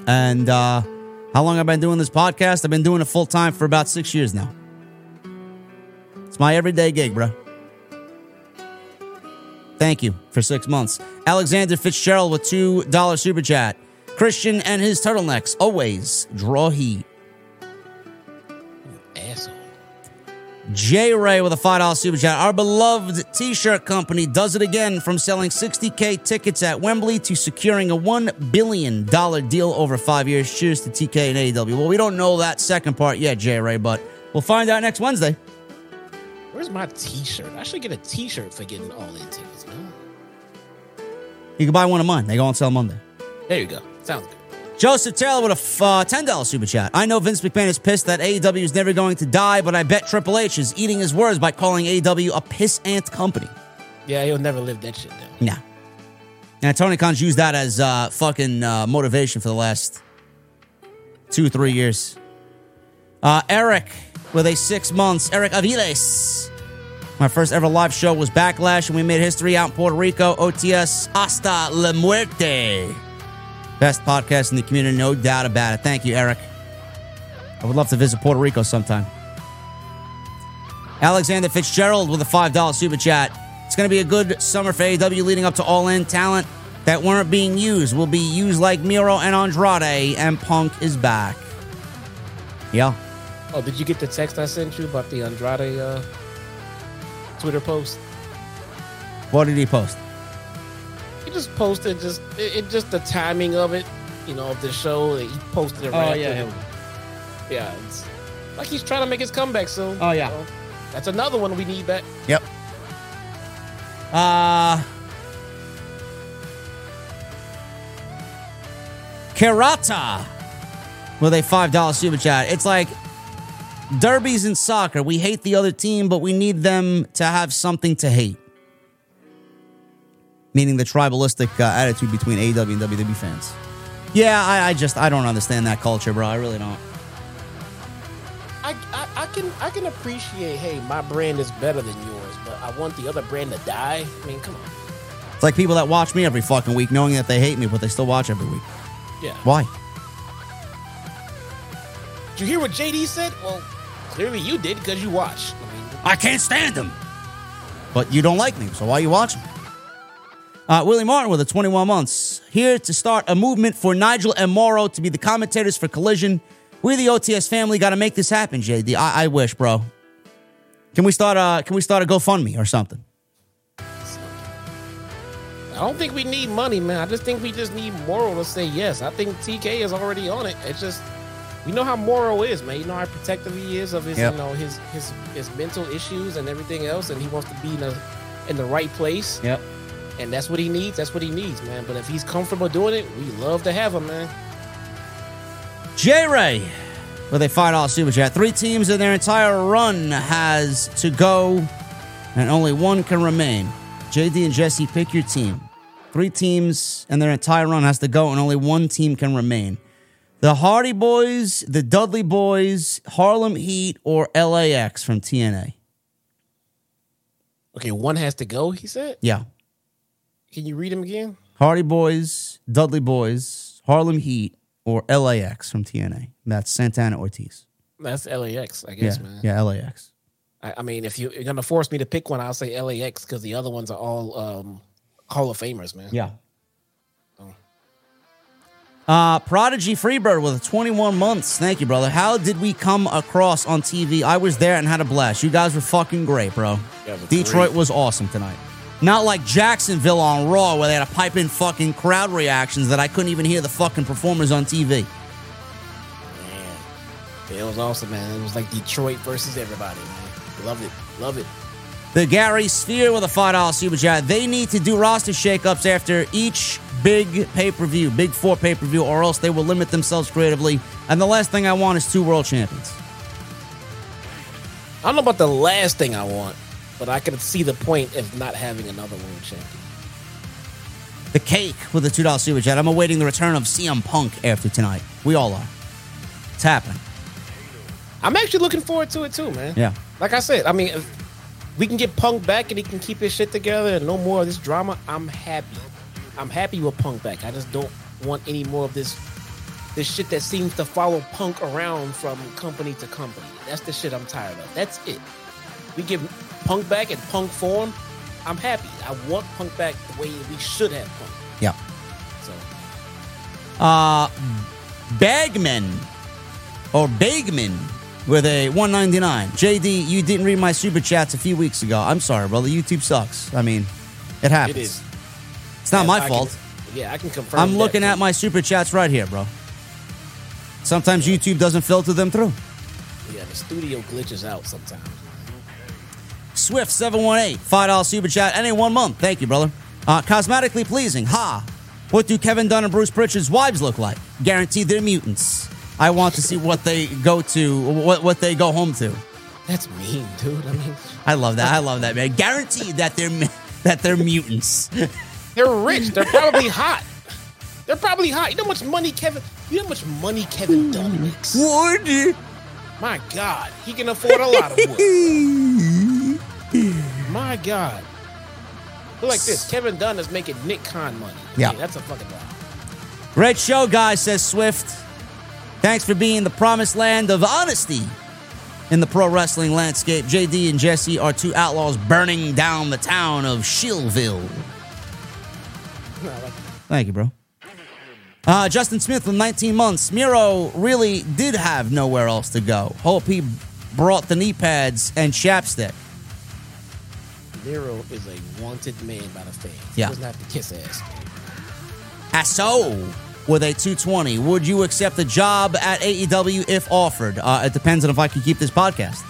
And how long have I been doing this podcast? I've been doing it full time for about 6 years now. It's my everyday gig, bro. Thank you for 6 months. Alexander Fitzgerald with $2 super chat. Christian and his turtlenecks always draw heat. Asshole. J. Ray with a $5 super chat. Our beloved t-shirt company does it again, from selling 60,000 tickets at Wembley to securing a $1 billion deal over 5 years. Cheers to TK and AEW. Well, we don't know that second part yet, J. Ray, but we'll find out next Wednesday. Where's my t-shirt? I should get a t-shirt for getting all in tickets, man. You can buy one of mine. They go on sale Monday. There you go. Sounds good. Joseph Taylor with a $10 super chat. I know Vince McMahon is pissed that AEW is never going to die, but I bet Triple H is eating his words by calling AEW a piss-ant company. Yeah, he'll never live that shit down. Nah. And Tony Khan's used that as motivation for the last 2-3 years. Eric with a 6 months. Eric Aviles. My first ever live show was Backlash, and we made history out in Puerto Rico. OTS hasta la muerte. Best podcast in the community, no doubt about it. Thank you, Eric. I would love to visit Puerto Rico sometime. Alexander Fitzgerald with a $5 super chat. It's going to be a good summer for AEW leading up to All In. Talent that weren't being used will be used, like Miro and Andrade, and Punk is back. Yeah. Oh, did you get the text I sent you about the Andrade Twitter post? What did he post? He just posted just the timing of it, you know, of the show. He posted it right after him. Yeah, it's like he's trying to make his comeback soon. Oh, yeah. So that's another one we need back. Yep. Kerata with a $5 super chat. It's like derbies in soccer. We hate the other team, but we need them to have something to hate. Meaning the tribalistic attitude between AEW and WWE fans. Yeah, I don't understand that culture, bro. I really don't. I can appreciate, hey, my brand is better than yours, but I want the other brand to die. I mean, come on. It's like people that watch me every fucking week, knowing that they hate me, but they still watch every week. Yeah. Why? Did you hear what JD said? Well, clearly you did, because you watched. I can't stand him. But you don't like me, so why are you watching? Willie Martin with a 21 months. Here to start a movement for Nigel and Morrow to be the commentators for Collision. We, the OTS family, got to make this happen, JD. I wish, bro. Can we start a GoFundMe or something? I don't think we need money, man. I just think we just need Morrow to say yes. I think TK is already on it. It's just, you know how Morrow is, man. You know how protective he is of his, yep, you know, his mental issues and everything else, and he wants to be in the right place. Yep. And that's what he needs. That's what he needs, man. But if he's comfortable doing it, we love to have him, man. J-Ray with a $5 super chat. 3 teams in their entire run has to go, and only one can remain. JD and Jesse, pick your team. 3 teams and their entire run has to go, and only one team can remain. The Hardy Boys, the Dudley Boys, Harlem Heat, or LAX from TNA. Okay, one has to go, he said? Yeah. Can you read them again? Hardy Boys, Dudley Boys, Harlem Heat, or LAX from TNA. That's Santana Ortiz. That's LAX, I guess, yeah, man. Yeah, LAX. I mean, if you're going to force me to pick one, I'll say LAX, because the other ones are all Hall of Famers, man. Yeah. Oh. Prodigy Freebird with 21 months. Thank you, brother. How did we come across on TV? I was there and had a blast. You guys were fucking great, bro. Yeah, Detroit was awesome tonight. Not like Jacksonville on Raw, where they had to pipe in fucking crowd reactions that I couldn't even hear the fucking performers on TV. Man, it was awesome, man. It was like Detroit versus everybody, man. Love it. Love it. The Gary Sphere with a $5 super chat. They need to do roster shakeups after each big pay-per-view, big 4 pay-per-view, or else they will limit themselves creatively. And the last thing I want is 2 world champions. I don't know about the last thing I want, but I could see the point of not having another world champion. The Cake with a $2 super chat. I'm awaiting the return of CM Punk after tonight. We all are. It's happening. I'm actually looking forward to it too, man. Yeah. Like I said, I mean, if we can get Punk back and he can keep his shit together and no more of this drama, I'm happy. I'm happy with Punk back. I just don't want any more of this the shit that seems to follow Punk around from company to company. That's the shit I'm tired of. That's it. We give Punk back in Punk form. I'm happy. I want Punk back the way we should have Punk. Yeah. So, Bagman with a $1.99. JD, you didn't read my super chats a few weeks ago. I'm sorry, brother. YouTube sucks. I mean, it happens. It is. It's not my fault. I can confirm. I'm looking at my super chats right here, bro. Sometimes YouTube doesn't filter them through. Yeah, the studio glitches out sometimes. Swift 718, $5 super chat, and in 1 month. Thank you, brother. Cosmetically pleasing. Ha! What do Kevin Dunn and Bruce Pritchard's wives look like? Guaranteed they're mutants. I want to see what they go to, what they go home to. That's mean, dude. I mean, I love that, man. Guaranteed that they're mutants. They're rich. They're probably hot. They're probably hot. You know how much money Kevin Dunn makes? Wood. My God, he can afford a lot of wood. My God. Look like this. Kevin Dunn is making Nick Khan money. Yeah, hey, that's a fucking lot. Great show, guys, says Swift. Thanks for being the promised land of honesty in the pro wrestling landscape. JD and Jesse are two outlaws burning down the town of Shillville. Thank you, bro. Justin Smith with 19 months. Miro really did have nowhere else to go. Hope he brought the knee pads and chapstick. Miro is a wanted man by the fans. Yeah. He doesn't have to kiss ass. Asso with a 220. Would you accept a job at AEW if offered? It depends on if I can keep this podcast.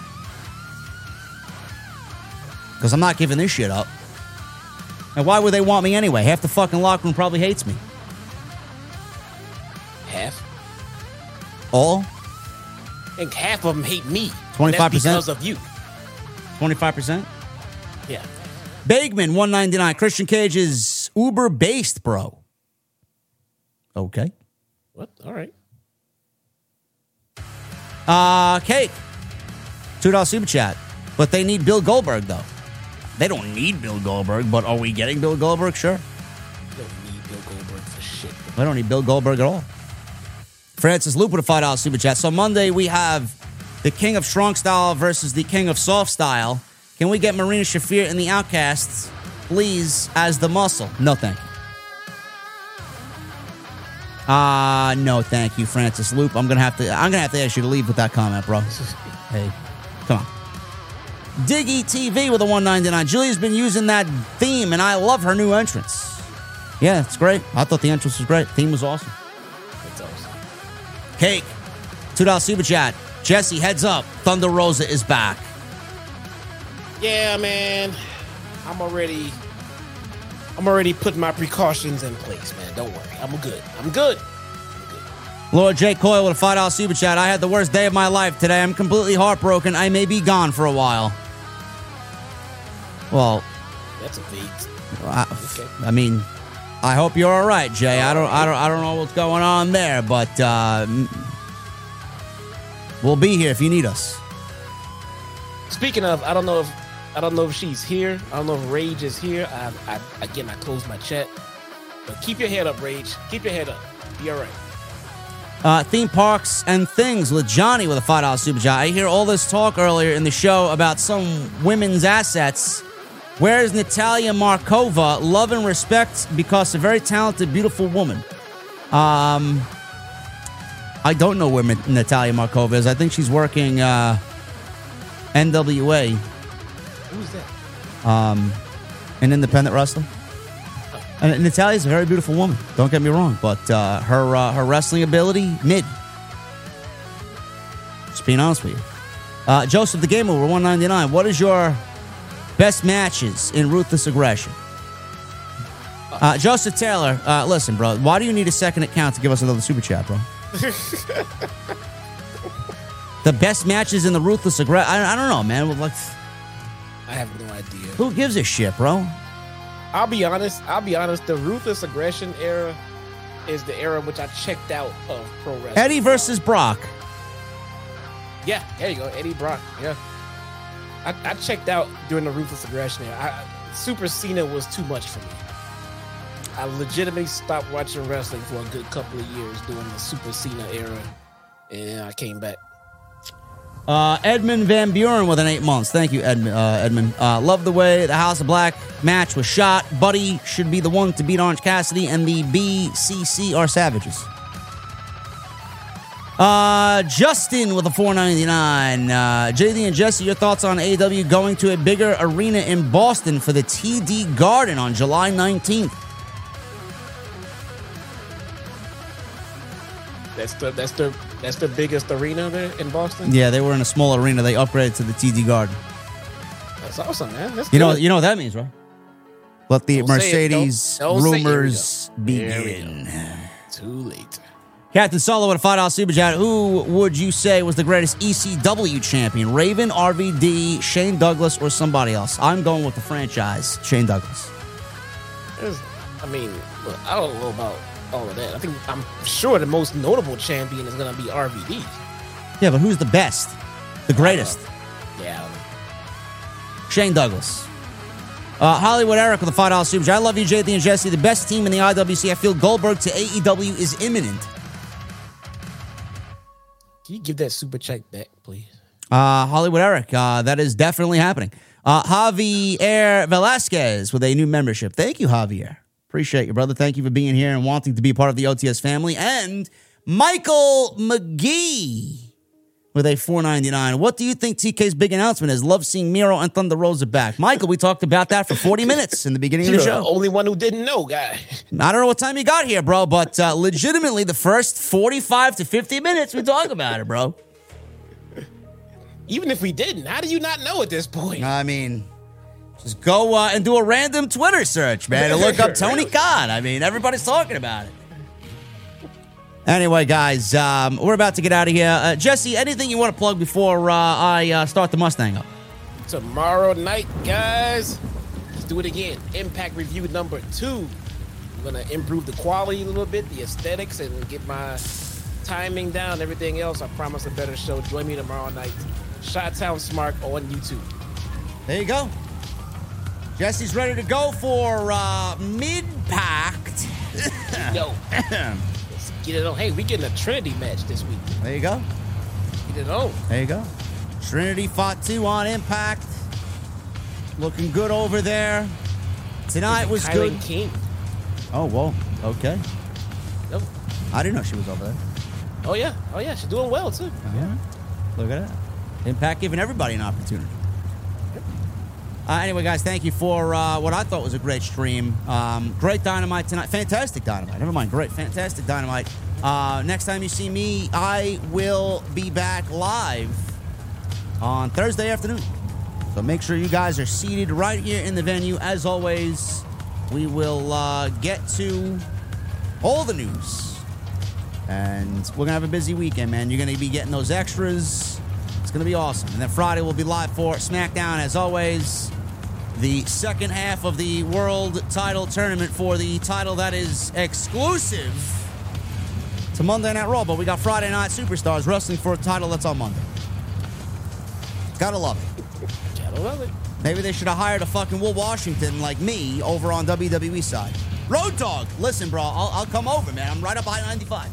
Because I'm not giving this shit up. And why would they want me anyway? Half the fucking locker room probably hates me. Half? All? I think half of them hate me. 25%? Because of you. 25%? Yeah. Bagman, $1.99. Christian Cage is uber-based, bro. Okay. What? All right. Cake. $2 super chat. But they need Bill Goldberg, though. They don't need Bill Goldberg, but are we getting Bill Goldberg? Sure. We don't need Bill Goldberg for shit. I don't need Bill Goldberg at all. Francis Loop with a $5 super chat. So Monday we have the King of Strong Style versus the King of Soft Style. Can we get Marina Shafir and the Outcasts, please, as the muscle? No, thank you. No, thank you, Francis Loop. I'm gonna have to ask you to leave with that comment, bro. Hey, come on. Diggy TV with a $1.99. Julia's been using that theme, and I love her new entrance. Yeah, it's great. I thought the entrance was great. Theme was awesome. It's awesome. Cake, $2 super chat. Jesse, heads up. Thunder Rosa is back. Yeah, man. I'm already putting my precautions in place, man. Don't worry. I'm good. Lord J. Coyle with a $5 super chat. I had the worst day of my life today. I'm completely heartbroken. I may be gone for a while. Well, that's a beat. I mean, I hope you're all right, Jay. I don't know what's going on there, but we'll be here if you need us. Speaking of, I don't know if she's here. I don't know if Rage is here. I closed my chat. But keep your head up, Rage. Keep your head up. Be all right. Theme parks and things with Johnny with a $5 super chat. I hear all this talk earlier in the show about some women's assets. Where is Natalia Markova? Love and respect because a very talented, beautiful woman. I don't know where Natalia Markova is. I think she's working NWA. Who's that? An independent wrestler. And Natalia's a very beautiful woman. Don't get me wrong, but her wrestling ability, mid. Just being honest with you. Joseph the Game Over, $1.99. What is your best matches in Ruthless Aggression? Joseph Taylor, listen, bro. Why do you need a second account to give us another super chat, bro? The best matches in the Ruthless Aggression. I don't know, man. I have no idea. Who gives a shit, bro? I'll be honest. The Ruthless Aggression era is the era which I checked out of pro wrestling. Eddie versus Brock. Yeah, there you go. Eddie Brock. Yeah. I checked out during the Ruthless Aggression era. Super Cena was too much for me. I legitimately stopped watching wrestling for a good couple of years during the Super Cena era, and I came back. Edmund Van Buren with an 8 months. Thank you, Edmund. Love the way the House of Black match was shot. Buddy should be the one to beat Orange Cassidy, and the BCC are savages. Justin with a $4.99. JD and Jesse, your thoughts on AEW going to a bigger arena in Boston for the TD Garden on July 19th? That's the biggest arena there in Boston? Yeah, they were in a small arena. They upgraded to the TD Garden. That's awesome, man. That's you know what that means, right? Let the Mercedes rumors begin. Too late. Captain Solo with a $5 super chat. Who would you say was the greatest ECW champion? Raven, RVD, Shane Douglas, or somebody else? I'm going with the franchise, Shane Douglas. I don't know about all of that. I'm sure the most notable champion is going to be RVD. Yeah, but who's the best? The greatest? Shane Douglas. Hollywood Eric with a $5 super chat. I love you, JD and Jesse. The best team in the IWC. I feel Goldberg to AEW is imminent. Can you give that super check back, please? Hollywood Eric, that is definitely happening. Javier Velasquez with a new membership. Thank you, Javier. Appreciate you, brother. Thank you for being here and wanting to be part of the OTS family. And Michael McGee with a $4.99. What do you think TK's big announcement is? Love seeing Miro and Thunder Rosa back. Michael, we talked about that for 40 minutes in the beginning of the show. The only one who didn't know, guy. I don't know what time you got here, bro, but legitimately the first 45 to 50 minutes we talk about it, bro. Even if we didn't, how do you not know at this point? I mean, just go and do a random Twitter search, man, and look up Tony Khan. I mean, everybody's talking about it. Anyway, guys, we're about to get out of here. Jesse, anything you want to plug before I start the Mustang up? Tomorrow night, guys, let's do it again. Impact review number 2. I'm going to improve the quality a little bit, the aesthetics, and get my timing down, everything else. I promise a better show. Join me tomorrow night. Shottown Smart on YouTube. There you go. Jesse's ready to go for mid-packed. Yo. Get it on. Hey, we getting a Trinity match this week. There you go. Get it on. There you go. Trinity fought 2 on Impact. Looking good over there. Tonight was Kylan good. King. Oh, whoa. Okay. Nope. I didn't know she was over there. Oh, yeah. She's doing well, too. Oh, yeah. Look at that. Impact giving everybody an opportunity. Yep. Anyway, guys, thank you for what I thought was a great stream. Great Dynamite tonight. Fantastic Dynamite. Never mind. Great. Fantastic Dynamite. Next time you see me, I will be back live on Thursday afternoon. So make sure you guys are seated right here in the venue. As always, we will get to all the news. And we're going to have a busy weekend, man. You're going to be getting those extras. It's going to be awesome. And then Friday we'll be live for SmackDown, as always. The second half of the World Title Tournament for the title that is exclusive to Monday Night Raw. But we got Friday Night Superstars wrestling for a title that's on Monday. Gotta love it. Gotta love it. Maybe they should have hired a fucking Will Washington like me over on WWE side. Road Dogg, listen, bro, I'll come over, man. I'm right up I-95.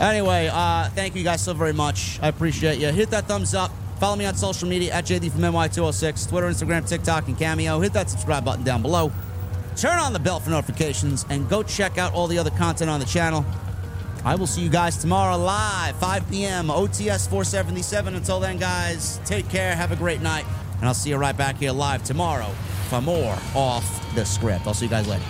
Anyway, thank you guys so very much. I appreciate you. Hit that thumbs up. Follow me on social media at JD from NY206. Twitter, Instagram, TikTok, and Cameo. Hit that subscribe button down below. Turn on the bell for notifications and go check out all the other content on the channel. I will see you guys tomorrow live, 5 p.m., OTS 477. Until then, guys, take care. Have a great night. And I'll see you right back here live tomorrow for more Off the Script. I'll see you guys later.